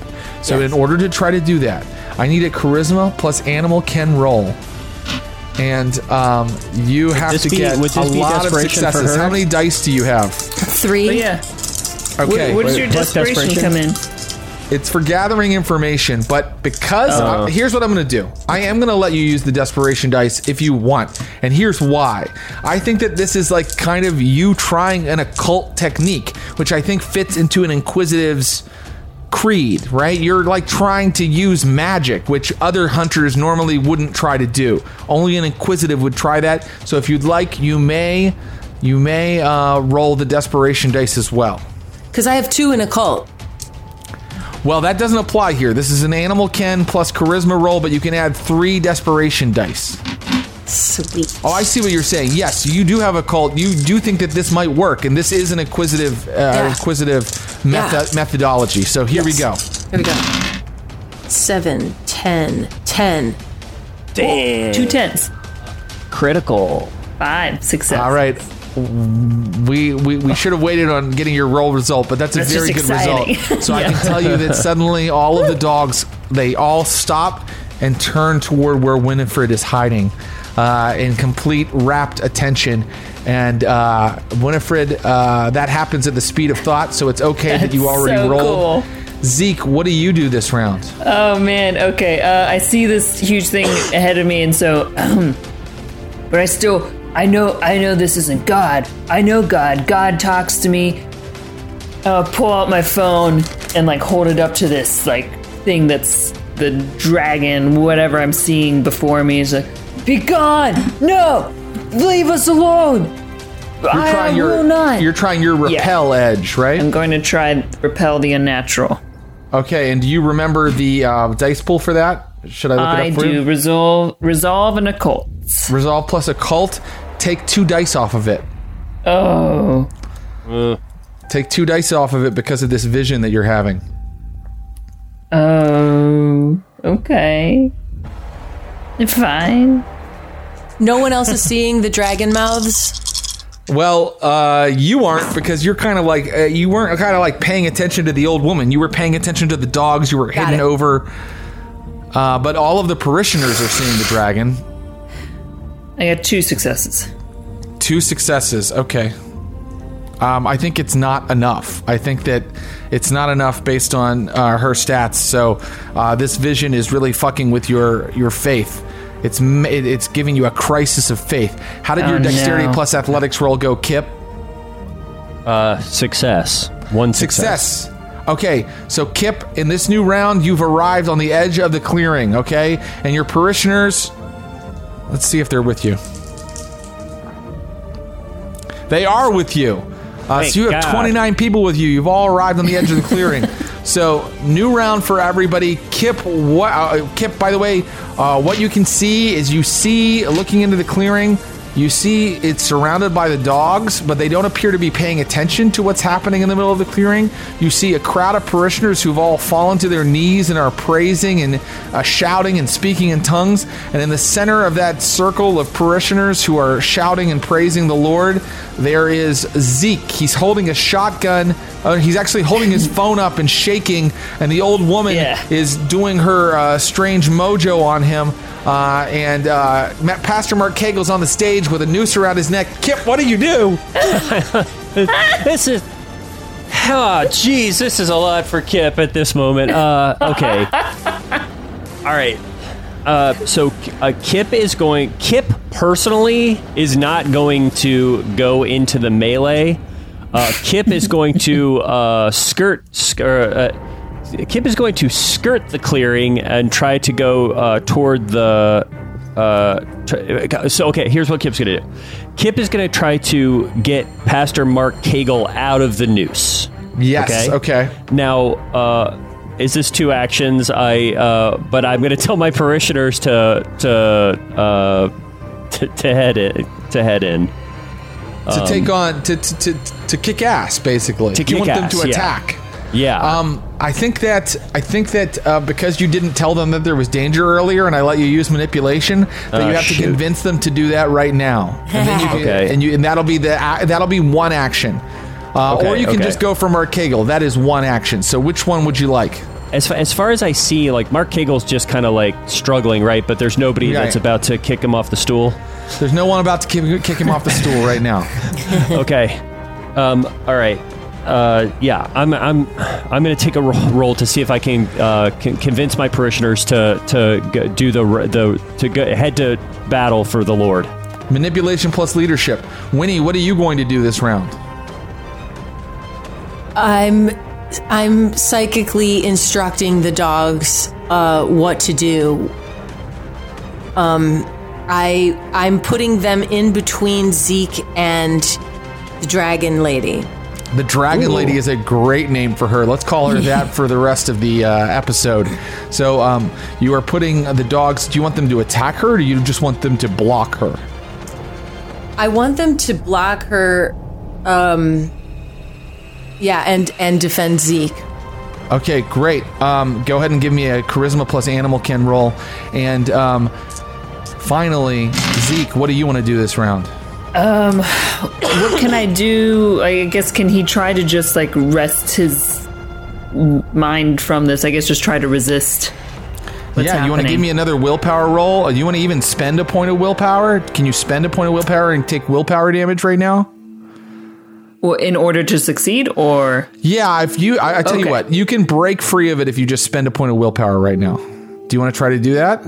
So yes. in order to try to do that, I need a charisma plus animal ken roll. And um, you would have to be, get a lot of successes. How many dice do you have? Three. Oh, yeah. Okay. What does your desperation, desperation come in? It's for gathering information, but because... Uh. I, here's what I'm going to do. I am going to let you use the desperation dice if you want, and here's why. I think that this is like kind of you trying an occult technique, which I think fits into an inquisitive's... creed, right? You're like trying to use magic, which other hunters normally wouldn't try to do. Only an inquisitive would try that. So if you'd like, you may you may uh, roll the desperation dice as well. Because I have two in occult. Well, that doesn't apply here. This is an animal ken plus charisma roll, but you can add three desperation dice. Sweet. Oh, I see what you're saying. Yes, you do have a cult. You do think that this might work, and this is an inquisitive, uh, yeah. inquisitive method- yeah. methodology. So here yes. we go. Here we go. Seven, ten, ten. Damn. Whoa. Two tens. Critical. Five success. All right. We, we we should have waited on getting your roll result, but that's a that's very good result. So yeah. I can tell you that suddenly all of the dogs, they all stop and turn toward where Winifred is hiding. Uh, in complete rapt attention. And uh, Winifred, uh, that happens at the speed of thought, so it's okay that you already so rolled. Cool. Zeke, what do you do this round? Oh, man. Okay. Uh, I see this huge thing ahead of me, and so... Um, but I still... I know I know this isn't God. I know God. God talks to me. Uh, pull out my phone and, like, hold it up to this, like, thing that's the dragon, whatever I'm seeing before me. It's like... Be gone! No! Leave us alone! You're I will your, not! You're trying your repel yeah. edge, right? I'm going to try and repel the unnatural. Okay, and do you remember the uh, dice pool for that? Should I look I it up for you? I do. Resolve, resolve and occult. Resolve plus occult. Take two dice off of it. Oh. Uh. Take two dice off of it because of this vision that you're having. Oh. Okay. Fine. No one else is seeing the dragon mouths? Well, uh, you aren't because you're kind of like, uh, you weren't kind of like paying attention to the old woman. You were paying attention to the dogs. You were Got hidden it. over. Uh, but all of the parishioners are seeing the dragon. I got two successes. Two successes. Okay. Um, I think it's not enough. I think that it's not enough based on uh, her stats. So uh, this vision is really fucking with your, your faith. It's it's giving you a crisis of faith. How did oh, your dexterity no. plus athletics roll go, Kip? Uh, success. One success. Success. Okay, so Kip, in this new round, you've arrived on the edge of the clearing, okay? And your parishioners, let's see if they're with you. They are with you. Uh, so you have God. twenty-nine people with you. You've all arrived on the edge of the clearing. So new round for everybody. Kip, what? Uh, Kip, by the way, uh, what you can see is you see, looking into the clearing, you see it's surrounded by the dogs, but they don't appear to be paying attention to what's happening in the middle of the clearing. You see a crowd of parishioners who've all fallen to their knees and are praising and uh, shouting and speaking in tongues. And in the center of that circle of parishioners who are shouting and praising the Lord, there is Zeke. He's holding a shotgun. Uh, he's actually holding his phone up and shaking. And the old woman yeah. is doing her uh, strange mojo on him. Uh, and uh, Pastor Mark Cagle's on the stage with a noose around his neck. Kip, what do you do? This is... Oh, jeez, this is a lot for Kip at this moment. Uh, okay. All right. Uh, so uh, Kip is going... Kip, personally, is not going to go into the melee. Uh, Kip is going to uh, skirt... Sk- uh, uh, Kip is going to skirt the clearing and try to go uh, toward the... Uh, t- so, okay, here's what Kip's going to do. Kip is going to try to get Pastor Mark Cagle out of the noose. Yes, okay. okay. Now, uh, is this two actions? I, uh, but I'm going to tell my parishioners to to uh, to, to head in. To head in. Um, to take on... To, to, to, to kick ass, basically. To kick ass, You want ass, them to attack. Yeah. Yeah. Um, I think that I think that uh, because you didn't tell them that there was danger earlier, and I let you use manipulation, that uh, you have shoot. to convince them to do that right now. And then you can, okay. And you and that'll be the uh, that'll be one action, uh, okay, or you can okay. just go for Mark Cagle. That is one action. So which one would you like? As far, as far as I see, like Mark Cagle's just kind of like struggling, right? But there's nobody right. that's about to kick him off the stool. There's no one about to kick, kick him off the stool right now. Okay. Um, all right. Uh, yeah, I'm I'm I'm going to take a roll to see if I can, uh, can convince my parishioners to to go, do the the to go, head to battle for the Lord. Manipulation plus leadership. Winnie, what are you going to do this round? I'm I'm psychically instructing the dogs uh, what to do. Um, I I'm putting them in between Zeke and the Dragon Lady. The Dragon Ooh. Lady is a great name for her. Let's call her that for the rest of the uh, episode. So um, you are putting the dogs... Do you want them to attack her, or do you just want them to block her? I want them to block her. Um, yeah, and, and defend Zeke. Okay, great. Um, go ahead and give me a Charisma plus Animal Ken roll. And um, finally, Zeke, what do you want to do this round? Um, what can I do? I guess, can he try to just, like, rest his mind from this? I guess just try to resist what's Yeah, happening. You want to give me another willpower roll? You want to even spend a point of willpower? Can you spend a point of willpower and take willpower damage right now? Well, in order to succeed, or? Yeah, if you, I, I tell okay. you what, you can break free of it if you just spend a point of willpower right now. Do you want to try to do that?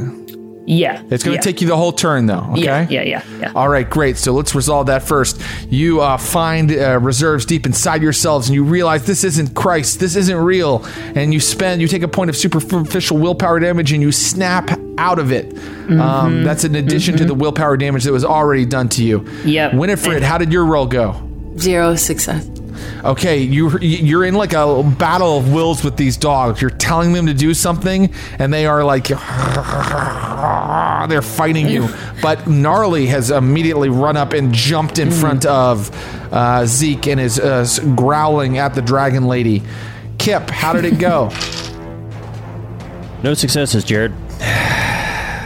Yeah. It's going to yeah. take you the whole turn, though, okay? Yeah, yeah, yeah. yeah. All right, great. So let's resolve that first. You uh, find uh, reserves deep inside yourselves, and you realize this isn't Christ. This isn't real. And you spend, you take a point of superficial willpower damage, and you snap out of it. Mm-hmm. Um, that's in addition mm-hmm. to the willpower damage that was already done to you. Yep. Winifred, how did your roll go? Zero success. Okay, you, you're in like a battle of wills with these dogs. You're telling them to do something, and they are like, they're fighting you. But Gnarly has immediately run up and jumped in front of uh, Zeke and is uh, growling at the Dragon Lady. Kip, how did it go? No successes, Jared.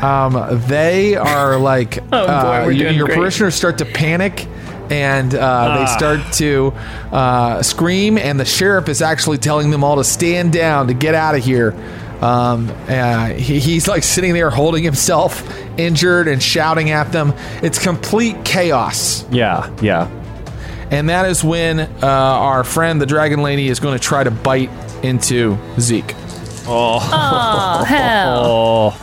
Um, they are like, oh, boy, uh, we're doing your great. Parishioners start to panic. And uh, ah. they start to uh, scream, and the sheriff is actually telling them all to stand down, to get out of here. Um, uh, he, he's like sitting there holding himself, injured, and shouting at them. It's complete chaos. Yeah, yeah. And that is when uh, our friend, the Dragon Lady, is going to try to bite into Zeke. Oh, oh hell.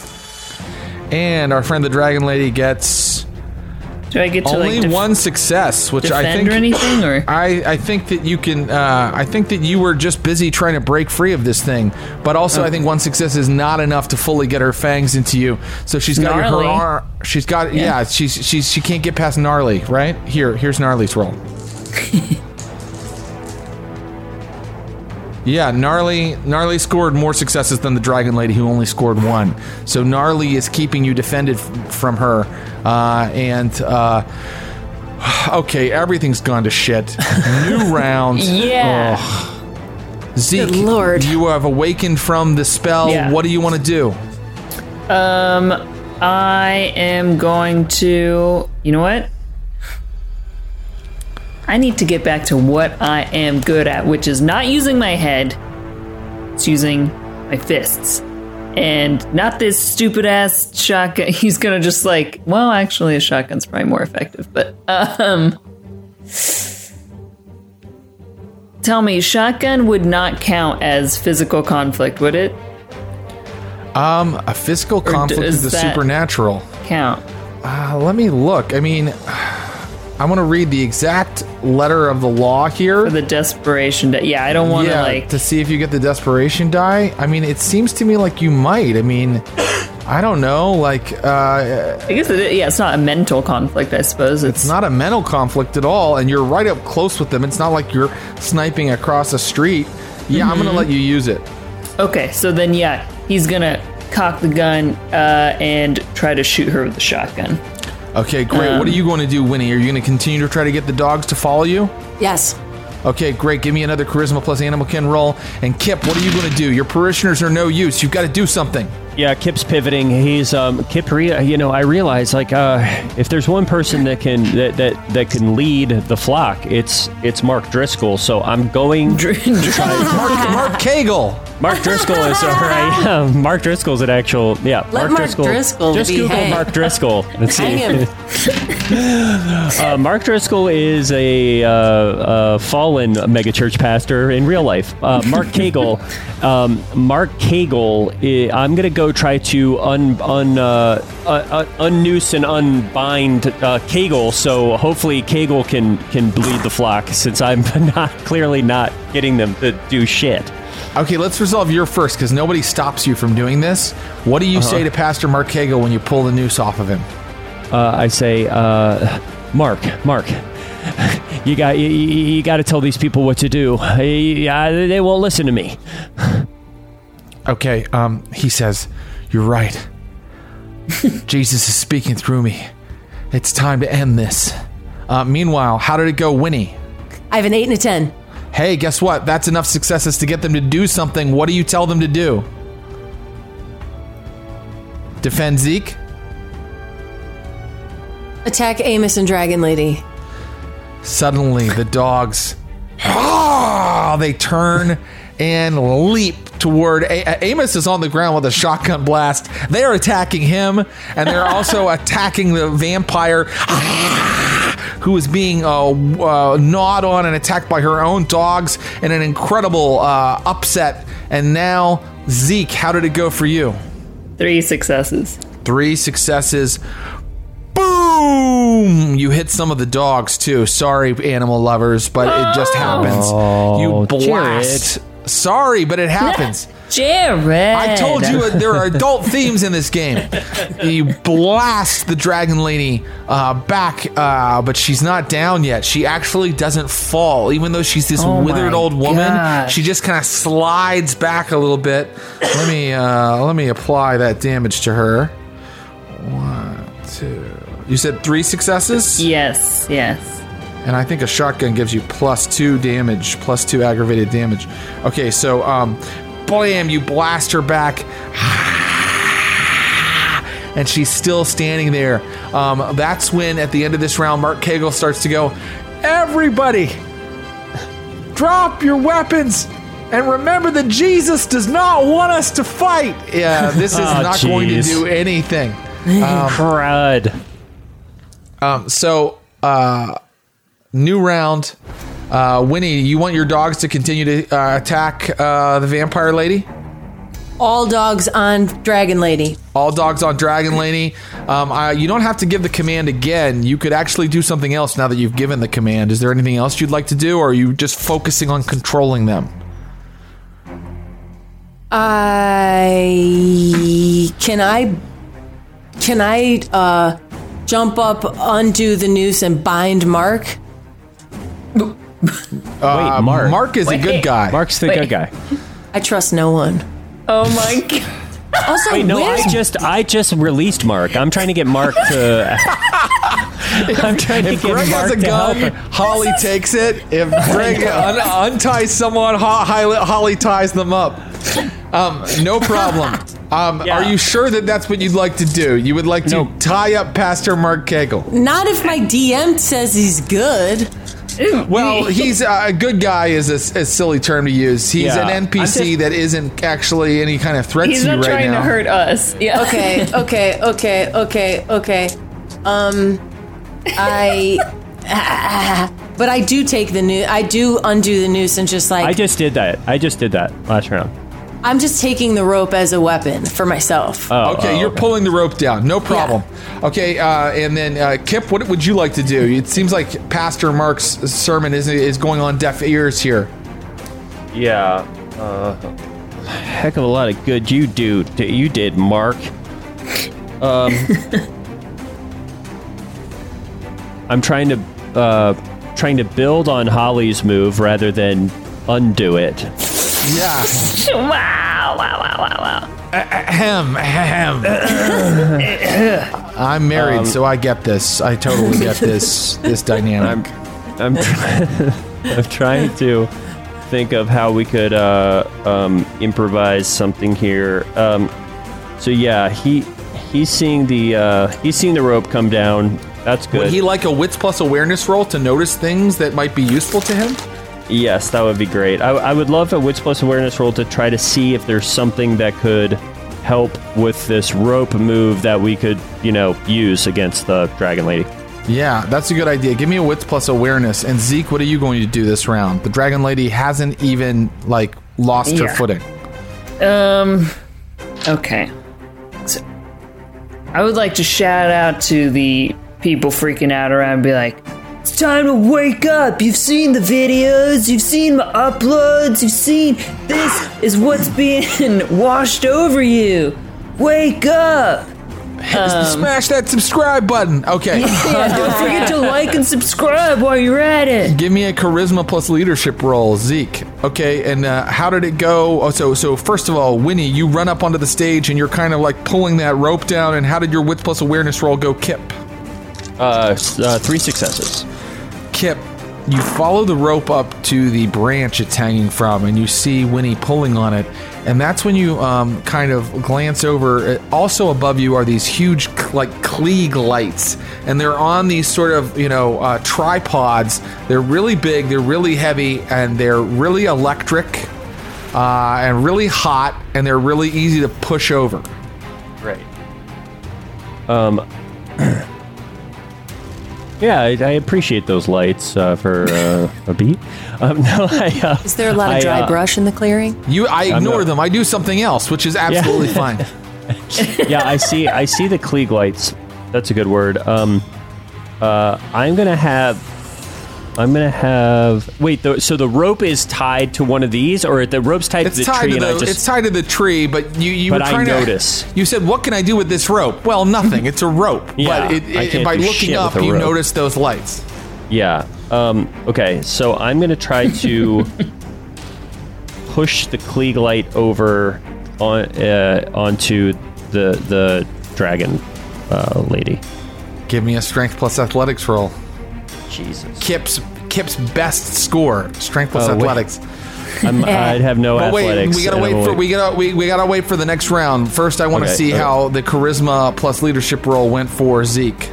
And our friend, the Dragon Lady, gets... Do I get to only like def- one success, which I think or anything, or? I, I think that you can uh, I think that you were just busy trying to break free of this thing, but also okay. I think one success is not enough to fully get her fangs into you. So she's got gnarly. her arm. She's got yeah. yeah. She's she's she can't get past Gnarly, right? Here here's Gnarly's roll. Yeah, Gnarly Gnarly scored more successes than the Dragon Lady, who only scored one. So Gnarly is keeping you defended f- from her. Uh, and, uh, okay, everything's gone to shit. New round. Yeah. Oh. Zeke, good Lord. You have awakened from the spell. Yeah. What do you want to do? Um, I am going to... You know what? I need to get back to what I am good at, which is not using my head. It's using my fists. And not this stupid-ass shotgun. He's gonna just like... Well, actually, a shotgun's probably more effective, but... um, Tell me, shotgun would not count as physical conflict, would it? Um, a physical conflict is the supernatural. Count. Uh, let me look. I mean... I want to read the exact letter of the law here. For the desperation die. Yeah, I don't want to yeah, like... to see if you get the desperation die. I mean, it seems to me like you might. I mean, I don't know, like... Uh, I guess, it, yeah, it's not a mental conflict, I suppose. It's, it's not a mental conflict at all, and you're right up close with them. It's not like you're sniping across a street. Yeah, mm-hmm. I'm going to let you use it. Okay, so then, yeah, he's going to cock the gun uh, and try to shoot her with the shotgun. Okay, great. Um, what are you going to do, Winnie? Are you going to continue to try to get the dogs to follow you? Yes. Okay, great. Give me another Charisma plus Animal Kin roll. And Kip, what are you going to do? Your parishioners are no use. You've got to do something. Yeah, Kip's pivoting. He's um, Kip. Re- you know, I realize like uh, if there's one person that can that, that that can lead the flock, it's it's Mark Driscoll. So I'm going. Dr- Mark, Mark Cagle. Mark Driscoll is all right. Yeah, Mark Driscoll's an actual yeah. Let Mark, Mark Driscoll. Driscoll just be Google hey. Mark Driscoll. Let's see. uh, Mark Driscoll is a uh, uh, fallen megachurch pastor in real life. Uh, Mark Cagle. um, Mark Cagle. Is, I'm gonna go. Try to un un uh, uh, unnoose and unbind uh, Cagle, so hopefully Cagle can can bleed the flock, since I'm not clearly not getting them to do shit. Okay, let's resolve your first, because nobody stops you from doing this. What do you uh-huh. say to Pastor Mark Cagle when you pull the noose off of him? Uh, I say, uh, Mark, Mark. you got you, you got to tell these people what to do. They, they won't listen to me. Okay, um, he says, you're right. Jesus is speaking through me. It's time to end this. Uh, meanwhile, how did it go, Winnie? I have an eight and a ten. Hey, guess what? That's enough successes to get them to do something. What do you tell them to do? Defend Zeke? Attack Amos and Dragon Lady. Suddenly, the dogs... Oh, they turn and leap toward a- Amos is on the ground with a shotgun blast. They are attacking him, and they're also attacking the vampire who is being uh, uh, gnawed on and attacked by her own dogs in an incredible uh, upset. And now, Zeke, how did it go for you? Three successes. Three successes. Boom! You hit some of the dogs, too. Sorry, animal lovers, but oh. It just happens. Oh, you blast... Jared. Sorry, but it happens. Jared. I told you uh, there are adult themes in this game. You blast the Dragon Lady uh, back, uh, but she's not down yet. She actually doesn't fall. Even though she's this oh withered old woman, gosh. She just kind of slides back a little bit. Let me uh, let me apply that damage to her. One, two. You said three successes? Yes, yes. And I think a shotgun gives you plus two damage, plus two aggravated damage. Okay, so, um, blam, you blast her back. And she's still standing there. Um, that's when, at the end of this round, Mark Cagle starts to go, everybody, drop your weapons. And remember that Jesus does not want us to fight. Yeah, this is oh, not geez. going to do anything. Um, crud. Um, so, uh... New round. Uh, Winnie, you want your dogs to continue to uh, attack uh, the vampire lady? All dogs on Dragon Lady. All dogs on Dragon Lady. Um, I, you don't have to give the command again. You could actually do something else now that you've given the command. Is there anything else you'd like to do, or are you just focusing on controlling them? I... Can I... Can I uh, jump up, undo the noose, and bind Mark? uh, Wait, Mark. Mark is Wait. a good guy. Mark's the Wait. good guy. I trust no one. Oh my God. Also, Wait, no, I just I just released Mark. I'm trying to get Mark to. I'm trying to if get Greg Mark has a gun, Holly takes it. If Greg un- unties someone, Holly ties them up. Um, no problem. Um, yeah. Are you sure that that's what you'd like to do? You would like to no. tie up Pastor Mark Cagle? Not if my D M says he's good. Well, he's uh, a good guy is a, a silly term to use. He's yeah. an N P C just, that isn't actually any kind of threat to you right now. He's not trying to hurt us. Yeah. Okay, okay, okay, okay, okay. Um, I... ah, but I do take the noose. I do undo the noose and just like... I just did that. I just did that last round. I'm just taking the rope as a weapon for myself. Oh, okay, oh, you're okay. pulling the rope down. No problem. Yeah. Okay, uh, and then, uh, Kip, what would you like to do? It seems like Pastor Mark's sermon is is going on deaf ears here. Yeah. Uh, heck of a lot of good you do. You did, Mark. Um, I'm trying to uh, trying to build on Holly's move rather than undo it. Yeah. Wow, wow, wow, wow, wow. Ahem, ahem. I'm married, um, so I get this. I totally get this this dynamic. I'm I'm, try- I'm trying to think of how we could uh, um, improvise something here. Um, so yeah, he he's seeing the uh, he's seeing the rope come down. That's good. Would he like a wits plus awareness roll to notice things that might be useful to him? Yes, that would be great. I, I would love a Wits Plus Awareness roll to try to see if there's something that could help with this rope move that we could, you know, use against the Dragon Lady. Yeah, that's a good idea. Give me a Wits Plus Awareness. And Zeke, what are you going to do this round? The Dragon Lady hasn't even, like, lost yeah. her footing. Um, okay. So I would like to shout out to the people freaking out around and be like, it's time to wake up. You've seen the videos. You've seen my uploads. You've seen this is what's being washed over you. Wake up. Um, Smash that subscribe button. Okay. Yeah, don't forget to like and subscribe while you're at it. Give me a charisma plus leadership roll, Zeke. Okay, and uh, how did it go? Oh, so, so first of all, Winnie, you run up onto the stage and you're kind of like pulling that rope down. And how did your wits plus awareness roll go, Kip? Uh, uh, three successes. Kip, you follow the rope up to the branch it's hanging from, and you see Winnie pulling on it, and that's when you um, kind of glance over. Also above you are these huge, like, Klieg lights, and they're on these sort of, you know, uh, tripods. They're really big, they're really heavy, and they're really electric, uh, and really hot, and they're really easy to push over. Right. Um... Yeah, I, I appreciate those lights uh, for uh, a beat. Um, no, I, uh, is there a lot of dry I, uh, brush in the clearing? You, I ignore um, them. I do something else, which is absolutely yeah. fine. Yeah, I see. I see the Klieg lights. That's a good word. Um, uh, I'm gonna have. I'm gonna have. Wait, the, so the rope is tied to one of these, or the rope's tied it's to the tied tree? To the, and I just, it's tied to the tree, but you you but were trying I notice. To, you said, "What can I do with this rope?" Well, nothing. It's a rope. Yeah, but it, it, I can't by do looking shit up, with a you rope. Notice those lights. Yeah. Um, okay, so I'm going to try to push the Klieg light over on uh, onto the the dragon uh, lady. Give me a strength plus athletics roll. Jesus. Kip's Kip's best score, strength plus oh, athletics. I'm, I'd have no but athletics. Wait, we gotta wait for wait. we gotta we, we gotta wait for the next round. First, I want to okay, see okay. how the charisma plus leadership roll went for Zeke.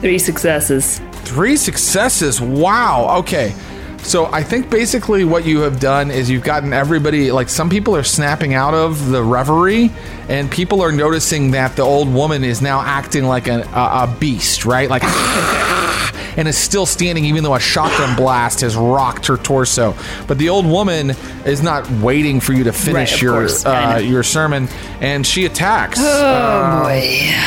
Three successes. Three successes. Wow. Okay. So I think basically what you have done is you've gotten everybody, like some people are snapping out of the reverie and people are noticing that the old woman is now acting like a, a, a beast, right? Like, and is still standing even though a shotgun blast has rocked her torso. But the old woman is not waiting for you to finish right, your course, uh, your sermon, and she attacks. Oh, uh, boy.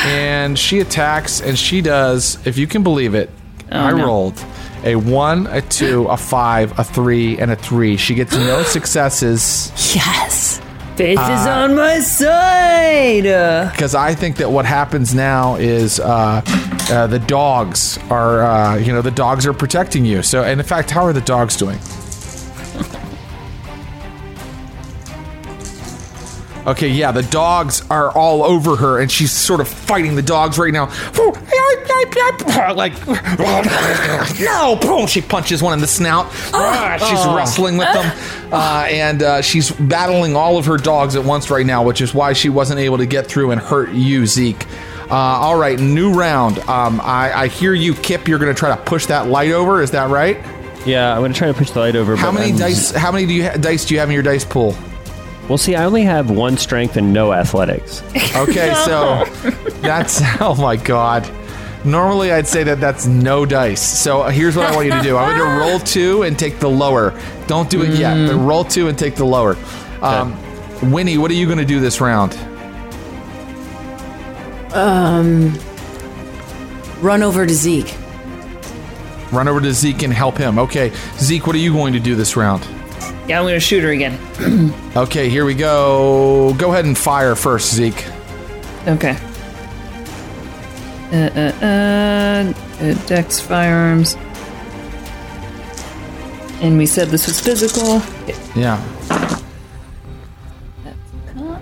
And she attacks, and she does, if you can believe it, oh, I no. rolled. A one, a two, a five, a three, and a three. She gets no successes. Yes. Faith uh, is on my side. Because I think that what happens now is uh, uh, the dogs are, uh, you know, the dogs are protecting you. So, and in fact, how are the dogs doing? Okay, yeah, the dogs are all over her, and she's sort of fighting the dogs right now. Like, no, she punches one in the snout. Oh. She's oh. wrestling with them, uh, and uh, she's battling all of her dogs at once right now, which is why she wasn't able to get through and hurt you, Zeke. Uh, all right, new round. Um, I, I hear you, Kip. You're going to try to push that light over. Is that right? Yeah, I'm going to try to push the light over. How but many I'm... dice? How many do you ha- dice do you have in your dice pool? Well, see, I only have one strength and no athletics. Okay, no. So that's... Oh, my God. Normally, I'd say that that's no dice. So here's what I want you to do. I want you to roll two and take the lower. Don't do it mm. yet. But roll two and take the lower. Okay. Um, Winnie, what are you going to do this round? Um, Run over to Zeke. Run over to Zeke and help him. Okay. Zeke, what are you going to do this round? Yeah, I'm going to shoot her again. Okay, here we go. Go ahead and fire first, Zeke. Okay. Uh, uh, uh, uh, Dex firearms. And we said this was physical. Yeah. That's not.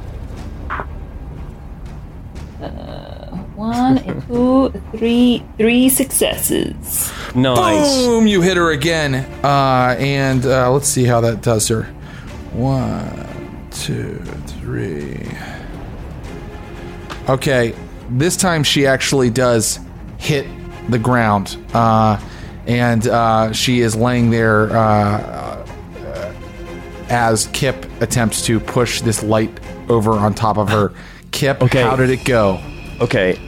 Uh, one, and two, three, three successes. Nice. Boom! You hit her again. Uh, and uh, let's see how that does her. One, two, three. Okay. This time she actually does hit the ground. Uh, and uh, she is laying there uh, as Kip attempts to push this light over on top of her. Kip, okay. How did it go? Okay.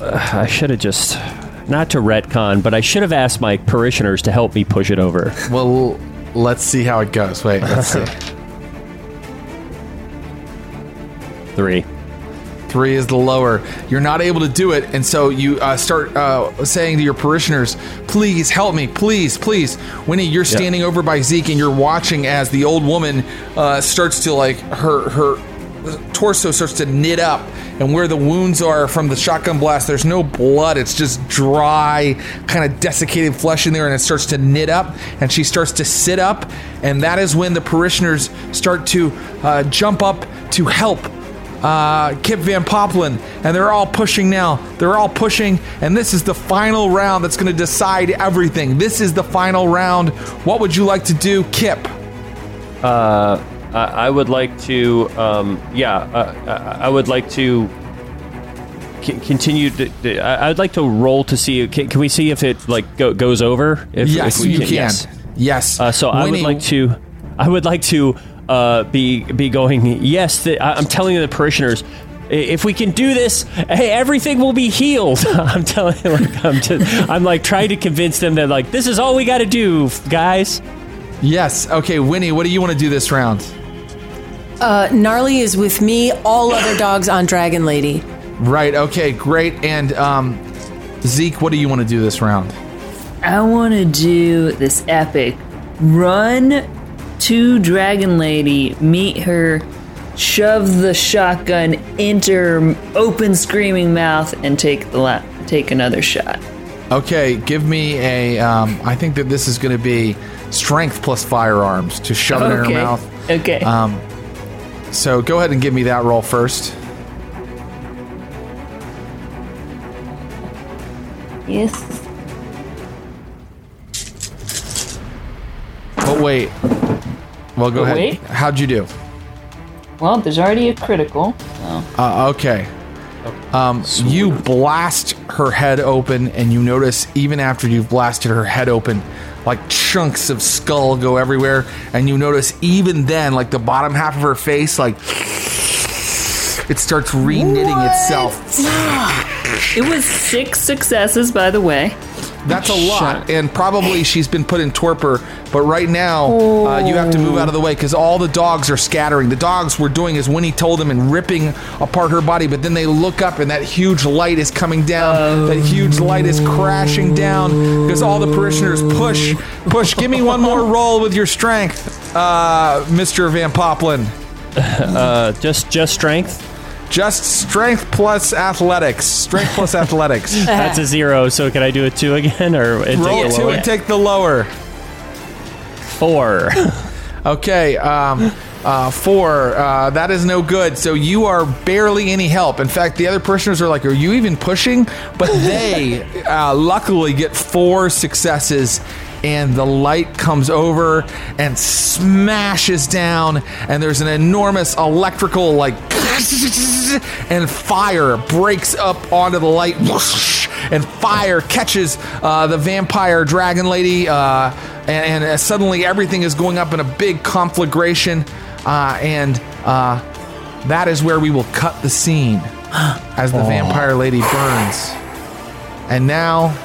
Uh, I should have just... Not to retcon, but I should have asked my parishioners to help me push it over. Well, let's see how it goes. Wait, let's see. Three. Three is the lower. You're not able to do it, and so you uh, start uh, saying to your parishioners, please help me, please, please. Winnie, you're standing yep. over by Zeke, and you're watching as the old woman uh, starts to, like, her her torso starts to knit up. And where the wounds are from the shotgun blast, there's no blood. It's just dry, kind of desiccated flesh in there, and it starts to knit up, and she starts to sit up, and that is when the parishioners start to uh, jump up to help uh, Kip Van Poplen, and they're all pushing now. They're all pushing, and this is the final round that's going to decide everything. This is the final round. What would you like to do, Kip? Uh... I would like to, um, yeah, uh, I would like to c- continue. To, to, I would like to roll to see. Can, can we see if it like go, goes over? If, yes, if we you can. can. Yes. yes. Uh, so Winnie. I would like to. I would like to uh, be be going. Yes, the, I'm telling the parishioners. If we can do this, hey, everything will be healed. I'm telling. Like, I'm just. I'm like trying to convince them that like this is all we got to do, guys. Yes. Okay, Winnie. What do you want to do this round? Uh, Gnarly is with me, all other dogs on Dragon Lady. Right, okay, great. And um, Zeke, what do you want to do this round? I want to do this epic run to Dragon Lady, meet her, shove the shotgun into her open screaming mouth, and take the la- take another shot. Okay, give me a, um, I think that this is going to be strength plus firearms to shove okay. it in her mouth. Okay. Um, So go ahead and give me that roll first. Yes. Oh, wait. Well, go oh, ahead. Wait. How'd you do? Well, there's already a critical. Oh. Uh, okay. Um, you blast her head open, and you notice even after you've blasted her head open, like chunks of skull go everywhere, and you notice even then, like the bottom half of her face, like it starts re-knitting what? itself. It was six successes, by the way. That's a lot, and probably she's been put in torpor, but right now oh. uh, you have to move out of the way because all the dogs are scattering. The dogs were doing as Winnie told them and ripping apart her body, but then they look up and that huge light is coming down. Oh. That huge light is crashing down because all the parishioners push, push. Give me one more roll with your strength, uh, Mister Van Poplen. Uh, just just strength? Just strength plus athletics. Strength plus athletics. That's a zero, so can I do a two again? Or roll two and take the lower. Four. Okay, um... Uh, four, uh, that is no good. So you are barely any help. In fact, the other prisoners are like, are you even pushing? But they uh, luckily get four successes, and the light comes over and smashes down, and there's an enormous electrical, like, and fire breaks up onto the light, and fire catches uh, the vampire dragon lady, uh, and, and suddenly everything is going up in a big conflagration. Uh, and uh, that is where we will cut the scene as the oh. vampire lady burns. And now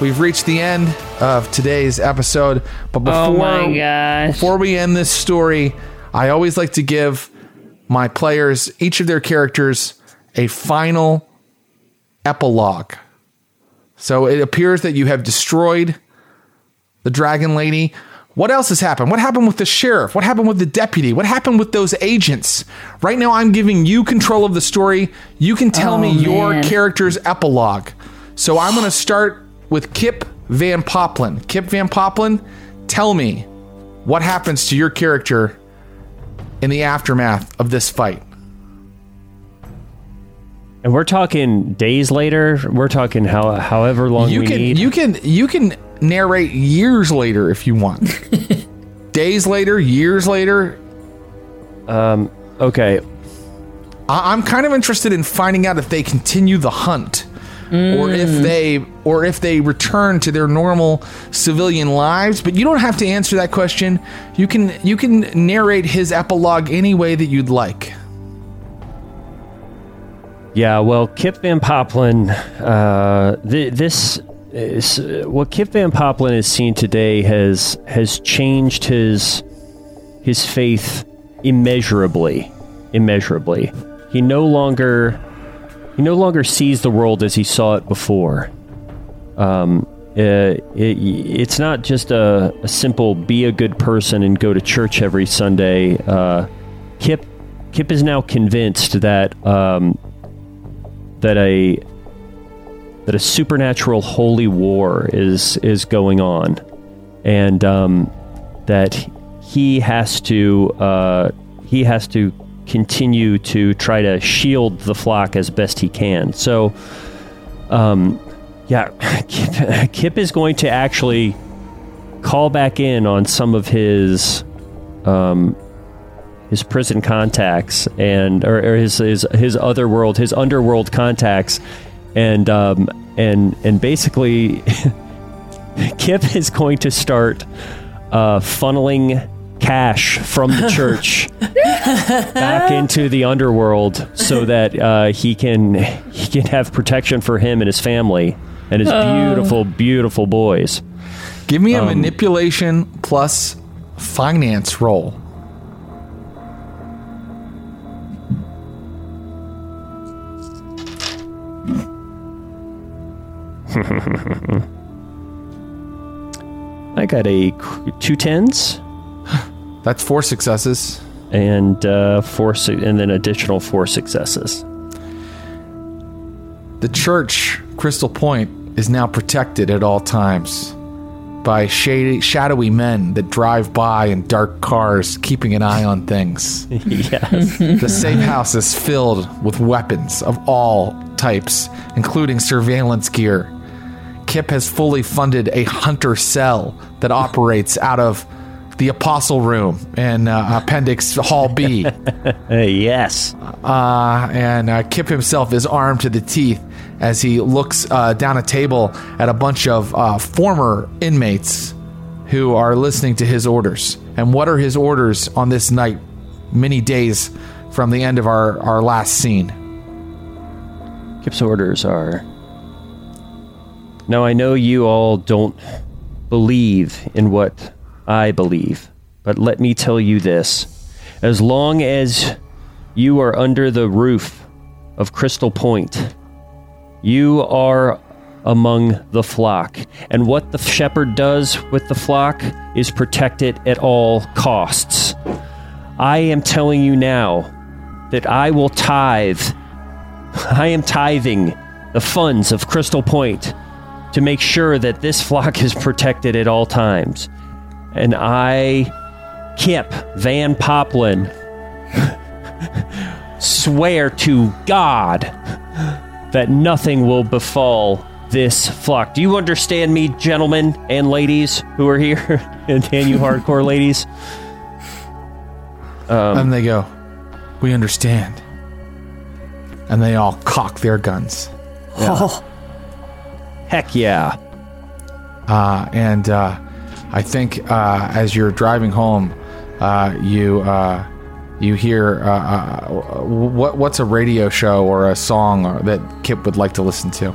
we've reached the end of today's episode. But before, oh my gosh. before we end this story, I always like to give my players, each of their characters, a final epilogue. So it appears that you have destroyed the dragon lady. What else has happened? What happened with the sheriff? What happened with the deputy? What happened with those agents? Right now, I'm giving you control of the story. You can tell oh, me man. your character's epilogue. So I'm going to start with Kip Van Poplen. Kip Van Poplen, tell me what happens to your character in the aftermath of this fight. And we're talking days later. We're talking how, however long you we can, need. You can... You can narrate years later if you want. Days later, years later. Um. Okay. I- I'm kind of interested in finding out if they continue the hunt, mm. or if they, or if they return to their normal civilian lives. But you don't have to answer that question. You can you can narrate his epilogue any way that you'd like. Yeah. Well, Kip Van Poplen. Uh. Th- this. Is, what Kip Van Poplen has seen today has has changed his his faith immeasurably, immeasurably. He no longer he no longer sees the world as he saw it before. Um, it, it, it's not just a, a simple be a good person and go to church every Sunday. Uh, Kip Kip is now convinced that um, that a that a supernatural holy war is is going on, and um, that he has to uh, he has to continue to try to shield the flock as best he can. So, um, yeah, Kip, Kip is going to actually call back in on some of his um, his prison contacts and or, or his his his other world, his underworld contacts. And um, and and basically, Kip is going to start uh, funneling cash from the church back into the underworld, so that uh, he can he can have protection for him and his family and his oh. beautiful, beautiful boys. Give me a um, manipulation plus finance roll. I got a two tens. That's four successes, and uh, four, su- and then additional four successes. The church, Crystal Point, is now protected at all times by shady, shadowy men that drive by in dark cars, keeping an eye on things. Yes, the safe house is filled with weapons of all types, including surveillance gear. Kip has fully funded a hunter cell that operates out of the Apostle Room in uh, Appendix Hall B. Yes. Uh, and uh, Kip himself is armed to the teeth as he looks uh, down a table at a bunch of uh, former inmates who are listening to his orders. And what are his orders on this night, many days from the end of our, our last scene? Kip's orders are... Now, I know you all don't believe in what I believe, but let me tell you this. As long as you are under the roof of Crystal Point, you are among the flock. And what the shepherd does with the flock is protect it at all costs. I am telling you now that I will tithe. I am tithing the funds of Crystal Point to make sure that this flock is protected at all times. And I, Kip Van Poplen, swear to God that nothing will befall this flock. Do you understand me, gentlemen and ladies who are here? And, and you hardcore ladies? Um, and they go, we understand. And they all cock their guns. Yeah. Oh, heck yeah. Uh, and uh, I think uh, as you're driving home, uh, you uh, you hear uh, uh, what what's a radio show or a song or, that Kip would like to listen to?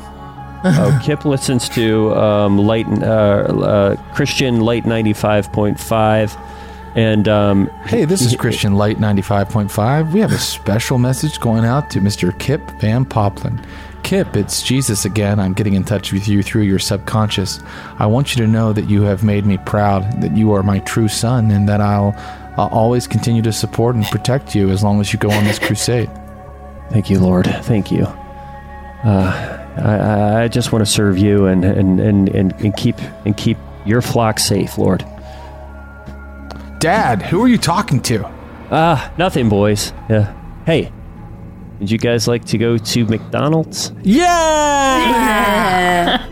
Oh, Kip listens to um, light, uh, uh, Christian Light ninety five point five. And um, hey, this is Christian Light ninety five point five. We have a special message going out to Mister Kip Van Poplen. Kip, it's Jesus again. I'm getting in touch with you through your subconscious. I want you to know that you have made me proud, that you are my true son, and that I'll, I'll always continue to support and protect you as long as you go on this crusade. Thank you, Lord. Thank you. Uh, I, I just want to serve you and and, and, and and keep and keep your flock safe, Lord. Dad, who are you talking to? Ah, uh, nothing, boys. Yeah. Hey, would you guys like to go to McDonald's? Yeah!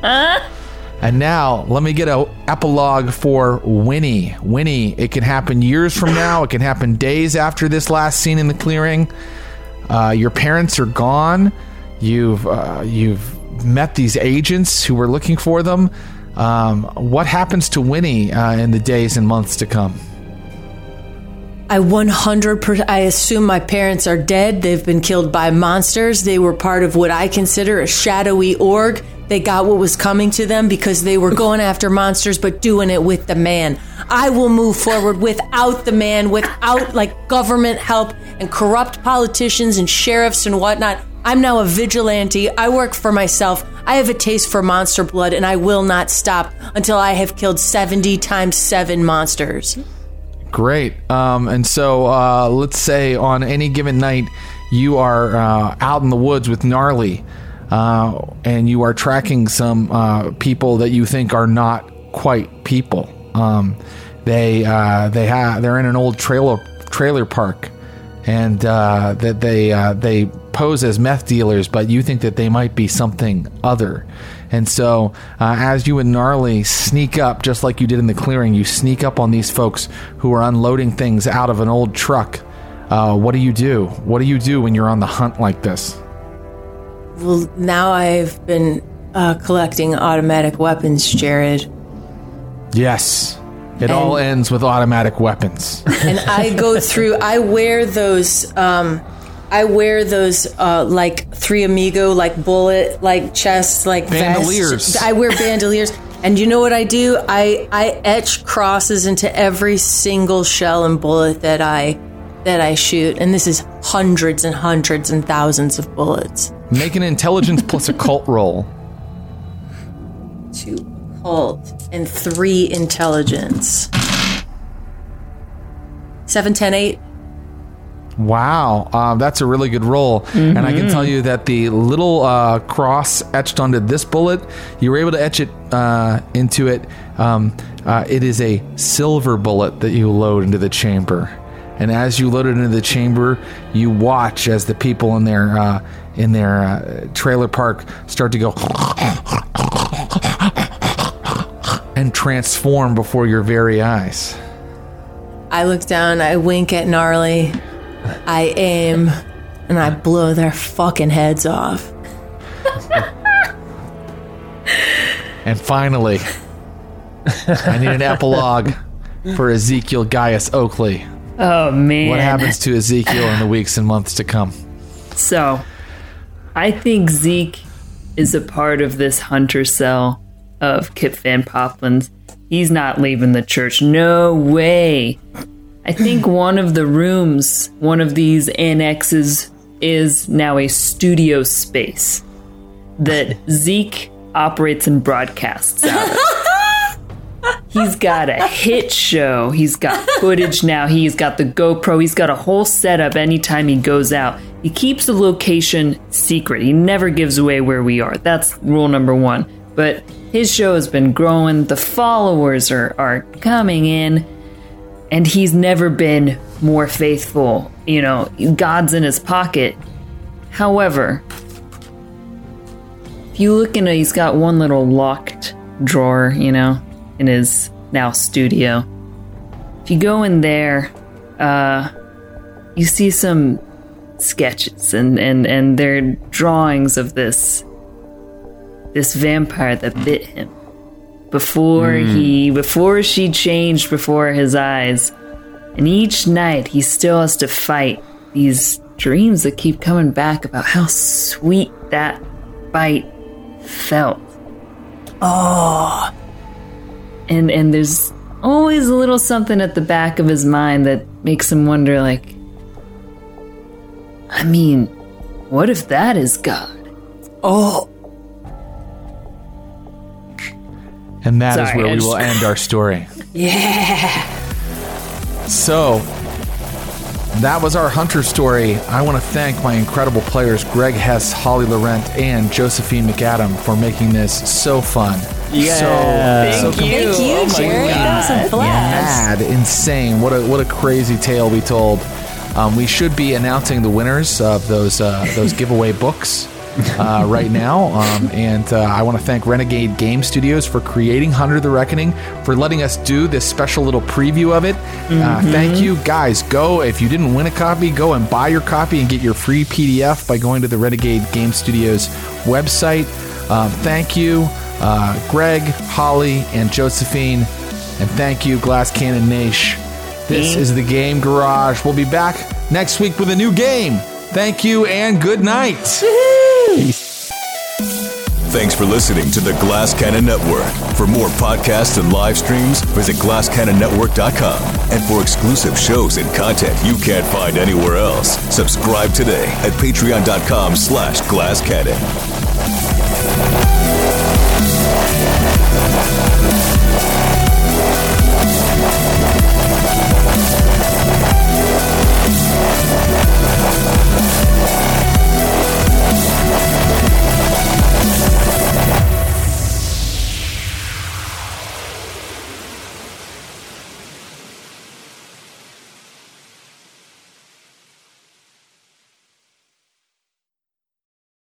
yeah! And now, let me get an epilogue for Winnie. Winnie, it can happen years from now. It can happen days after this last scene in the clearing. Uh, your parents are gone. You've uh, you've met these agents who were looking for them. Um, what happens to Winnie uh, in the days and months to come? I one hundred percent I assume my parents are dead. They've been killed by monsters. They were part of what I consider a shadowy org. They got what was coming to them because they were going after monsters, but doing it with the man. I will move forward without the man, without like government help and corrupt politicians and sheriffs and whatnot. I'm now a vigilante. I work for myself. I have a taste for monster blood, and I will not stop until I have killed seventy times seven monsters. Great. Um, and so uh, let's say on any given night you are uh, out in the woods with Gnarly uh, and you are tracking some uh, people that you think are not quite people. Um, they uh, they ha- they're in an old trailer trailer park and uh, that they uh, they pose as meth dealers, but you think that they might be something other. And so uh, as you and Gnarly sneak up, just like you did in the clearing, you sneak up on these folks who are unloading things out of an old truck. Uh, what do you do? What do you do when you're on the hunt like this? Well, now I've been uh, collecting automatic weapons, Jared. Yes. It and, all ends with automatic weapons. And I go through, I wear those... Um, I wear those, uh, like, Three Amigo, like, bullet, like, chest, like, bandoliers. Vest. I wear bandoliers. And you know what I do? I, I etch crosses into every single shell and bullet that I that I shoot. And this is hundreds and hundreds and thousands of bullets. Make an intelligence plus occult roll. Two occult and three intelligence. Seven, ten, eight. Wow, uh, that's a really good roll. Mm-hmm. And I can tell you that the little uh, cross etched onto this bullet, you were able to etch it uh, into it. Um, uh, it is a silver bullet that you load into the chamber. And as you load it into the chamber, you watch as the people in their, uh, in their uh, trailer park start to go and transform before your very eyes. I look down, I wink at Gnarly. I aim, and I blow their fucking heads off. And finally, I need an epilogue for Ezekiel Gaius Oakley. Oh, man. What happens to Ezekiel in the weeks and months to come? So, I think Zeke is a part of this hunter cell of Kip Van Poplin's. He's not leaving the church. No way. I think one of the rooms, one of these annexes, is now a studio space that Zeke operates and broadcasts out of. He's got a hit show. He's got footage now. He's got the GoPro. He's got a whole setup anytime he goes out. He keeps the location secret. He never gives away where we are. That's rule number one. But his show has been growing. The followers are, are coming in. And he's never been more faithful. You know, God's in his pocket. However, if you look into, he's got one little locked drawer, you know, in his now studio. If you go in there, uh, you see some sketches and, and, and their drawings of this this vampire that bit him before mm. he before she changed before his eyes. And each night he still has to fight these dreams that keep coming back about how sweet that bite felt. Oh. And and there's always a little something at the back of his mind that makes him wonder, like, I mean, what if that is God? Oh. And that Sorry, is where I we just... will end our story. Yeah. So, that was our Hunter story. I want to thank my incredible players, Greg Hess, Holly Laurent, and Josephine McAdam for making this so fun. Yeah, so, thank, so you. thank you, oh Jared. That was a blast. Mad, insane. What a what a crazy tale we told. Um, we should be announcing the winners of those uh, those giveaway books uh, right now. Um, and uh, I want to thank Renegade Game Studios for creating Hunter: The Reckoning, for letting us do this special little preview of it. Mm-hmm. Uh, thank you, guys. Go if you didn't win a copy, go and buy your copy and get your free P D F by going to the Renegade Game Studios website. Um, thank you. Uh, Greg, Holly, and Josephine. And thank you, Glass Cannon Nash. This is the Game Garage. We'll be back next week with a new game. Thank you and good night. Woo-hoo! Thanks for listening to the Glass Cannon Network. For more podcasts and live streams, visit glass cannon network dot com. And for exclusive shows and content you can't find anywhere else, subscribe today at patreon dot com slash glass cannon.